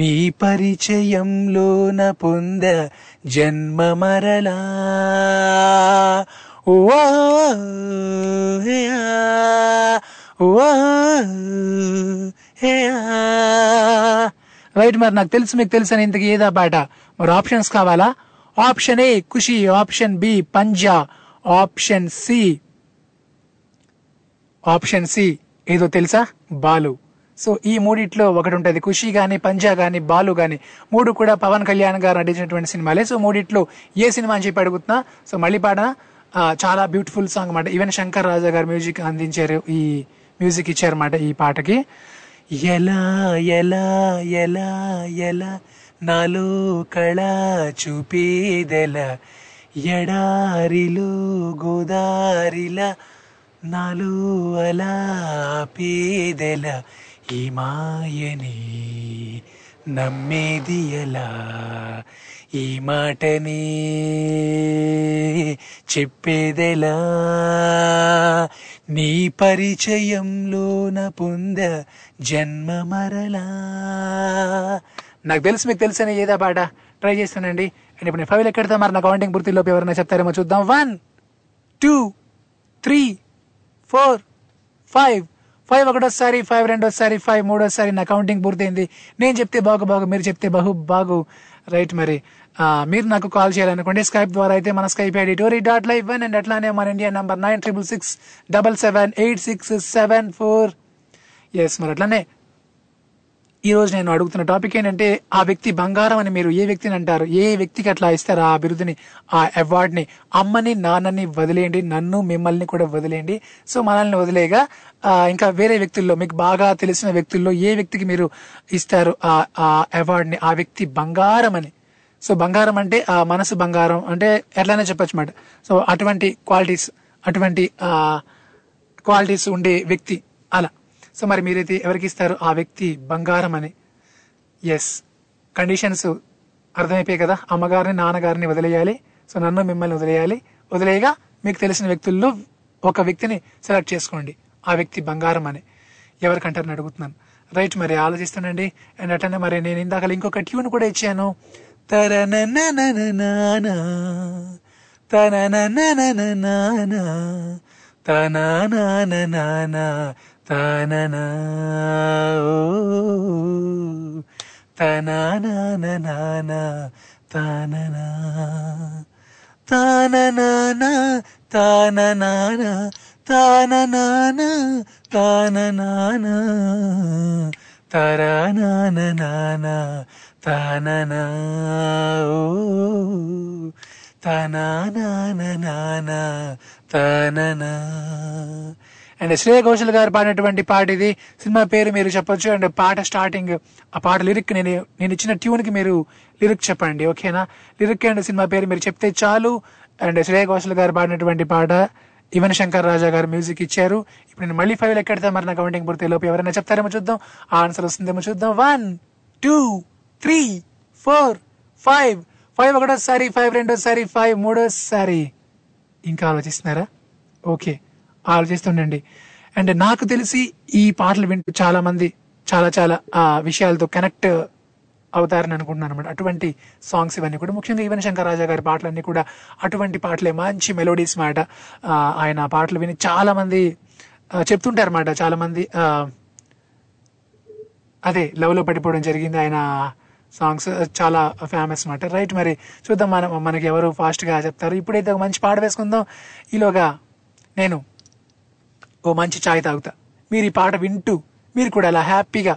నీ పరిచయంలోన పొంద జన్మ మరలా ఓ రైట్. మరి నాకు తెలుసు మీకు తెలుసు అని ఇంతకు ఏదా పాట? మరి ఆప్షన్స్ కావాలా? Option A Khushi, option B Panja, option C option C ఏదో తెలుసా బాలు. సో ఈ మూడిట్లో ఒకటి ఉంటుంది. ఖుషి కానీ పంజా కానీ బాలు కానీ మూడు కూడా పవన్ కళ్యాణ్ గారు నటించినటువంటి సినిమాలే. సో మూడిట్లో ఏ సినిమా అని చెప్పి అడుగుతున్నా. సో మళ్ళీ పాడనా? చాలా బ్యూటిఫుల్ సాంగ్ అన్నమాట. ఈవెన్ శంకర్ రాజా గారు మ్యూజిక్ అందించారు, ఈ మ్యూజిక్ ఇచ్చారన్నమాట ఈ పాటకి. ఎలా ఎలా ఎలా ఎలా నాలో కళ చూపేదెలా ఎడారిలో గోదారిలా నాలో అలా పేదెలా ఈ మాయని నమ్మేది ఎలా ఈ మాటని చెప్పేదెలా నీ పరిచయంలోన పొంద జన్మ మరలా. నాకు తెలుసు మీకు తెలుసు అని ఏదా పాట? ట్రై చేస్తానండి. అండ్ ఇప్పుడు నేను ఫైవ్ ఎక్కడతా మరి నా కౌంటింగ్ పూర్తిలోపు ఎవరైనా చెప్తారేమో చూద్దాం. One two three four five five ఒకటోసారి, ఫైవ్ రెండోసారి, ఫైవ్ మూడోసారి. నా కౌంటింగ్ పూర్తయింది. నేను చెప్తే బాగు బాగు, మీరు చెప్తే బహు బాగు. రైట్. మరి మీరు నాకు కాల్ చేయాలనుకోండి స్కైప్ ద్వారా అయితే మన Skype ID Tori dot live one and అట్లానే మన India number nine triple six double seven eight six seven four. Yes. మరి అట్లానే ఈ రోజు నేను అడుగుతున్న టాపిక్ ఏంటంటే, ఆ వ్యక్తి బంగారం అని మీరు ఏ వ్యక్తిని అంటారు? ఏ వ్యక్తికి అట్లా ఇస్తారు ఆ బిరుదుని, ఆ అవార్డుని? అమ్మని నాన్నని వదిలేయండి, నన్ను మిమ్మల్ని కూడా వదిలేయండి. సో మనల్ని వదిలేగా ఇంకా వేరే వ్యక్తుల్లో మీకు బాగా తెలిసిన వ్యక్తుల్లో ఏ వ్యక్తికి మీరు ఇస్తారు ఆ ఆ అవార్డుని, ఆ వ్యక్తి బంగారం అని? సో బంగారం అంటే ఆ మనసు బంగారం అంటే ఎట్లానే చెప్పచ్చు మాట. సో అటువంటి క్వాలిటీస్, అటువంటి క్వాలిటీస్ ఉండే వ్యక్తి అలా. సో మరి మీరైతే ఎవరికి ఇస్తారు ఆ వ్యక్తి బంగారం అని? ఎస్, కండిషన్స్ అర్థమైపోయాయి కదా. అమ్మగారిని నాన్నగారిని వదిలేయాలి, సో నన్ను మిమ్మల్ని వదిలేయాలి. వదిలేయగా మీకు తెలిసిన వ్యక్తుల్లో ఒక వ్యక్తిని సెలెక్ట్ చేసుకోండి, ఆ వ్యక్తి బంగారం అని. ఎవరికంటారని అడుగుతున్నాను. రైట్, మరి ఆలోచిస్తానండి. అండ్ అట్లనే మరి నేను ఇందాక ఇంకొక ట్యూన్ కూడా ఇచ్చాను, తన తన తన తన తన. అండ్ శ్రేయ ఘోషల్ గారు పాడినటువంటి పాట ఇది. సినిమా పేరు మీరు చెప్పొచ్చు. అండ్ పాట స్టార్టింగ్, ఆ పాట లిరిక్ నేను నేను ఇచ్చిన ట్యూన్కి మీరు లిరిక్ చెప్పండి, ఓకేనా? లిరిక్ అండ్ సినిమా పేరు మీరు చెప్తే చాలు. అండ్ శ్రేయ ఘోషల్ గారు పాడినటువంటి పాట, ఈవెన్ శంకర్ రాజా గారు మ్యూజిక్ ఇచ్చారు. ఇప్పుడు నేను మళ్ళీ ఫైవ్ ఎక్కడతా, మరి నా కౌంటింగ్ పూర్తి లోపు ఎవరైనా చెప్తారేమో చూద్దాం, ఆన్సర్ వస్తుందేమో చూద్దాం. One two three four five five ఒకటోసారి, ఫైవ్ రెండోసారి, ఫైవ్ మూడోసారి. ఇంకా ఆలోచిస్తున్నారా? ఓకే, ఆలోచిస్తుండండి. అండ్ నాకు తెలిసి ఈ పాటలు వింటూ చాలా మంది చాలా చాలా ఆ విషయాలతో కనెక్ట్ అవుతారని అనుకుంటున్నాను అనమాట. అటువంటి సాంగ్స్ ఇవన్నీ కూడా, ముఖ్యంగా ఈవెన్ శంకర్ రాజా గారి పాటలన్నీ కూడా అటువంటి పాటలే, మంచి మెలోడీస్ మాట. ఆయన పాటలు విని చాలా మంది చెప్తుంటారు అన్నమాట. చాలా మంది అదే లవ్ లో పడిపోవడం జరిగింది. ఆయన సాంగ్స్ చాలా ఫేమస్ మాట. రైట్, మరి చూద్దాం మనం మనకి ఎవరు ఫాస్ట్ గా చెప్తారు. ఇప్పుడైతే ఒక మంచి పాట వేసుకుందాం. ఈలోగా నేను ఓ మంచి ఛాయ్ తాగుతా. మీరు ఈ పాట వింటూ మీరు కూడా అలా హ్యాపీగా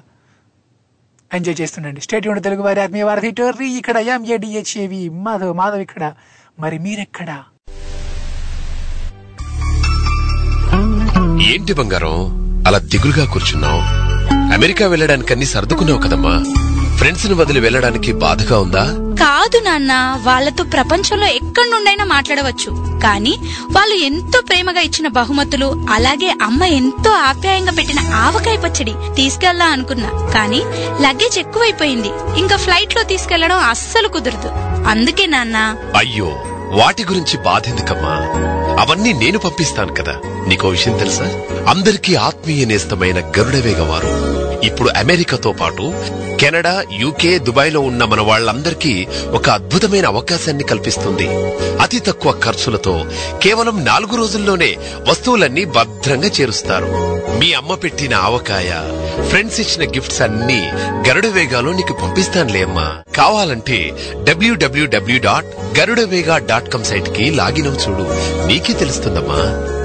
ఎంజాయ్ చేస్తుండండి. స్టేట్ యూనిట్ తెలుగు వారి ఆత్మీయ వారధి టోర్రీ ఇక్కడ, ఎంఏడిహెచ్ఏవి మాధవ్ మాధవ్ ఇక్కడ. మరి మీరెక్కడ? ఏంటి బంగారం అలా దిగులుగా కూర్చున్నావు? అమెరికా వెళ్ళడానికి అన్ని సర్దుకున్నావు కదమ్మా. ఫ్రెండ్స్ ని వదిలి వెళ్ళడానికి బాధగా ఉందా? కాదు నాన్న, వాళ్ళతో ప్రపంచంలో ఎక్కడి నుండైనా మాట్లాడవచ్చు, కానీ వాళ్ళు ఎంతో ప్రేమగా ఇచ్చిన బహుమతులు, అలాగే అమ్మ ఎంతో ఆప్యాయంగా పెట్టిన ఆవకాయ పచ్చడి తీసుకెళ్లా అనుకున్నా, కానీ లగేజ్ ఎక్కువైపోయింది. ఇంకా ఫ్లైట్ లో తీసుకెళ్లడం అస్సలు కుదరదు. అందుకే నాన్న. అయ్యో, వాటి గురించి బాధెందుకమ్మా, అవన్నీ నేను పంపిస్తాను కదా. నీకో విషయం తెలుసా, అందరికీ ఆత్మీయ నేస్తమైన గరుడవేగ వారు ఇప్పుడు అమెరికాతో పాటు కెనడా, యూకే, దుబాయ్ లో ఉన్న మన వాళ్లందరికీ ఒక అద్భుతమైన అవకాశాన్ని కల్పిస్తుంది. అతి తక్కువ ఖర్చులతో కేవలం నాలుగు రోజుల్లోనే వస్తువులన్నీ భద్రంగా చేరుస్తారు. మీ అమ్మ పెట్టిన ఆవకాయ, ఫ్రెండ్స్ ఇచ్చిన గిఫ్ట్స్ అన్ని గరుడవేగాలో నీకు పంపిస్తానులే అమ్మా. కావాలంటే డబ్ల్యూడబ్ల్యూడబ్ల్యూ dot Garudavega dot com site కి లాగిన్ అవు చూడు, నీకే తెలుస్తుందమ్మా.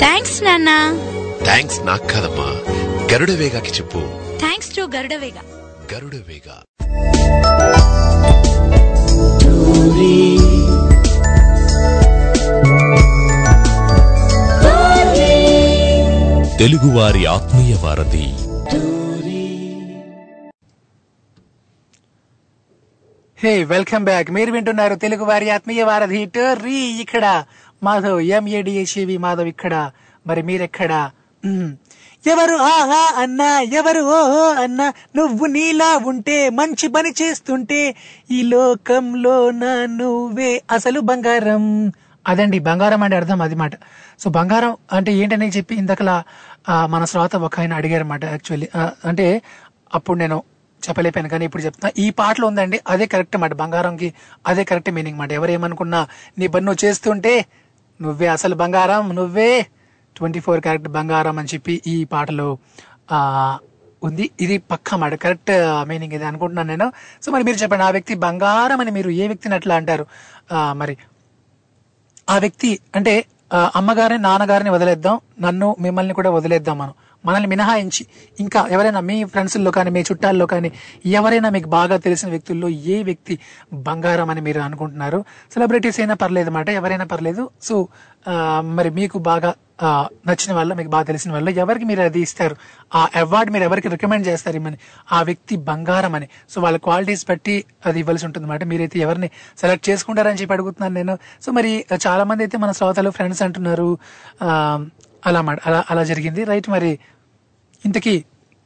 థ్యాంక్స్ నాన్నా. థ్యాంక్స్ నాకు కాదమ్మా, గరుడవేగాకి చెప్పు. Thanks to Garudavega. గరుడవేగ తెలుగువారి ఆత్మీయ వారధి. Hey, welcome back. మీరు వింటున్నారు తెలుగువారి ఆత్మీయ వారధి టోర్రీ ఇక్కడ, మాధవ్ ఎంఏడిఏవి మాధవ్ ఇక్కడ. మరి మీరెక్కడ? ఎవరు ఆహా అన్నా, ఎవరు ఓహో అన్నా, నువ్వు నీలా ఉంటే, మంచి పని చేస్తుంటే, ఈ లోకంలో నా నువ్వే అసలు బంగారం. అదండి బంగారం అంటే అర్థం అది మాట. సో బంగారం అంటే ఏంటని చెప్పి ఇంతకలా మన శ్రోత ఒక ఆయన అడిగారు అనమాట. యాక్చువల్లీ అంటే అప్పుడు నేను చెప్పలేపాను, కానీ ఇప్పుడు చెప్తున్నా. ఈ పాటలో ఉందండి, అదే కరెక్ట్ మాట. బంగారంకి అదే కరెక్ట్ మీనింగ్ మాట. ఎవరేమనుకున్నా నీ పని నువ్వు చేస్తుంటే నువ్వే అసలు బంగారం, నువ్వే ట్వంటీ ఫోర్ క్యారెట్ బంగారం అని చెప్పి ఈ పాటలో ఉంది. ఇది పక్కా మాట, కరెక్ట్ మీనింగ్ ఇది అనుకుంటున్నాను నేను. సో మరి మీరు చెప్పండి, ఆ వ్యక్తి బంగారం అని మీరు ఏ వ్యక్తిని అట్లా అంటారు? మరి ఆ వ్యక్తి అంటే అమ్మగారిని నాన్నగారిని వదిలేద్దాం, నన్ను మిమ్మల్ని కూడా వదిలేద్దాం మనం. మనల్ని మినహాయించి ఇంకా ఎవరైనా మీ ఫ్రెండ్స్లో కానీ మీ చుట్టాల్లో కానీ ఎవరైనా మీకు బాగా తెలిసిన వ్యక్తుల్లో ఏ వ్యక్తి బంగారం అని మీరు అనుకుంటున్నారు? సెలబ్రిటీస్ అయినా పర్లేదు అన్నమాట, ఎవరైనా పర్లేదు. సో మరి మీకు బాగా నచ్చిన వల్ల, మీకు బాగా తెలిసిన వల్ల ఎవరికి మీరు అది ఇస్తారు, ఆ అవార్డు మీరు ఎవరికి రికమెండ్ చేస్తారు ఇమని? ఆ వ్యక్తి బంగారం అని. సో వాళ్ళ క్వాలిటీస్ బట్టి అది ఇవ్వాల్సి ఉంటుంది అన్నమాట. మీరైతే ఎవరిని సెలెక్ట్ చేసుకుంటారని చెప్పి అడుగుతున్నాను నేను. సో మరి చాలా మంది అయితే మన శ్రోతలు ఫ్రెండ్స్ అంటున్నారు, అలా మాట అలా అలా జరిగింది. రైట్, మరి ఇంతకీ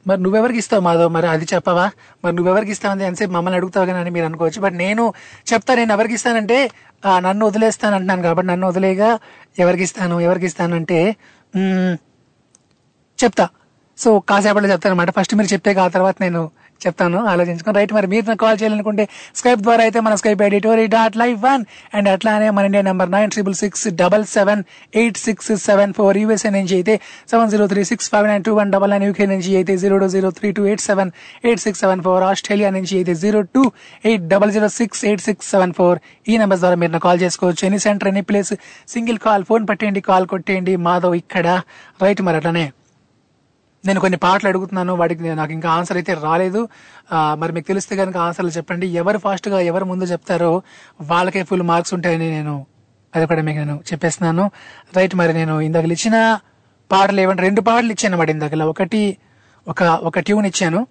మరి నువ్వెవరికి ఇస్తావు మాధవ్, మరి అది చెప్పవా? మరి నువ్వెవరికి ఇస్తావు అని అనిసేపు మమ్మల్ని అడుగుతావు కానీ అని మీరు అనుకోవచ్చు. బట్ నేను చెప్తా, నేను ఎవరికి ఇస్తానంటే నన్ను వదిలేస్తాను అంటున్నాను కాబట్టి నన్ను వదిలేగా ఎవరికి ఇస్తాను ఎవరికి ఇస్తానంటే చెప్తా. సో కాసేపట్లో చెప్తాను అనమాట. ఫస్ట్ మీరు చెప్తే ఆ తర్వాత నేను చెప్తాను, ఆలోచించుకోండి. రైట్, మరి మీరు నాకు కాల్ చేయాలనుకుంటే స్కైప్ ద్వారా అయితే మన Skype ID Tori dot live one and అట్లానే మన India number nine triple six double seven eight six seven four USA నుంచి అయితే seven zero three six five nine two one double nine UK నుంచి అయితే zero two zero three two eight seven eight six seven four Australia నుంచి అయితే zero two eight double zero six eight six seven four ఈ number ద్వారా మీరు call చేసుకోవచ్చు. Any centre any place single call, phone పట్టేయండి, call కొట్టేయండి, మాధవ్ ఇక్కడ. Right, మరి అట్లానే నేను కొన్ని పాటలు అడుగుతున్నాను, వాటికి నాకు ఇంకా ఆన్సర్ అయితే రాలేదు. మరి మీకు తెలిస్తే కనుక ఆన్సర్లు చెప్పండి. ఎవరు ఫాస్ట్గా ఎవరు ముందు చెప్తారో వాళ్ళకే ఫుల్ మార్క్స్ ఉంటాయని నేను అది కూడా మీకు నేను చెప్పేస్తున్నాను. రైట్, మరి నేను ఇందాకలు ఇచ్చిన పాటలు ఏమంటే రెండు పాటలు ఇచ్చాను అన్నమాట. ఇందాకలా ఒకటి ఒక ఒక ట్యూన్ ఇచ్చాను,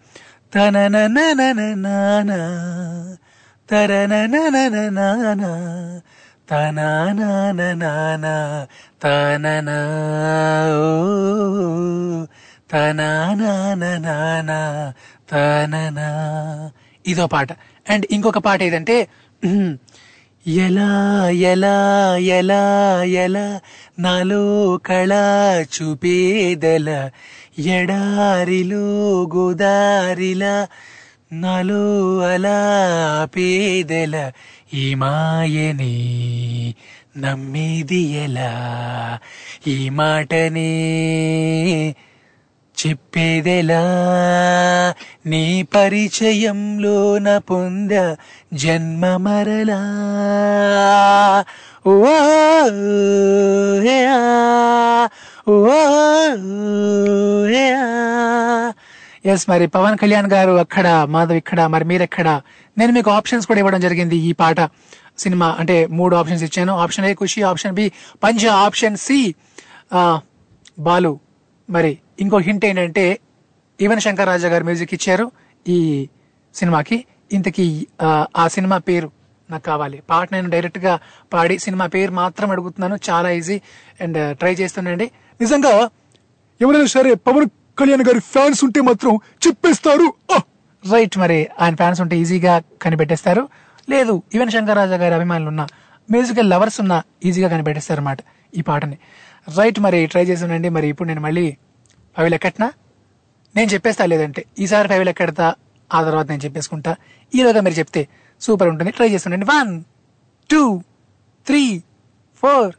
తన ఇదో పాట. అండ్ ఇంకొక పాట ఏదంటే ఎలా ఎలా ఎలా ఎలా నాలో కళా చూపేదల ఎడారిలో గోదారిలా నాలో అలా పేదల ఈ మాయని నమ్మేది ఎలా ఈ మాటనే చెప్పేదెలా నీ పరిచయంలో నా పొంద జన్మ మరలా ఓ హేయా ఓ హేయా. ఎస్, మరి పవన్ కళ్యాణ్ గారు అక్కడ, మాధవ్ ఇక్కడ, మరి మీరెక్కడ? నేను మీకు ఆప్షన్స్ కూడా ఇవ్వడం జరిగింది. ఈ పాట సినిమా అంటే మూడు ఆప్షన్స్ ఇచ్చాను. Option A Khushi, option B Panja, option C Balu. మరి ఇంకో హింట్ ఏంటంటే ఈవెన్ శంకర్ రాజా గారు మ్యూజిక్ ఇచ్చారు ఈ సినిమాకి. ఇంతకీ ఆ సినిమా పేరు నాకు కావాలి. పాట నేను డైరెక్ట్గా పాడి సినిమా పేరు మాత్రం అడుగుతున్నాను. చాలా ఈజీ అండ్ ట్రై చేస్తున్నాండి. నిజంగా ఎవరైనా సరే పవన్ కళ్యాణ్ గారి ఫ్యాన్స్ ఉంటే మాత్రం చెప్పేస్తారు. రైట్, మరి ఆయన ఫ్యాన్స్ ఉంటే ఈజీగా కనిపెట్టేస్తారు. లేదు, ఈవెన్ శంకర్ రాజా గారి అభిమానులు ఉన్నా, మ్యూజికల్ లవర్స్ ఉన్నా ఈజీగా కనిపెట్టేస్తారు అన్నమాట ఈ పాటని. రైట్, మరి ట్రై చేసానండి. మరి ఇప్పుడు నేను మళ్ళీ ఫైవ్ లెక్కట్నా? నేను చెప్పేస్తా, లేదంటే ఈసారి ఫైవ్ లెక్కడతా, ఆ తర్వాత నేను చెప్పేసుకుంటా. ఈలోగా మీరు చెప్తే సూపర్ ఉంటుంది. ట్రై చేస్తుండండి. One two three four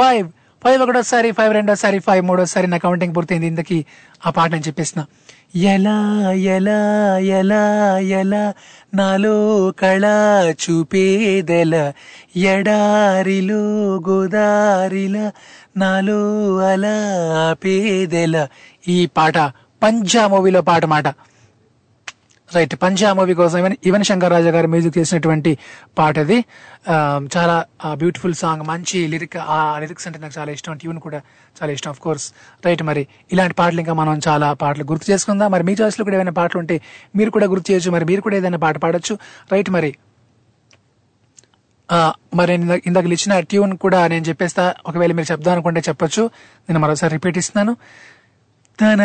five five ఒకటోసారి, ఫైవ్ రెండోసారి, ఫైవ్ మూడోసారి. నా కౌంటింగ్ పూర్తయింది. ఇంతకీ ఆ పాట నేను చెప్పేసిన, ఎలా ఎలా ఎలా ఎలా నాలో కళా చూపేదెల ఎడారిలో గోదారిలా నాలో అలా పేదెల ఈ పాట పంజా మూవీలో పాట మాట. రైట్, పంజా మూవీ కోసం even even Shankar Raja garu music చేసినటువంటి పాట అది. చాలా బ్యూటిఫుల్ సాంగ్, మంచి లిరిక్. ఆ లిరిక్స్ అంటే నాకు చాలా ఇష్టం, ట్యూన్ కూడా చాలా ఇష్టం ఆఫ్ కోర్స్. రైట్, మరి ఇలాంటి పాటలు ఇంకా మనం చాలా పాటలు గుర్తు చేసుకుందాం. మరి మీ చాయిస్లో కూడా ఏమైనా పాటలు ఉంటే మీరు కూడా గుర్తు చేయొచ్చు, మరి మీరు కూడా ఏదైనా పాట పాడచ్చు. రైట్, మరి మరి ఇందాక ఇచ్చిన ట్యూన్ కూడా నేను చెప్పేస్తా. ఒకవేళ మీరు చెప్దాం అనుకుంటే చెప్పచ్చు. నేను మరోసారి రిపీట్ ఇస్తున్నాను, తన.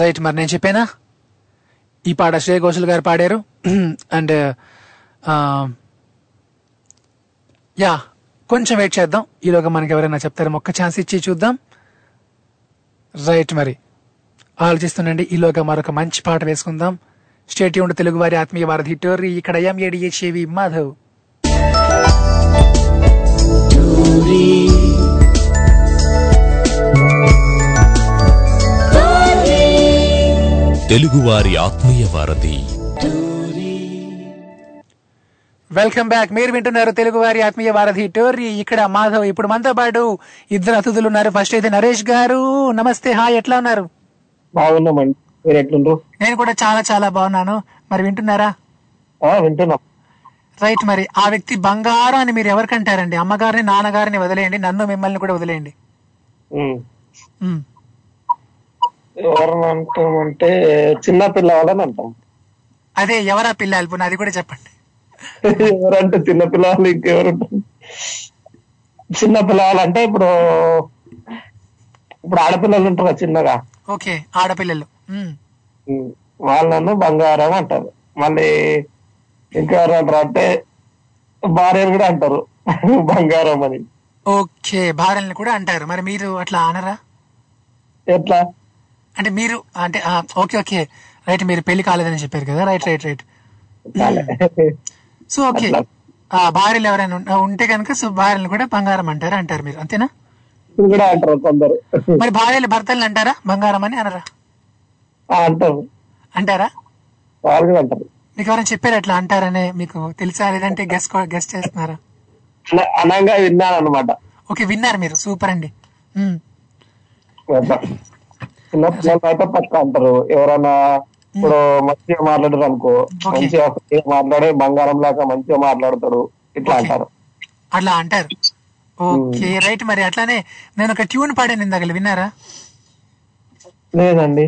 రైట్, మరి నేను చెప్పానా ఈ పాట శ్రేయ ఘోషల్ గారు పాడారు. అండ్ యా కొంచెం వెయిట్ చేద్దాం, ఈలోగా మనకి ఎవరైనా చెప్తారు. ఒక్క ఛాన్స్ ఇచ్చి చూద్దాం. రైట్, మరి ఆలోచిస్తుండండి. ఈలోగా మరొక మంచి పాట వేసుకుందాం. స్టే ట్యూన్డ్ తెలుగు వారి ఆత్మీయ వారధి టోరీ. ఇక్కడ M A D H A V Madhav. తెలుగువారి ఆత్మీయ వారధి. Welcome back. మీరు వింటున్నారు తెలుగువారి ఆత్మీయ వారధి టోరీ. ఇక్కడ మాధవ్. ఇప్పుడు మనతో పాటు ఇద్దరు అతిథులు ఉన్నారు. ఫస్ట్ అయితే నరేష్ గారు, నమస్తే. హాయ్, ఎట్లా ఉన్నారు? బాగున్నామండి, మీరు ఎట్లున్నారు? నేను కూడా చాలా చాలా బాగున్నాను. మరి వింటున్నారా? వింటున్నాం. రైట్. మరి ఆ వ్యక్తి బంగారు అని మీరు ఎవరికంటారండి? అమ్మగారిని, నాన్నగారిని వదిలేయండి, నన్ను మిమ్మల్ని కూడా వదిలేయండి. ఎవరిని అంటామంటే చిన్న పిల్లవాళ్ళని అంటాం. అదే ఎవరా పిల్లలు? అది కూడా చెప్పండి. ఎవరంటే చిన్న పిల్లలు, ఇంకెవరు చిన్న పిల్లలు అంటే ఇప్పుడు ఇప్పుడు ఆడపిల్లలు ఉంటారు చిన్నగా. ఓకే, ఆడపిల్లలు, వాళ్ళను బంగారం అంటారు. మళ్ళీ ఇంకెవరంటారు అంటే భార్యను కూడా అంటారు బంగారం అని. ఓకే, భార్యను కూడా అంటారు. మరి మీరు అట్లా అనరా? ఎట్లా అంటే మీరు అంటే ఓకే ఓకే రైట్. మీరు పెళ్లి కాలేదని చెప్పారు కదా. Right right right. So okay, భార్యలు ఎవరైనా ఉంటే కనుక సో భార్యలు కూడా బంగారం అంటారు అంటారు మీరు, అంతేనా? మరి భార్యలు భర్తలు అంటారా బంగారం అని? అనరా? అంటారా? మీకు ఎవరైనా చెప్పారు అట్లా అంటారని? మీకు తెలుసా లేదంటే గెస్ గెస్ చేస్తున్నారా? అనంగా విన్నారు అనమాట. ఓకే, విన్నారు మీరు. సూపర్ అండి. అంటారు ఎవరైనా ఇప్పుడు మంచిగా మాట్లాడారు అనుకో, మంచిగా మాట్లాడే బంగారం లాగా మంచిగా మాట్లాడతాడు, ఇట్లా అంటారు, అట్లా అంటారు. Okay right. మరి అట్లానే నేను ఒక ట్యూన్ పాడాను ఇందాక, విన్నారా? లేదండి.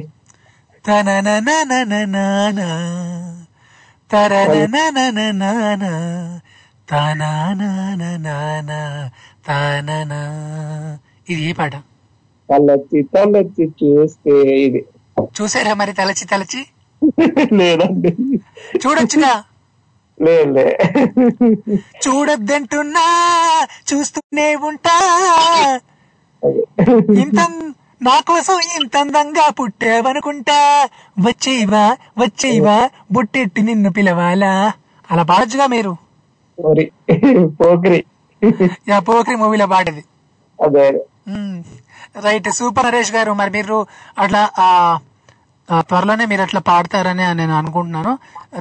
ఇది ఏ పాట? తలచి తలచి చూస్తే. ఇది చూసారా మరి? తలచి తలచి లేదండి. చూడొచ్చుగా? లేదులే. చూడొద్దంటున్నా చూస్తూనే ఉంటా, ఇంత నా కోసం ఇంత అందంగా పుట్టావనుకుంటా, వచ్చేవా వచ్చేవా బుట్టెట్టి నిన్ను పిలవాలా, అలా పాడొచ్చుగా మీరు? పోకిరి యా, పోకిరి మూవీలో పాడేది. అదే. రైట్, సూపర్ నరేష్ గారు. మరి మీరు అట్లా త్వరలోనే మీరు అట్లా పాడతారని నేను అనుకుంటున్నాను.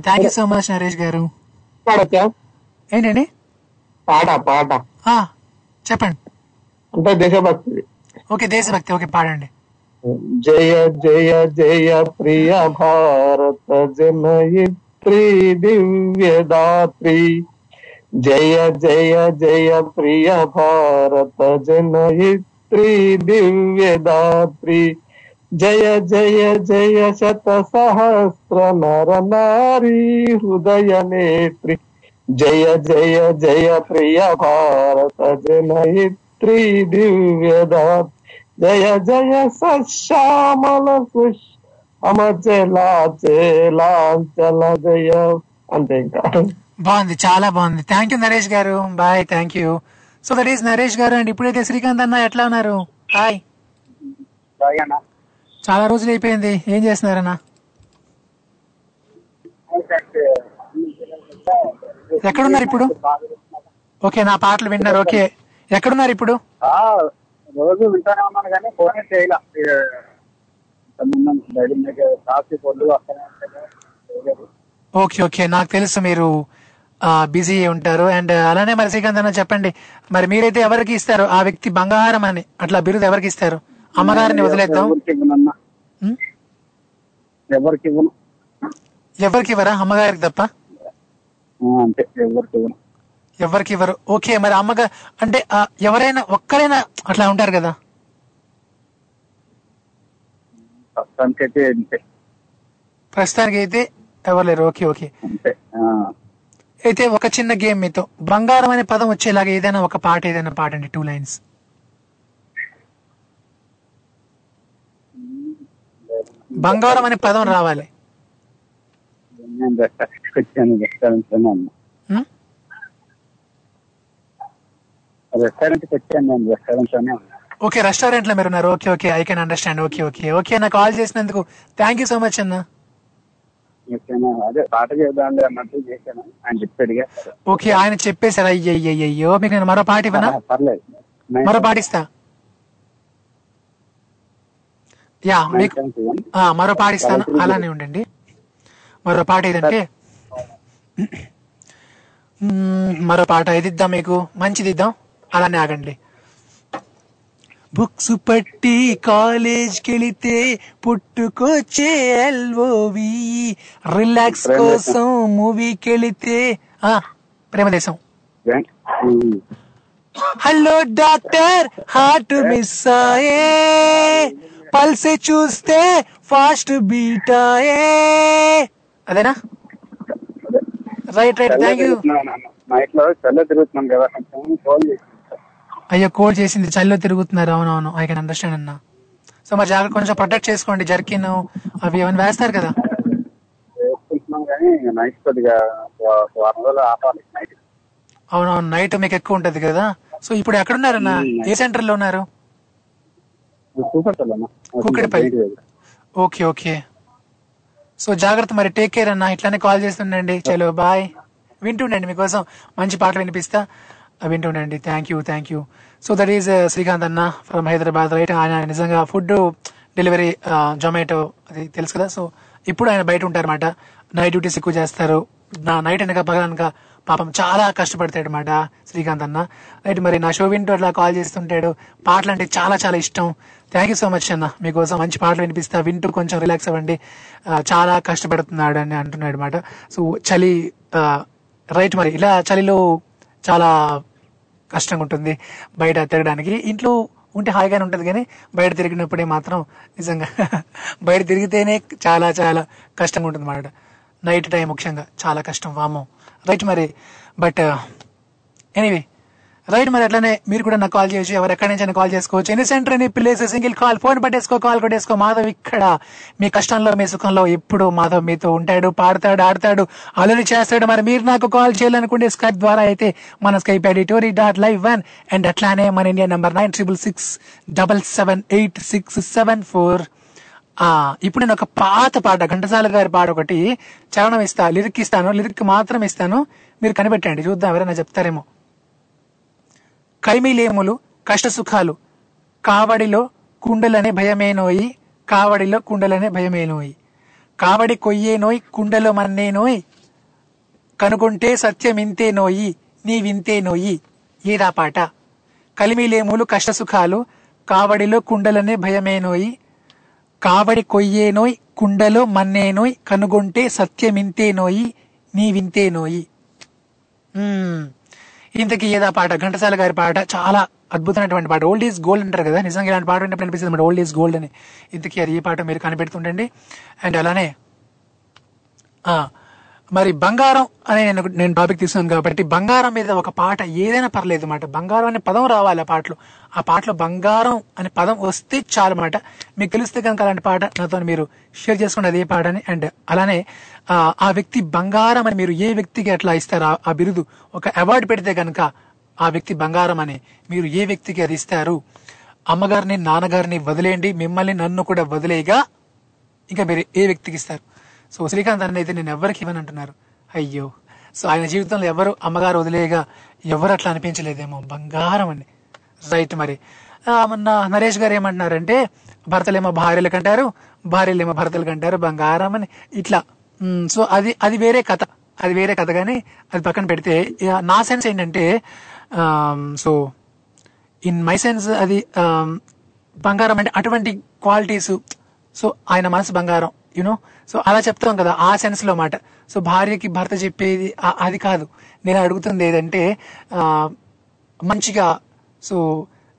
Thank you so much Naresh garu. ఏంటండి చెప్పండి. ఓకే, దేశభక్తి. ఓకే, పాడండి. జయ జయ జయ ప్రియ భారత జనయిత్రి దివ్యదాత్రి, జయ జయ జయ ప్రియ భారత జనయిత్రి దివ్యదాత్రి, జయ జయ జయ శత సహస్ర నర నారీ హృదయ నేత్రి, జయ జయ జయ ప్రియ భారత జనయిత్రి దివ్యదాత్రి, జయ జయ సశ్యామల కుష్ అమచలా చలాంచల జయ. అంతే. ఇంకా బాగుంది, చాలా బాగుంది. Thank you Naresh garu. Bye. Thank you. So that is Naresh garu. And ఇప్పుడైతే శ్రీకాంత్ అన్న, ఎట్లా ఉన్నారు? హాయ్. చాలా రోజులు అయిపోయింది, ఏం చేస్తున్నారన్నా? ఎక్కడున్నారు ఇప్పుడు? ఓకే, నా పాటలు విన్నారు. ఓకే, ఎక్కడున్నారు ఇప్పుడు? ఓకే ఓకే, నాకు తెలుసు మీరు బిజీ ఉంటారు. అండ్ అలానే మరి శ్రీకాంత్ అన్న చెప్పండి, మరి మీరైతే ఎవరికి ఇస్తారు ఆ వ్యక్తి బంగారం అని అట్లా బిరుదు ఎవరికి ఇస్తారు? అమ్మగారిని వదిలేద్దాం. ఎవరికి ఇవ్వరా? అమ్మగారికి తప్ప ఎవరికి ఇవ్వరు. ఓకే, మరి అమ్మగారు అంటే ఎవరైనా ఒక్కరైనా అట్లా ఉంటారు కదా? ప్రస్తుతానికి అయితే ఎవరు లేరు. Okay okay. అయితే ఒక చిన్న గేమ్ మీతో, బంగారం అనే పదం వచ్చేలాగా ఏదైనా ఒక పాట ఏదైనా పాడండి. Two lines. బంగారం అనే పదం రావాలి. ఓకే, రెస్టారెంట్ లో మీరున్నారు. Okay okay, I can understand. Okay okay okay, నాకు కాల్ చేసినందుకు థ్యాంక్ యూ సో మచ్ అన్న. అదే పాట చేద్దాండి అన్నట్టు చేశాను, ఆయన చెప్పాడుగా. ఓకే, ఆయన చెప్పేశారు. అయ్యో, మీకు నేను మరో పాట ఇవ్వనా? పర్లేదు, మరో పాటిస్తా. యా మీకు మరో పాట ఇస్తాను, అలానే ఉండండి. మరో పాట ఏదంటే మరో పాట ఏది ఇద్దాం మీకు మంచిది ఇద్దాం, అలానే ఆగండి. బుక్స్ పట్టి కాలేజ్కెళితే పుట్టుకొచ్చే ఎల్ఓవి, రిలాక్స్ కోసం మూవీకెళితే Premadesam, hello doctor heart miss అయ్యే, పల్సే చూస్తే ఫాస్ట్ బీట్ అయ్యే, అదేనా? Right right thank you. అయ్యో కోడ్ చేసింది, చలిలో తిరుగుతున్నారు. అవునవును, ఐ కెన్ అండర్స్టాండ్ అన్న. సో మరి జాగ్రత్త, కొంచెం ప్రొటెక్ట్ చేసుకోండి, జర్కిన్ అవి ఏమైనా వేస్తారు కదా. అవునవును, నైట్ మీకు ఎక్కువ ఉంటది కదా. సో ఇప్పుడు ఎక్కడున్నారన్నా, ఏ సెంటర్ లో ఉన్నారు? కూకటిపల్లి. ఓకే ఓకే, సో జాగ్రత్త మరి, టేక్ కేర్ అన్న. ఇట్లానే కాల్ చేస్తుండండి. చలో బాయ్, వింటుండండి, మీకోసం మంచి పాటలు వినిపిస్తా, వింటుండండి. Thank you thank you. So that is Srikanth అన్న ఫ్రమ్ హైదరాబాద్. రైట్, ఆయన నిజంగా ఫుడ్ డెలివరీ జొమాటో అది తెలుసు కదా. సో ఇప్పుడు ఆయన బయట ఉంటారన్నమాట, నైట్ డ్యూటీస్ ఎక్కువ చేస్తారు. నా నైట్ అనక పగలనక పాపం చాలా కష్టపడతాడు అనమాట శ్రీకాంత్ అన్న. రైట్, మరి నా షో వింటూ అట్లా కాల్ చేస్తుంటాడు. పాటలు అంటే చాలా చాలా ఇష్టం. థ్యాంక్ యూ సో మచ్ అన్న, మీకోసం మంచి పాటలు వినిపిస్తా, వింటూ కొంచెం రిలాక్స్ అవ్వండి, చాలా కష్టపడుతున్నాడు అని అంటున్నాడు అనమాట. సో చలి, రైట్, మరి ఇలా చలిలో చాలా కష్టంగా ఉంటుంది బయట తిరగడానికి. ఇంట్లో ఉంటే హాయిగానే ఉంటుంది, కానీ బయట తిరిగినప్పుడే మాత్రం నిజంగా బయట తిరిగితేనే చాలా చాలా కష్టంగా ఉంటుంది అన్నమాట. నైట్ టైం ముఖ్యంగా చాలా కష్టం, వామో. రైట్ మరి, బట్ ఎనీవే, రైట్ మరి అట్లానే మీరు కూడా నాకు కాల్ చేయొచ్చు, ఎవరు ఎక్కడి నుంచి కాల్ చేసుకోవచ్చు, ఎన్ని సెంటర్ ఎన్ని ప్లేస్, సింగిల్ కాల్, ఫోన్ పట్టేసుకో, కాల్ కొట్టేసుకో. మాధవ్ ఇక్కడ మీ కష్టంలో మీ సుఖంలో ఎప్పుడు మాధవ్ మీతో ఉంటాడు, పాడతాడు, ఆడతాడు, అలరి చేస్తాడు. మరి మీరు నాకు కాల్ చేయాలనుకుంటే స్కైప్ ద్వారా అయితే మన Skype ID Tori dot live one, and అట్లానే మన India number nine triple six double seven eight six seven four. ఇప్పుడు నేను ఒక పాత పాట, ఘంటసాల గారి పాట ఒకటి చరణం ఇస్తా, లిరిక్ ఇస్తాను, లిరిక్ మాత్రం ఇస్తాను, మీరు కనిపెట్టండి, చూద్దాం ఎవరైనా చెప్తారేమో. కైమిలేములు కష్ట సుఖాలు కావడిలో కుండలనే భయమేనోయి, కావడిలో కుండలనే భయమేనోయి, కావడి కొయ్యేనోయి కుండలో మన్నేనోయి, కనుగొంటే సత్యం ఇంతేనోయి నీ వింతేనోయి, ఏదా పాట? కలిమిలేములు కష్ట సుఖాలు కావడిలో కుండలనే భయమేనోయి, కావడి కొయ్యేనోయి కుండలో మన్నేనోయి, కనుగొంటే సత్యం ఇంతేనోయి నీ వింతేనోయి. ఇంతకీ ఏదా పాట? ఘంటసాల గారి పాట, చాలా అద్భుతమైనటువంటి పాట. ఓల్డ్ ఈజ్ గోల్డ్ అంటారు కదా, నిజంగా ఇలాంటి పాట విన్నప్పుడు అనిపిస్తుంది అన్నమాట, ఓల్డ్ ఈజ్ గోల్డ్ అని. ఇంతకీ అది ఏ పాట, మీరు కనిపెడుతుండండి. అండ్ అలానే మరి బంగారం అనే నేను నేను టాపిక్ తీసుకున్నాను కాబట్టి బంగారం మీద ఒక పాట ఏదైనా పర్లేదు అన్నమాట. బంగారం అనే పదం రావాలి ఆ పాటలో, ఆ పాటలో బంగారం అనే పదం వస్తే చాలు అన్నమాట. మీకు తెలిస్తే కనుక అలాంటి పాట నాతో మీరు షేర్ చేసుకోండి, అదే పాట అని. అండ్ అలానే ఆ వ్యక్తి బంగారం అని మీరు ఏ వ్యక్తికి అట్లా ఇస్తారు ఆ బిరుదు, ఒక అవార్డు పెడితే కనుక ఆ వ్యక్తి బంగారం అని మీరు ఏ వ్యక్తికి అది ఇస్తారు? అమ్మగారిని నాన్నగారిని వదిలేయండి, మిమ్మల్ని నన్ను కూడా వదిలేయగా ఇంకా మీరు ఏ వ్యక్తికి ఇస్తారు? సో శ్రీకాంత్ అన్న అయితే నేను ఎవరికి ఇవ్వను అంటున్నారు. అయ్యో, సో ఆయన జీవితంలో ఎవరు అమ్మగారు వదిలేగా ఎవరు అట్లా అనిపించలేదేమో బంగారం అని. రైట్ మరి, మొన్న నరేష్ గారు ఏమంటున్నారంటే భర్తలేమో భార్యలకు అంటారు, భార్యలేమో భర్తలకు అంటారు బంగారం అని ఇట్లా. సో అది అది వేరే కథ, అది వేరే కథ, కానీ అది పక్కన పెడితే నా సెన్స్ ఏంటంటే, సో ఇన్ మై సెన్స్ అది బంగారం అంటే అటువంటి క్వాలిటీస్. సో ఆయన మనసు బంగారం, యూనో, సో అలా చెప్తాం కదా ఆ సెన్స్లో మాట. సో భార్యకి భర్త చెప్పేది అది కాదు, నేను అడుగుతుంది ఏదంటే మంచిగా. సో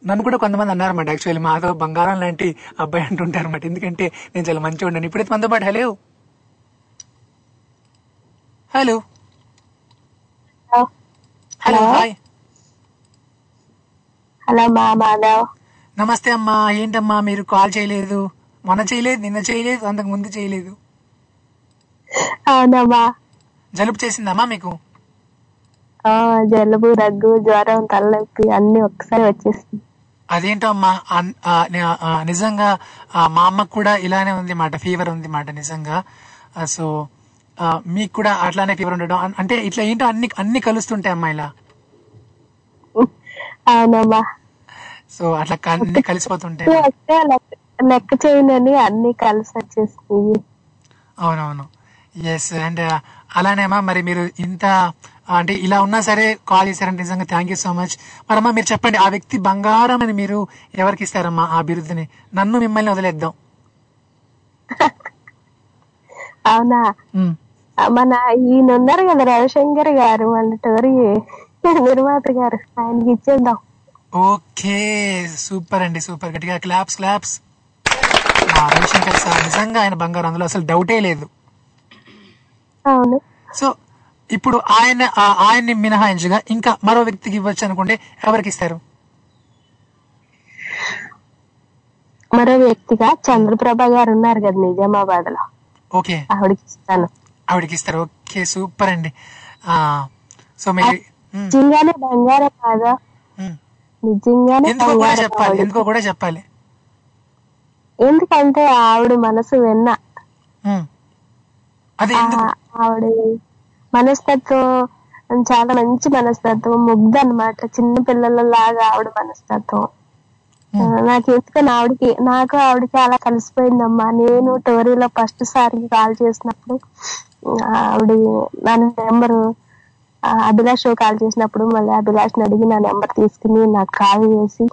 నన్ను కూడా కొంతమంది అన్నారన్నమాట, యాక్చువల్లీ మాతో బంగారం లాంటి అబ్బాయి అంటుంటారు అన్నమాట, ఎందుకంటే నేను చాలా మంచిగా ఉన్నాను. ఇప్పుడైతే మనతో పాటు hello hello hello hi hello Madhav నమస్తే అమ్మా. ఏంటమ్మా మీరు కాల్ చేయలేదు, మొన్న చేయలేదు, నిన్న చేయలేదు, అంతకు ముందు చేయలేదు. అవునమ్మా, జలుబు చేసిందమ్మా మీకు? జలుబు, దగ్గు, జ్వరం, తలనొప్పి అన్ని ఒకసారి వచ్చేసింది. అదేంటో అమ్మా, నిజంగా మా అమ్మకు కూడా ఇలానే ఉంది మాట, ఫీవర్ ఉంది మాట నిజంగా. సో మీకు కూడా అట్లానే ఫీవర్ ఉండడం అంటే ఇట్లా ఏంటో అన్ని అన్ని కలుస్తుంటాయి అమ్మా ఇలా. అవునమ్మా, సో అట్లా కలిసిపోతుంటాయి లెక్క చేయనని అన్ని కలిసి వచ్చేస్తాయి. అవునవును, ఎస్. అండ్ అలానేమా మరి మీరు ఇంత అంటే ఇలా ఉన్నా సరే కాల్ చేశారంటే నిజంగా థ్యాంక్ యూ సో మచ్. మరమ్మా మీరు చెప్పండి, ఆ వ్యక్తి బంగారం అని మీరు ఎవరికి ఇస్తారమ్మా ఆ బిరుదుని? నన్ను మిమ్మల్ని వదిలేద్దాం. అవునా, మన ఈయన ఉన్నారు కదా రవిశంకర్ గారు, మన టోరీ నిర్మాత గారు, ఆయనకి ఇచ్చేద్దాం. ఓకే, సూపర్ అండి, సూపర్. గట్టిగా క్లాప్స్ క్లాప్స్. రవిశంకర్ సార్ నిజంగా ఆయన బంగారం, అందులో అసలు డౌటే లేదు. అవును. సో ఇప్పుడు ఆయన ఆయన్ని మినహాయించగా ఇంకా మరో వ్యక్తికి ఇవ్వచ్చు అనుకుంటే ఎవరికి ఇస్తారు? మరో వ్యక్తిగా చంద్రప్రభ గారు ఉన్నారు కదా నిజామాబాద్ లో, ఓకే, ఆవిడకి ఇస్తాను. ఆవిడకి ఇస్తారు, ఓకే, సూపర్ అండి. సో మీరు నిజంగానే బంగారం కాదా? నిజంగానే ఎందుకో కూడా చెప్పాలి ఎందుకో కూడా చెప్పాలి ఎందుకంటే ఆవిడ మనసు వెన్న, ఆవిడ మనస్తత్వం చాలా మంచి మనస్తత్వం, ముగ్ధ అనమాట, చిన్న పిల్లల లాగా ఆవిడ మనస్తత్వం. నాకు ఎందుకని ఆవిడకి నాకు ఆవిడకి అలా కలిసిపోయిందమ్మా. నేను టోరీలో ఫస్ట్ సారికి కాల్ చేసినప్పుడు ఆవిడ నా నెంబరు, అభిలాష్ కాల్ చేసినప్పుడు మళ్ళీ అభిలాష్ని అడిగి నా నెంబర్ తీసుకుని నాకు కాల్ చేసి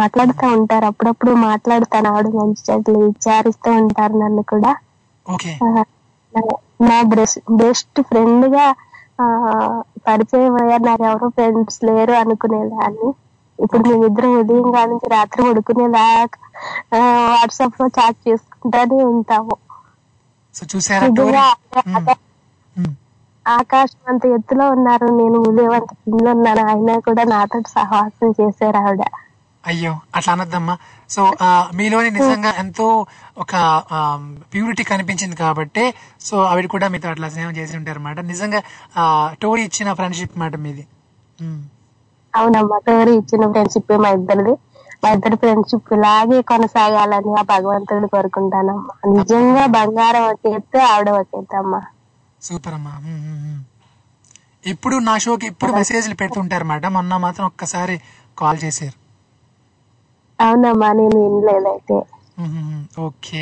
మాట్లాడుతూ ఉంటారు. అప్పుడప్పుడు మాట్లాడుతాను, ఆవిడ మంచి చెట్లు విచారిస్తూ ఉంటారు నన్ను కూడా. నా బెస్ట్ బెస్ట్ ఫ్రెండ్ గా పరిచయం అయ్యారు, నాకు ఎవరో ఫ్రెండ్స్ లేరు అనుకునేదాన్ని. ఇప్పుడు మేమిద్దరం ఉదయం కాడి నుంచి రాత్రి పడుకునేదాకా వాట్సాప్ లో చాట్ చేసుకుంటానే ఉంటాము. ఆకాశం అంత ఎత్తులో ఉన్నారు, నేను ఉదయం అంత కింద ఉన్నాను, అయినా కూడా నాతో సహవాసం చేశారు ఆవిడ. అయ్యో అట్లా అనద్దమ్మా. సో మీలోని నిజంగా ఎంతో ఒక ప్యూరిటీ కనిపించింది కాబట్టి సో ఆవిడ కూడా మీతో అట్లా స్నేహం చేసి ఉంటారు అన్నమాట. నిజంగా టోరీ ఇచ్చిన ఫ్రెండ్షిప్ మాట మీది. అవునమ్మా, టోరీ ఇచ్చిన ఫ్రెండ్షిప్ మా ఇద్దరిది. మా ఇద్దరి ఫ్రెండ్షిప్ ఇలాగే కొనసాగాలని ఆ భగవంతుడిని కోరుకుంటానమ్మా. నిజంగా బంగారం ఒక ఎత్తు, ఆవిడ ఒక ఎత్తు అమ్మా. సూపర్ అమ్మా. ఇప్పుడు నా షోకి ఇప్పుడు మెసేజ్లు పెడుతుంటారు అన్నమాట, మొన్న మాత్రం ఒక్కసారి కాల్ చేశారు. అవునమ్మా, నేను వినలేదైతే. ఓకే,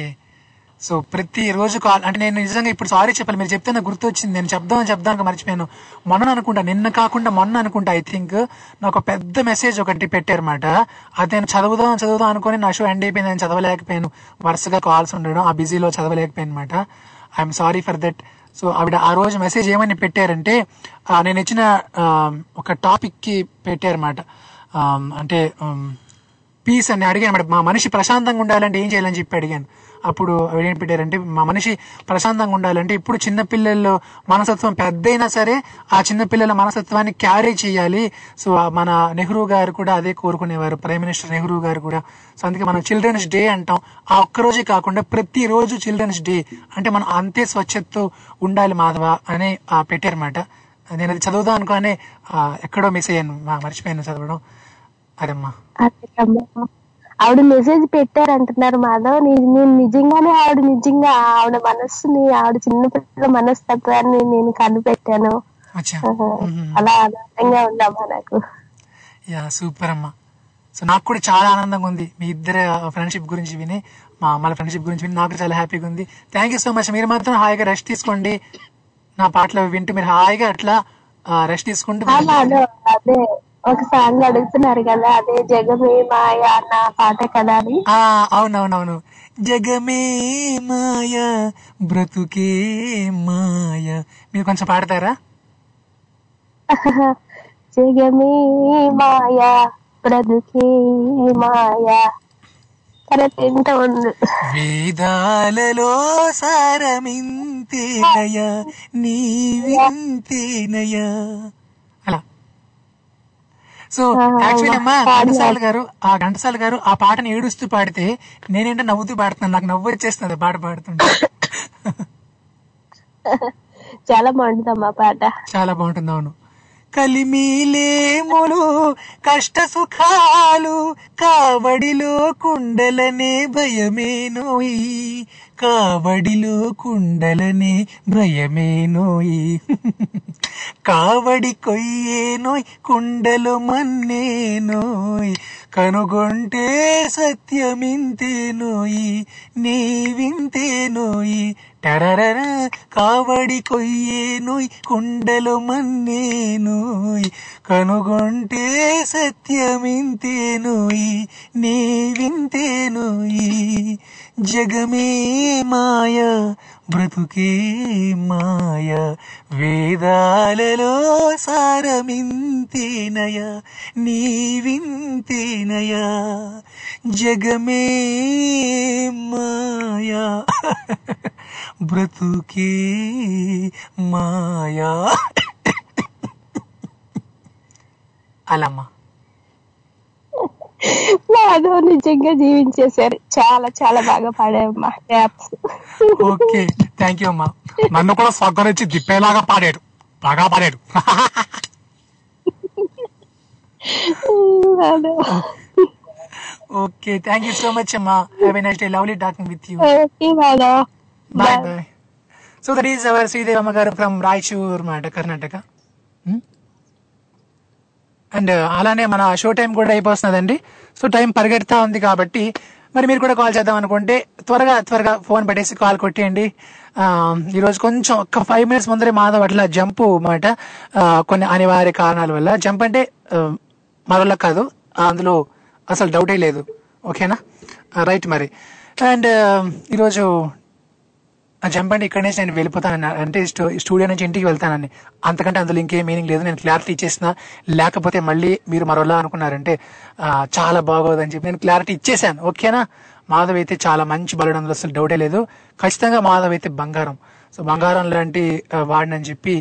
సో ప్రతి రోజు కాల్ అంటే నేను నిజంగా ఇప్పుడు సారీ చెప్పాలి, మీరు చెప్తే నాకు గుర్తు వచ్చింది, నేను చెప్దామని చెప్దానికి మర్చిపోయాను. మొన్న అనుకుంటా, నిన్న కాకుండా మొన్న అనుకుంటా ఐ థింక్ నాకు పెద్ద మెసేజ్ ఒకటి పెట్టారన్నమాట. అది నేను చదువుదాం చదువుదాం అనుకుని నా షో ఎండ్ అయిపోయింది, నేను చదవలేకపోయాను, వరుసగా కాల్స్ ఉండడం, ఆ బిజీలో చదవలేకపోయాను అనమాట. I'm sorry for that. So ఆవిడ ఆ రోజు మెసేజ్ ఏమని పెట్టారంటే, నేను ఇచ్చిన ఒక టాపిక్కి పెట్టారన్నమాట, అంటే పీస్ అని అడిగాను మేడం. మా మనిషి ప్రశాంతంగా ఉండాలంటే ఏం చేయాలని చెప్పి అడిగాను. అప్పుడు ఏం పెట్టారంటే, మా మనిషి ప్రశాంతంగా ఉండాలంటే ఇప్పుడు చిన్నపిల్లల్లో మనస్తత్వం పెద్దయినా సరే ఆ చిన్నపిల్లల మనస్తత్వాన్ని క్యారీ చేయాలి. సో మన నెహ్రూ గారు కూడా అదే కోరుకునేవారు, ప్రైమ్ మినిస్టర్ నెహ్రూ గారు కూడా. సో అందుకే మనం చిల్డ్రన్స్ డే అంటాం. ఆ ఒక్కరోజే కాకుండా ప్రతిరోజు చిల్డ్రన్స్ డే అంటే మనం అంతే స్వచ్ఛతతో ఉండాలి మాధవ అని పెట్టారన్నమాట. నేను అది చదువుదాం అనుకోనే ఎక్కడో మిస్ అయ్యాను, మర్చిపోయాను చదవడం. అదమ్మా, ఆవిడ మెసేజ్ పెట్టారు అంటున్నారు మాధవ్. నేను నిజంగానే ఆవిడ నిజంగా ఆవిడ మనస్సుని, ఆవిడ చిన్నపిల్లల మనస్తత్వాన్ని నేను కనిపెట్టాను. అలా ఆనందంగా ఉందమ్మా నాకు. యా, సూపర్ అమ్మా. సో నాకు కూడా చాలా ఆనందంగా ఉంది మీ ఇద్దరు ఫ్రెండ్షిప్ గురించి విని, మా అమ్మాల ఫ్రెండ్షిప్ గురించి విని నాకు చాలా హ్యాపీగా ఉంది. Thank you so much. మీరు మాత్రం హాయిగా రెస్ట్ తీసుకోండి, నా పాటలు వింటూ మీరు హాయిగా అట్లా రెస్ట్ తీసుకుంటూ. అదే ఒక సాంగ్ అడుగుతున్నారు కదా, అదే జగమే మాయా నా పాట కదా అని. అవునవునవును, జగమే మాయా బ్రతుకే మాయా. మీరు కొంచెం పాడతారా? జగమే మాయా బ్రతుకే మాయా, కరెంట్ ఉంది. వేదాలలో సారమింతేనయా నీ వింతేనయా. సో యాక్చువల్లీ అమ్మా, ఘంటసాల గారు ఆ ఘంటసాల గారు ఆ పాటను ఏడుస్తూ పాడితే నేనేంటో నవ్వుతూ పాడుతున్నాను, నాకు నవ్వు వచ్చేస్తుంది పాట పాడుతుంటే. చాలా బాగుంటుంది అమ్మా పాట, చాలా బాగుంటుంది. అవును, కలిమిలేములు కష్ట సుఖాలు కావడిలో కుండలనే భయమేనోయి, కావడిలో కుండలనే భయమేనోయి, కావడి కొయ్యేనోయ్ కుండలు మన్నేనోయ్ కనుగొంటే సత్యమింతేనోయి నీ వింతేనోయి టరరర కావడి కొయ్యేనోయ్ కుండలు మన్నేనోయ్ కనుగొంటే సత్యమింతేనోయి నీ వింతేనోయి జగమే మాయ బ్రతుకే మాయ వేదాలలో సారమింతేనయ నీ వింతేనయ జగమే మాయ బ్రతుకే మాయ. అలామ్మా మాధవ్ నిజంగా జీవించేశారు, చాలా చాలా బాగా పాడారమ్మా. ఓకే థ్యాంక్ యూ అమ్మా. నన్ను కూడా స్వగ్గరించి దిప్పేలాగా పాడాడు, బాగా పాడాడు. Okay thank you so much అమ్మా. Have a nice day, lovely talking with you. Okay Madhav, bye bye. So that is our Sridevamma garu from Raichur మాట కర్ణాటక. అండ్ అలానే మన షో టైం కూడా అయిపోతున్నదండి. సో టైం పరిగెడతా ఉంది కాబట్టి మరి మీరు కూడా కాల్ చేద్దాం అనుకుంటే త్వరగా త్వరగా ఫోన్ పెట్టేసి కాల్ కొట్టేయండి. ఈరోజు కొంచెం ఒక్క ఫైవ్ మినిట్స్ ముందరే మాధవ్ అట్లా జంప్ మాట కొన్ని అనివార్య కారణాల వల్ల జంప్ అంటే మరొకలా కాదు, అందులో అసలు డౌటే లేదు. ఓకేనా, రైట్. మరి అండ్ ఈరోజు జంప్ అంటే ఇక్కడ నుంచి నేను వెళ్ళిపోతాను అంటే స్టూడియో నుంచి ఇంటికి వెళ్తానని, అంతకంటే అందులో ఇంకేం మీనింగ్ లేదు. నేను క్లారిటీ ఇచ్చేసిన, లేకపోతే మళ్ళీ మీరు మరోలా అనుకున్నారంటే చాలా బాగోదని చెప్పి నేను క్లారిటీ ఇచ్చేసాను. ఓకేనా, మాధవ్ అయితే చాలా మంచి బలడు, అందులో అసలు డౌటే లేదు. ఖచ్చితంగా మాధవ్ అయితే బంగారం, సో బంగారం లాంటి వాడినని చెప్పి,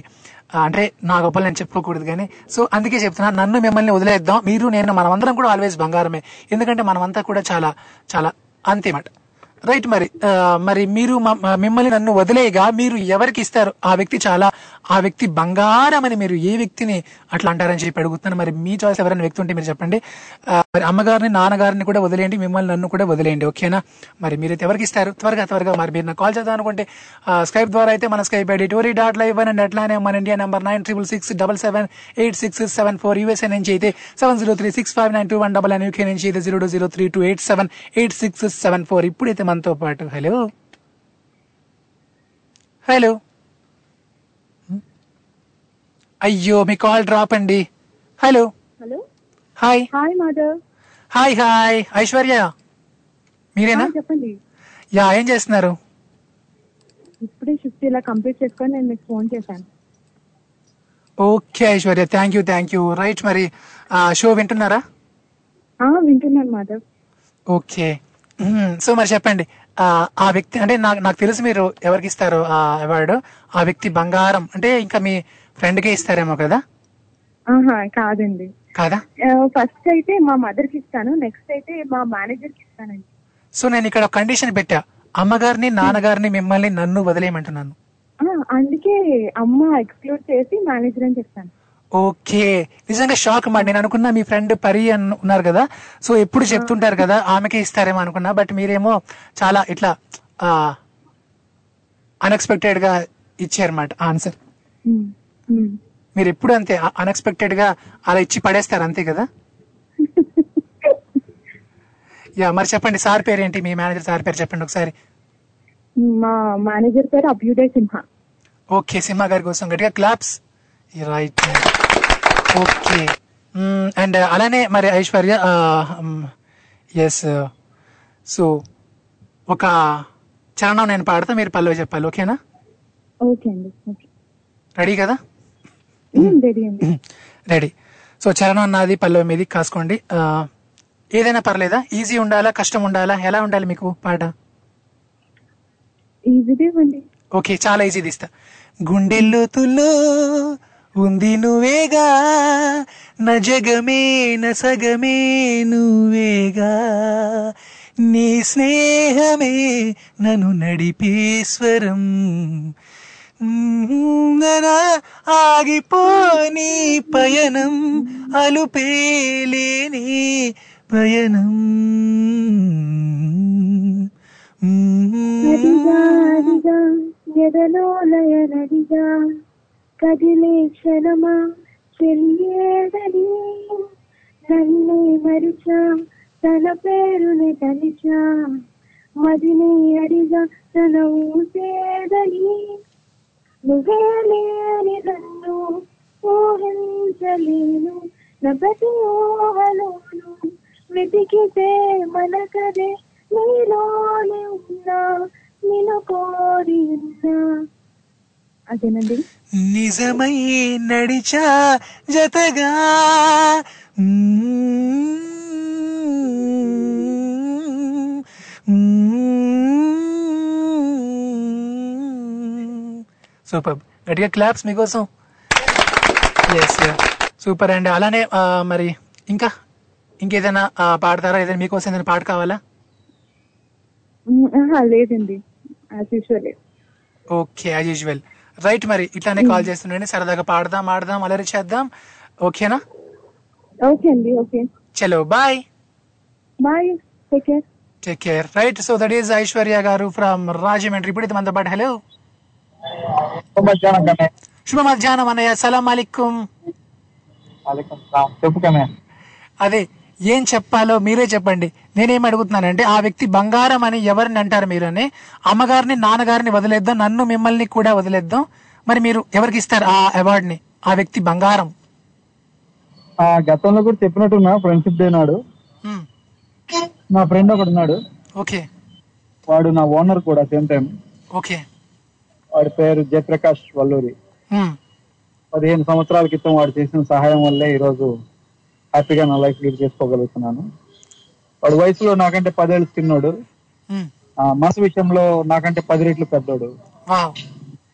అంటే నా గొప్పలు నేను చెప్పుకోకూడదు కానీ, సో అందుకే చెప్తున్నాను నన్ను మిమ్మల్ని వదిలేద్దాం, మీరు నేను మనమందరం కూడా ఆల్వేస్ బంగారమే, ఎందుకంటే మనమంతా కూడా చాలా చాలా అంతేమాట. రైట్. మరి మరి మీరు మిమ్మల్ని నన్ను వదిలేయగా మీరు ఎవరికి ఇస్తారు? ఆ వ్యక్తి చాలా, ఆ వ్యక్తి బంగారం అని మీరు ఏ వ్యక్తిని అట్లా అంటారని చెప్పి అడుగుతున్నాను. మరి మీ చాయిస్ ఎవరైనా వ్యక్తి ఉంటే మీరు చెప్పండి. మరి అమ్మగారిని నాన్నగారిని కూడా వదిలేయండి, మిమ్మల్ని నన్ను కూడా వదిలేయండి. ఓకేనా, మరి మీరైతే ఎవరికి ఇస్తారు? త్వరగా త్వరగా మరి మీరు నాకు కాల్ చేద్దాం అనుకుంటే స్కైప్ ద్వారా అయితే మన Skype ID Tori dot live and అట్లానే మన India number nine triple six double seven eight six seven four USA నుంచి అయితే seven zero three six five nine two one double nine UK నుంచి అయితే zero two zero three two eight seven eight six seven four ఇప్పుడైతే మనతో పాటు. Hello hello, అయ్యో మీ call drop అండి. Hello hello, hi hi Madhav. Hi hi Aishwarya, మీరేనా? చెప్పండి. యా, ఏం చేస్తున్నారు? ఇప్పుడే షిఫ్ట్ ఇలా కంప్లీట్ చేసుకొని నేను మీకు ఫోన్ చేశాను. Okay Aishwarya, thank you thank you. Right. మరి షో వింటున్నారా? వింటున్నాను మాధవ్. ఓకే, సో మరి చెప్పండి ఆ వ్యక్తి అంటే నాకు నాకు తెలుసు మీరు ఎవరికి ఇస్తారు ఆ అవార్డు. ఆ వ్యక్తి బంగారం అంటే ఇంకా మీ ఫ్రెండ్ కే ఇస్తారేమో కదా? కాదండి, కాదా? ఫస్ట్ అయితే మా మదర్ కి ఇస్తాను, నెక్స్ట్ అయితే మా మేనేజర్ కి ఇస్తానండి. సో నేను ఇక్కడ కండిషన్ పెట్టా, అమ్మగారిని నాన్నగారిని మిమ్మల్ని నన్ను వదిలేయమంటున్నాను, అందుకే అమ్మ ఎక్స్క్లూడ్ చేసి మేనేజర్ అని చెప్తాను. ఓకే, నిజంగా షాక్ అన్నమాట. నేను అనుకున్నా మీ ఫ్రెండ్ పరి అని ఉన్నారు కదా, సో ఎప్పుడు చెప్తుంటారు కదా ఆమెకే ఇస్తారేమో అనుకున్నా, బట్ మీరేమో చాలా ఇట్లా అన్ఎక్స్పెక్టెడ్ గా ఇచ్చారన్నమాట ఆన్సర్. మీరు ఎప్పుడు అంతే అన్ఎక్స్పెక్టెడ్ గా అలా ఇచ్చి పడేస్తారు అంతే కదా? యా. మరి చెప్పండి సార్ పేరు ఏంటి? మీ మేనేజర్ సార్ పేరు చెప్పండి ఒకసారి. మా మేనేజర్ పేరు అభ్యుదయ సింహ. ఓకే, సింహ గారి కోసం గట్టిగా క్లాప్స్. రైట్. ఓకే, అండ్ అలానే మరి ఐశ్వర్య, ఎస్, సో ఒక చరణం నేను పాడతా, మీరు పల్లవి చెప్పాలి. ఓకేనా? ఓకే అండి. రెడీ కదా? రెడీ. సో చరణం అన్నది పల్లవి మీది కాసుకోండి. ఏదైనా పర్లేదా? ఈజీ ఉండాలా, కష్టం ఉండాలా, ఎలా ఉండాలి మీకు పాట? ఓకే, చాలా ఈజీ తీస్తా. గుండెల్లోతుల్లో ఉంది నువ్వేగా, నా జగమే నా సగమే నువ్వేగా, నీ స్నేహమే నన్ను నడిపేశ్వరం, ఆగిపోని పయనం అలుపేలేని పయనం, కదిలే క్షణమా చెల్లేదని నన్నే మరిచా తన పేరుని తలిచా మదిని అడిగా తన ఊసేదని నువ్వే లేని నన్ను ఊహించలేను నా ప్రతి ఊహలోను వెతికితే మనకదే నీలోనే ఉన్నా నిన్ను కోరి ఉన్నా. అదేనండి నిజమై నడిచా జతగా సూపర్ గట్టిగా క్లాప్స్ మీకోసం. సూపర్ అండి. అలానే మరి ఇంకా ఇంకేదైనా పాడతారా? ఏదైనా మీకోసం ఏదైనా పాట కావాలా? లేదండి, ఓకే యాజ్ యూజువల్. రైట్, మరి ఇట్లానే కాల్ చేస్తుండండి, సరదాగా పాడదాం ఆడదాం అలరి చేద్దాం. ఓకేనా? ఓకే అండి, ఓకే, చలో bye bye, take care take care. Right, so that is Aishwarya garu from Rajahmundry. ఇప్పుడు మనతో పాటు హలో శుభ మధ్యాహ్నం అన్నయ్య. సలాం అలైకుం. అదే ఏం చెప్పాలో మీరే చెప్పండి. నేనేం అడుగుతున్నానంటే ఆ వ్యక్తి బంగారం అని ఎవరిని అంటారు మీరు అని? అమ్మగారిని నాన్నగారిని వదిలేద్దాం, నన్ను మిమ్మల్ని కూడా వదిలేద్దాం, మరి మీరు ఎవరికి ఇస్తారు ఆ అవార్డు ని? ఆ వ్యక్తి బంగారం. గతంలో కూడా చెప్పినట్టున్నా, ఫ్రెండ్షిప్ డే నాడు నా ఫ్రెండ్ ఒకడు ఉన్నాడు. ఓకే, వాడు నా ఓనర్ కూడా సేమ్ టైం. ఓకే, వాడి పేరు జయప్రకాష్ వల్లూరి. పదిహేను సంవత్సరాల క్రితం వాడు చేసిన సహాయం వల్లే ఈరోజు హ్యాపీగా నా లైఫ్ లీడ్ చేసుకోగలుగుతున్నాను. వాడు వయసులో నాకంటే పదేళ్ళు చిన్నోడు, మనసు విషయంలో నాకంటే పది రెట్లు పెద్దోడు.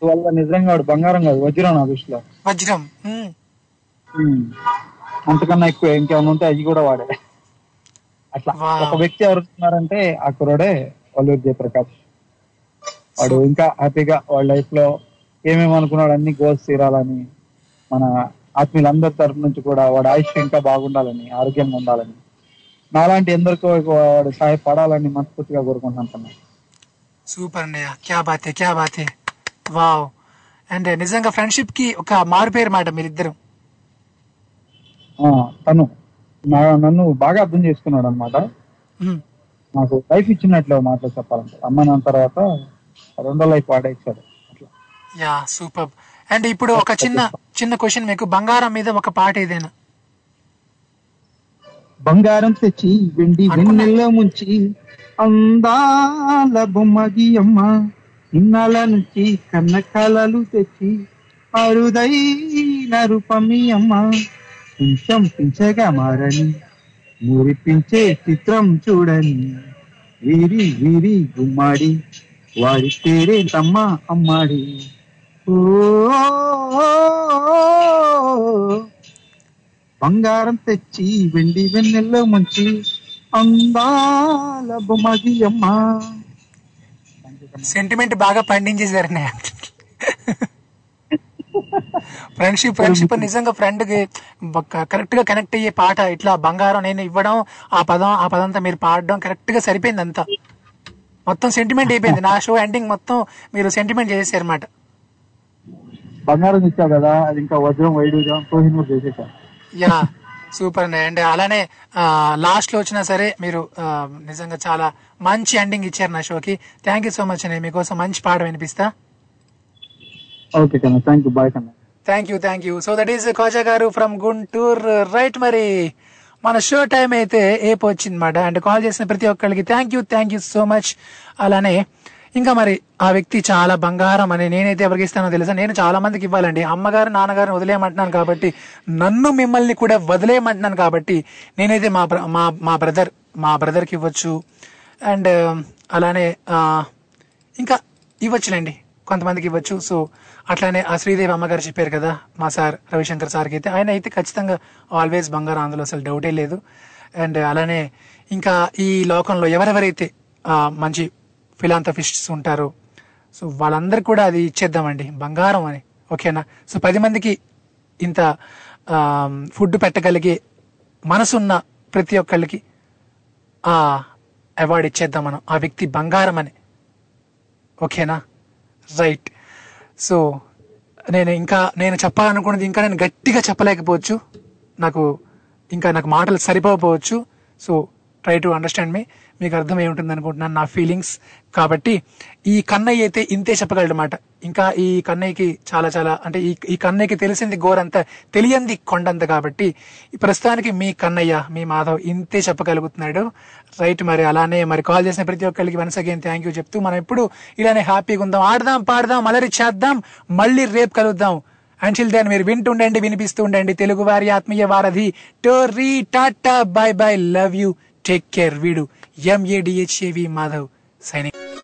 వల్ల నిజంగా వాడు బంగారం కాదు, వజ్రం నా దృష్టిలో. వజ్రం అంతకన్నా ఎక్కువ ఇంకేమైనా ఉంటే అవి కూడా వాడే. అట్లా ఒక వ్యక్తి ఎవరున్నారంటే ఆ కుర్రాడే వల్లూరి జయప్రకాష్. వాడు ఇంకా హ్యాపీగా వాడి లైఫ్ లో ఏమేమి అనుకున్నాడు అన్ని గోల్స్ తీరాలని, మన ఆత్మీయులందరి తరపు నుంచి కూడా వాడు ఆయుష్ ఇంకా బాగుండాలని, ఆరోగ్యంగా ఉండాలని, నాలాంటి ఎందరికో వాడు సహాయపడాలని మనస్ఫూర్తిగా కోరుకుంటున్నాను. సూపర్ అండి, క్యా బాతే క్యా బాతే, వావ్. అండ్ నిజంగా ఫ్రెండ్షిప్ కి ఒక మారుపేరు మాట మీరిద్దరు. తను నన్ను బాగా అర్థం చేసుకున్నాడు అనమాట. నాకు లైఫ్ ఇచ్చినట్లు మాటలో చెప్పాలంటే అమ్మ నాన్న తర్వాత రెండో లైఫ్ వాడేసాడు. Yeah super. అండ్ ఇప్పుడు ఒక చిన్న చిన్న క్వశ్చన్ మీకు, బంగారం మీద ఒక పాట ఏదైనా? బంగారం తెచ్చి వెండి వెన్నెల్లో ముంచి అందాల బొమ్మగి అమ్మ ఇన్నాళ్ళ నుంచి కన్న కళలు తెచ్చి అరుదైన రూపమి అమ్మ పించం పించగా మారని మురిపించే చిత్రం చూడని వీరి వీరి గుమ్మాడి వారి పేరే తమ్మ అమ్మాడి ఓ బంగారం తెచ్చి వెండి వెన్నెల్లో మంచి అందాల బొమ్మగి అమ్మ. సెంటిమెంట్ బాగా పండించేసారు. ఫ్రెండ్షిప్ ఫ్రెండ్షిప్ నిజంగా ఫ్రెండ్ కి కరెక్ట్ గా కనెక్ట్ అయ్యే పాట ఇట్లా బంగారం నేను ఇవ్వడం, ఆ పదం ఆ పదంతా మీరు పాడడం కరెక్ట్ గా సరిపోయింది. అంతా మొత్తం సెంటిమెంట్ అయిపోయింది. నా షో ఎండింగ్ మొత్తం మీరు సెంటిమెంట్ చేసేసారు అన్నమాట. బంగారం ఇచ్చావు కదా, అది ఇంకా వజ్రం వైడూర్యం తోహినూర్ చేసేసా. యా సూపర్ అండి. అండ్ అలానే లాస్ట్ లో వచ్చినా సరే మీరు నిజంగా చాలా మంచి ఎండింగ్ ఇచ్చారు నా షోకి. థ్యాంక్ యూ సో మచ్ అండి. మీకోసం మంచి పాట వినిపిస్తా. ఓకే కన్నా, థ్యాంక్ యూ, బాయ్ కన్నా. Thank you thank you. So that is Koja garu from Guntur. Right, మరి మన షో టైం అయితే ఏపు వచ్చిందన్నమాట. అండ్ కాల్ చేసిన ప్రతి ఒక్కళ్ళకి thank you thank you so much. అలానే ఇంకా మరి ఆ వ్యక్తి చాలా బంగారం అని నేనైతే ఎవరికి ఇస్తానో తెలుసా? నేను చాలా మందికి ఇవ్వాలండి. అమ్మగారు నాన్నగారిని వదిలేయమంటున్నాను కాబట్టి, నన్ను మిమ్మల్ని కూడా వదిలేయమంటున్నాను కాబట్టి, నేనైతే మా మా మా బ్రదర్ మా బ్రదర్కి ఇవ్వచ్చు. అండ్ అలానే ఇంకా ఇవ్వచ్చులేండి, కొంతమందికి ఇవ్వచ్చు. సో అట్లానే ఆ శ్రీదేవి అమ్మగారు చెప్పారు కదా మా సార్ రవిశంకర్ సార్కి, అయితే ఆయన అయితే ఖచ్చితంగా ఆల్వేస్ బంగారం, అందులో అసలు డౌటే లేదు. అండ్ అలానే ఇంకా ఈ లోకంలో ఎవరెవరైతే మంచి ఫిలాంథఫిస్ట్స్ ఉంటారో సో వాళ్ళందరూ కూడా అది ఇచ్చేద్దామండి, బంగారం అని. ఓకేనా? సో పది మందికి ఇంత ఫుడ్ పెట్టగలిగే మనసున్న ప్రతి ఒక్కళ్ళకి ఆ అవార్డు ఇచ్చేద్దాం మనం, ఆ వ్యక్తి బంగారం అని. ఓకేనా? రైట్. సో నేను ఇంకా నేను చెప్పాలనుకున్నది ఇంకా నేను గట్టిగా చెప్పలేకపోవచ్చు, నాకు ఇంకా నాకు మాటలు సరిపోవచ్చు. So try to understand me, మీకు అర్థం ఏముంటుంది అనుకుంటున్నాను నా ఫీలింగ్స్. కాబట్టి ఈ కన్నయ్య అయితే ఇంతే చెప్పగలడమాట. ఇంకా ఈ కన్నయ్యకి చాలా చాలా అంటే ఈ ఈ కన్నయ్యకి తెలిసింది గోరంత, తెలియంది కొండంత. కాబట్టి ఈ ప్రస్తుతానికి మీ కన్నయ్య, మీ మాధవ్ ఇంతే చెప్పగలుగుతున్నాడు. రైట్, మరి అలానే మరి కాల్ చేసిన ప్రతి ఒక్కరికి వన్స్ అగైన్ థ్యాంక్ యూ చెప్తూ మనం ఇప్పుడు ఇలానే హ్యాపీగా ఉందాం, ఆడదాం, పాడదాం, అలరి చేద్దాం. మళ్ళీ రేపు కలుద్దాం. అంటిల్ దెన్ మీరు వింటుండండి, వినిపిస్తూ ఉండండి తెలుగు వారి ఆత్మీయ వారధి Tori. Tata, bye bye, love you, take care. వీడు ఎంఏడిహెచ్ఏవి మాధవ్ సైనింగ్.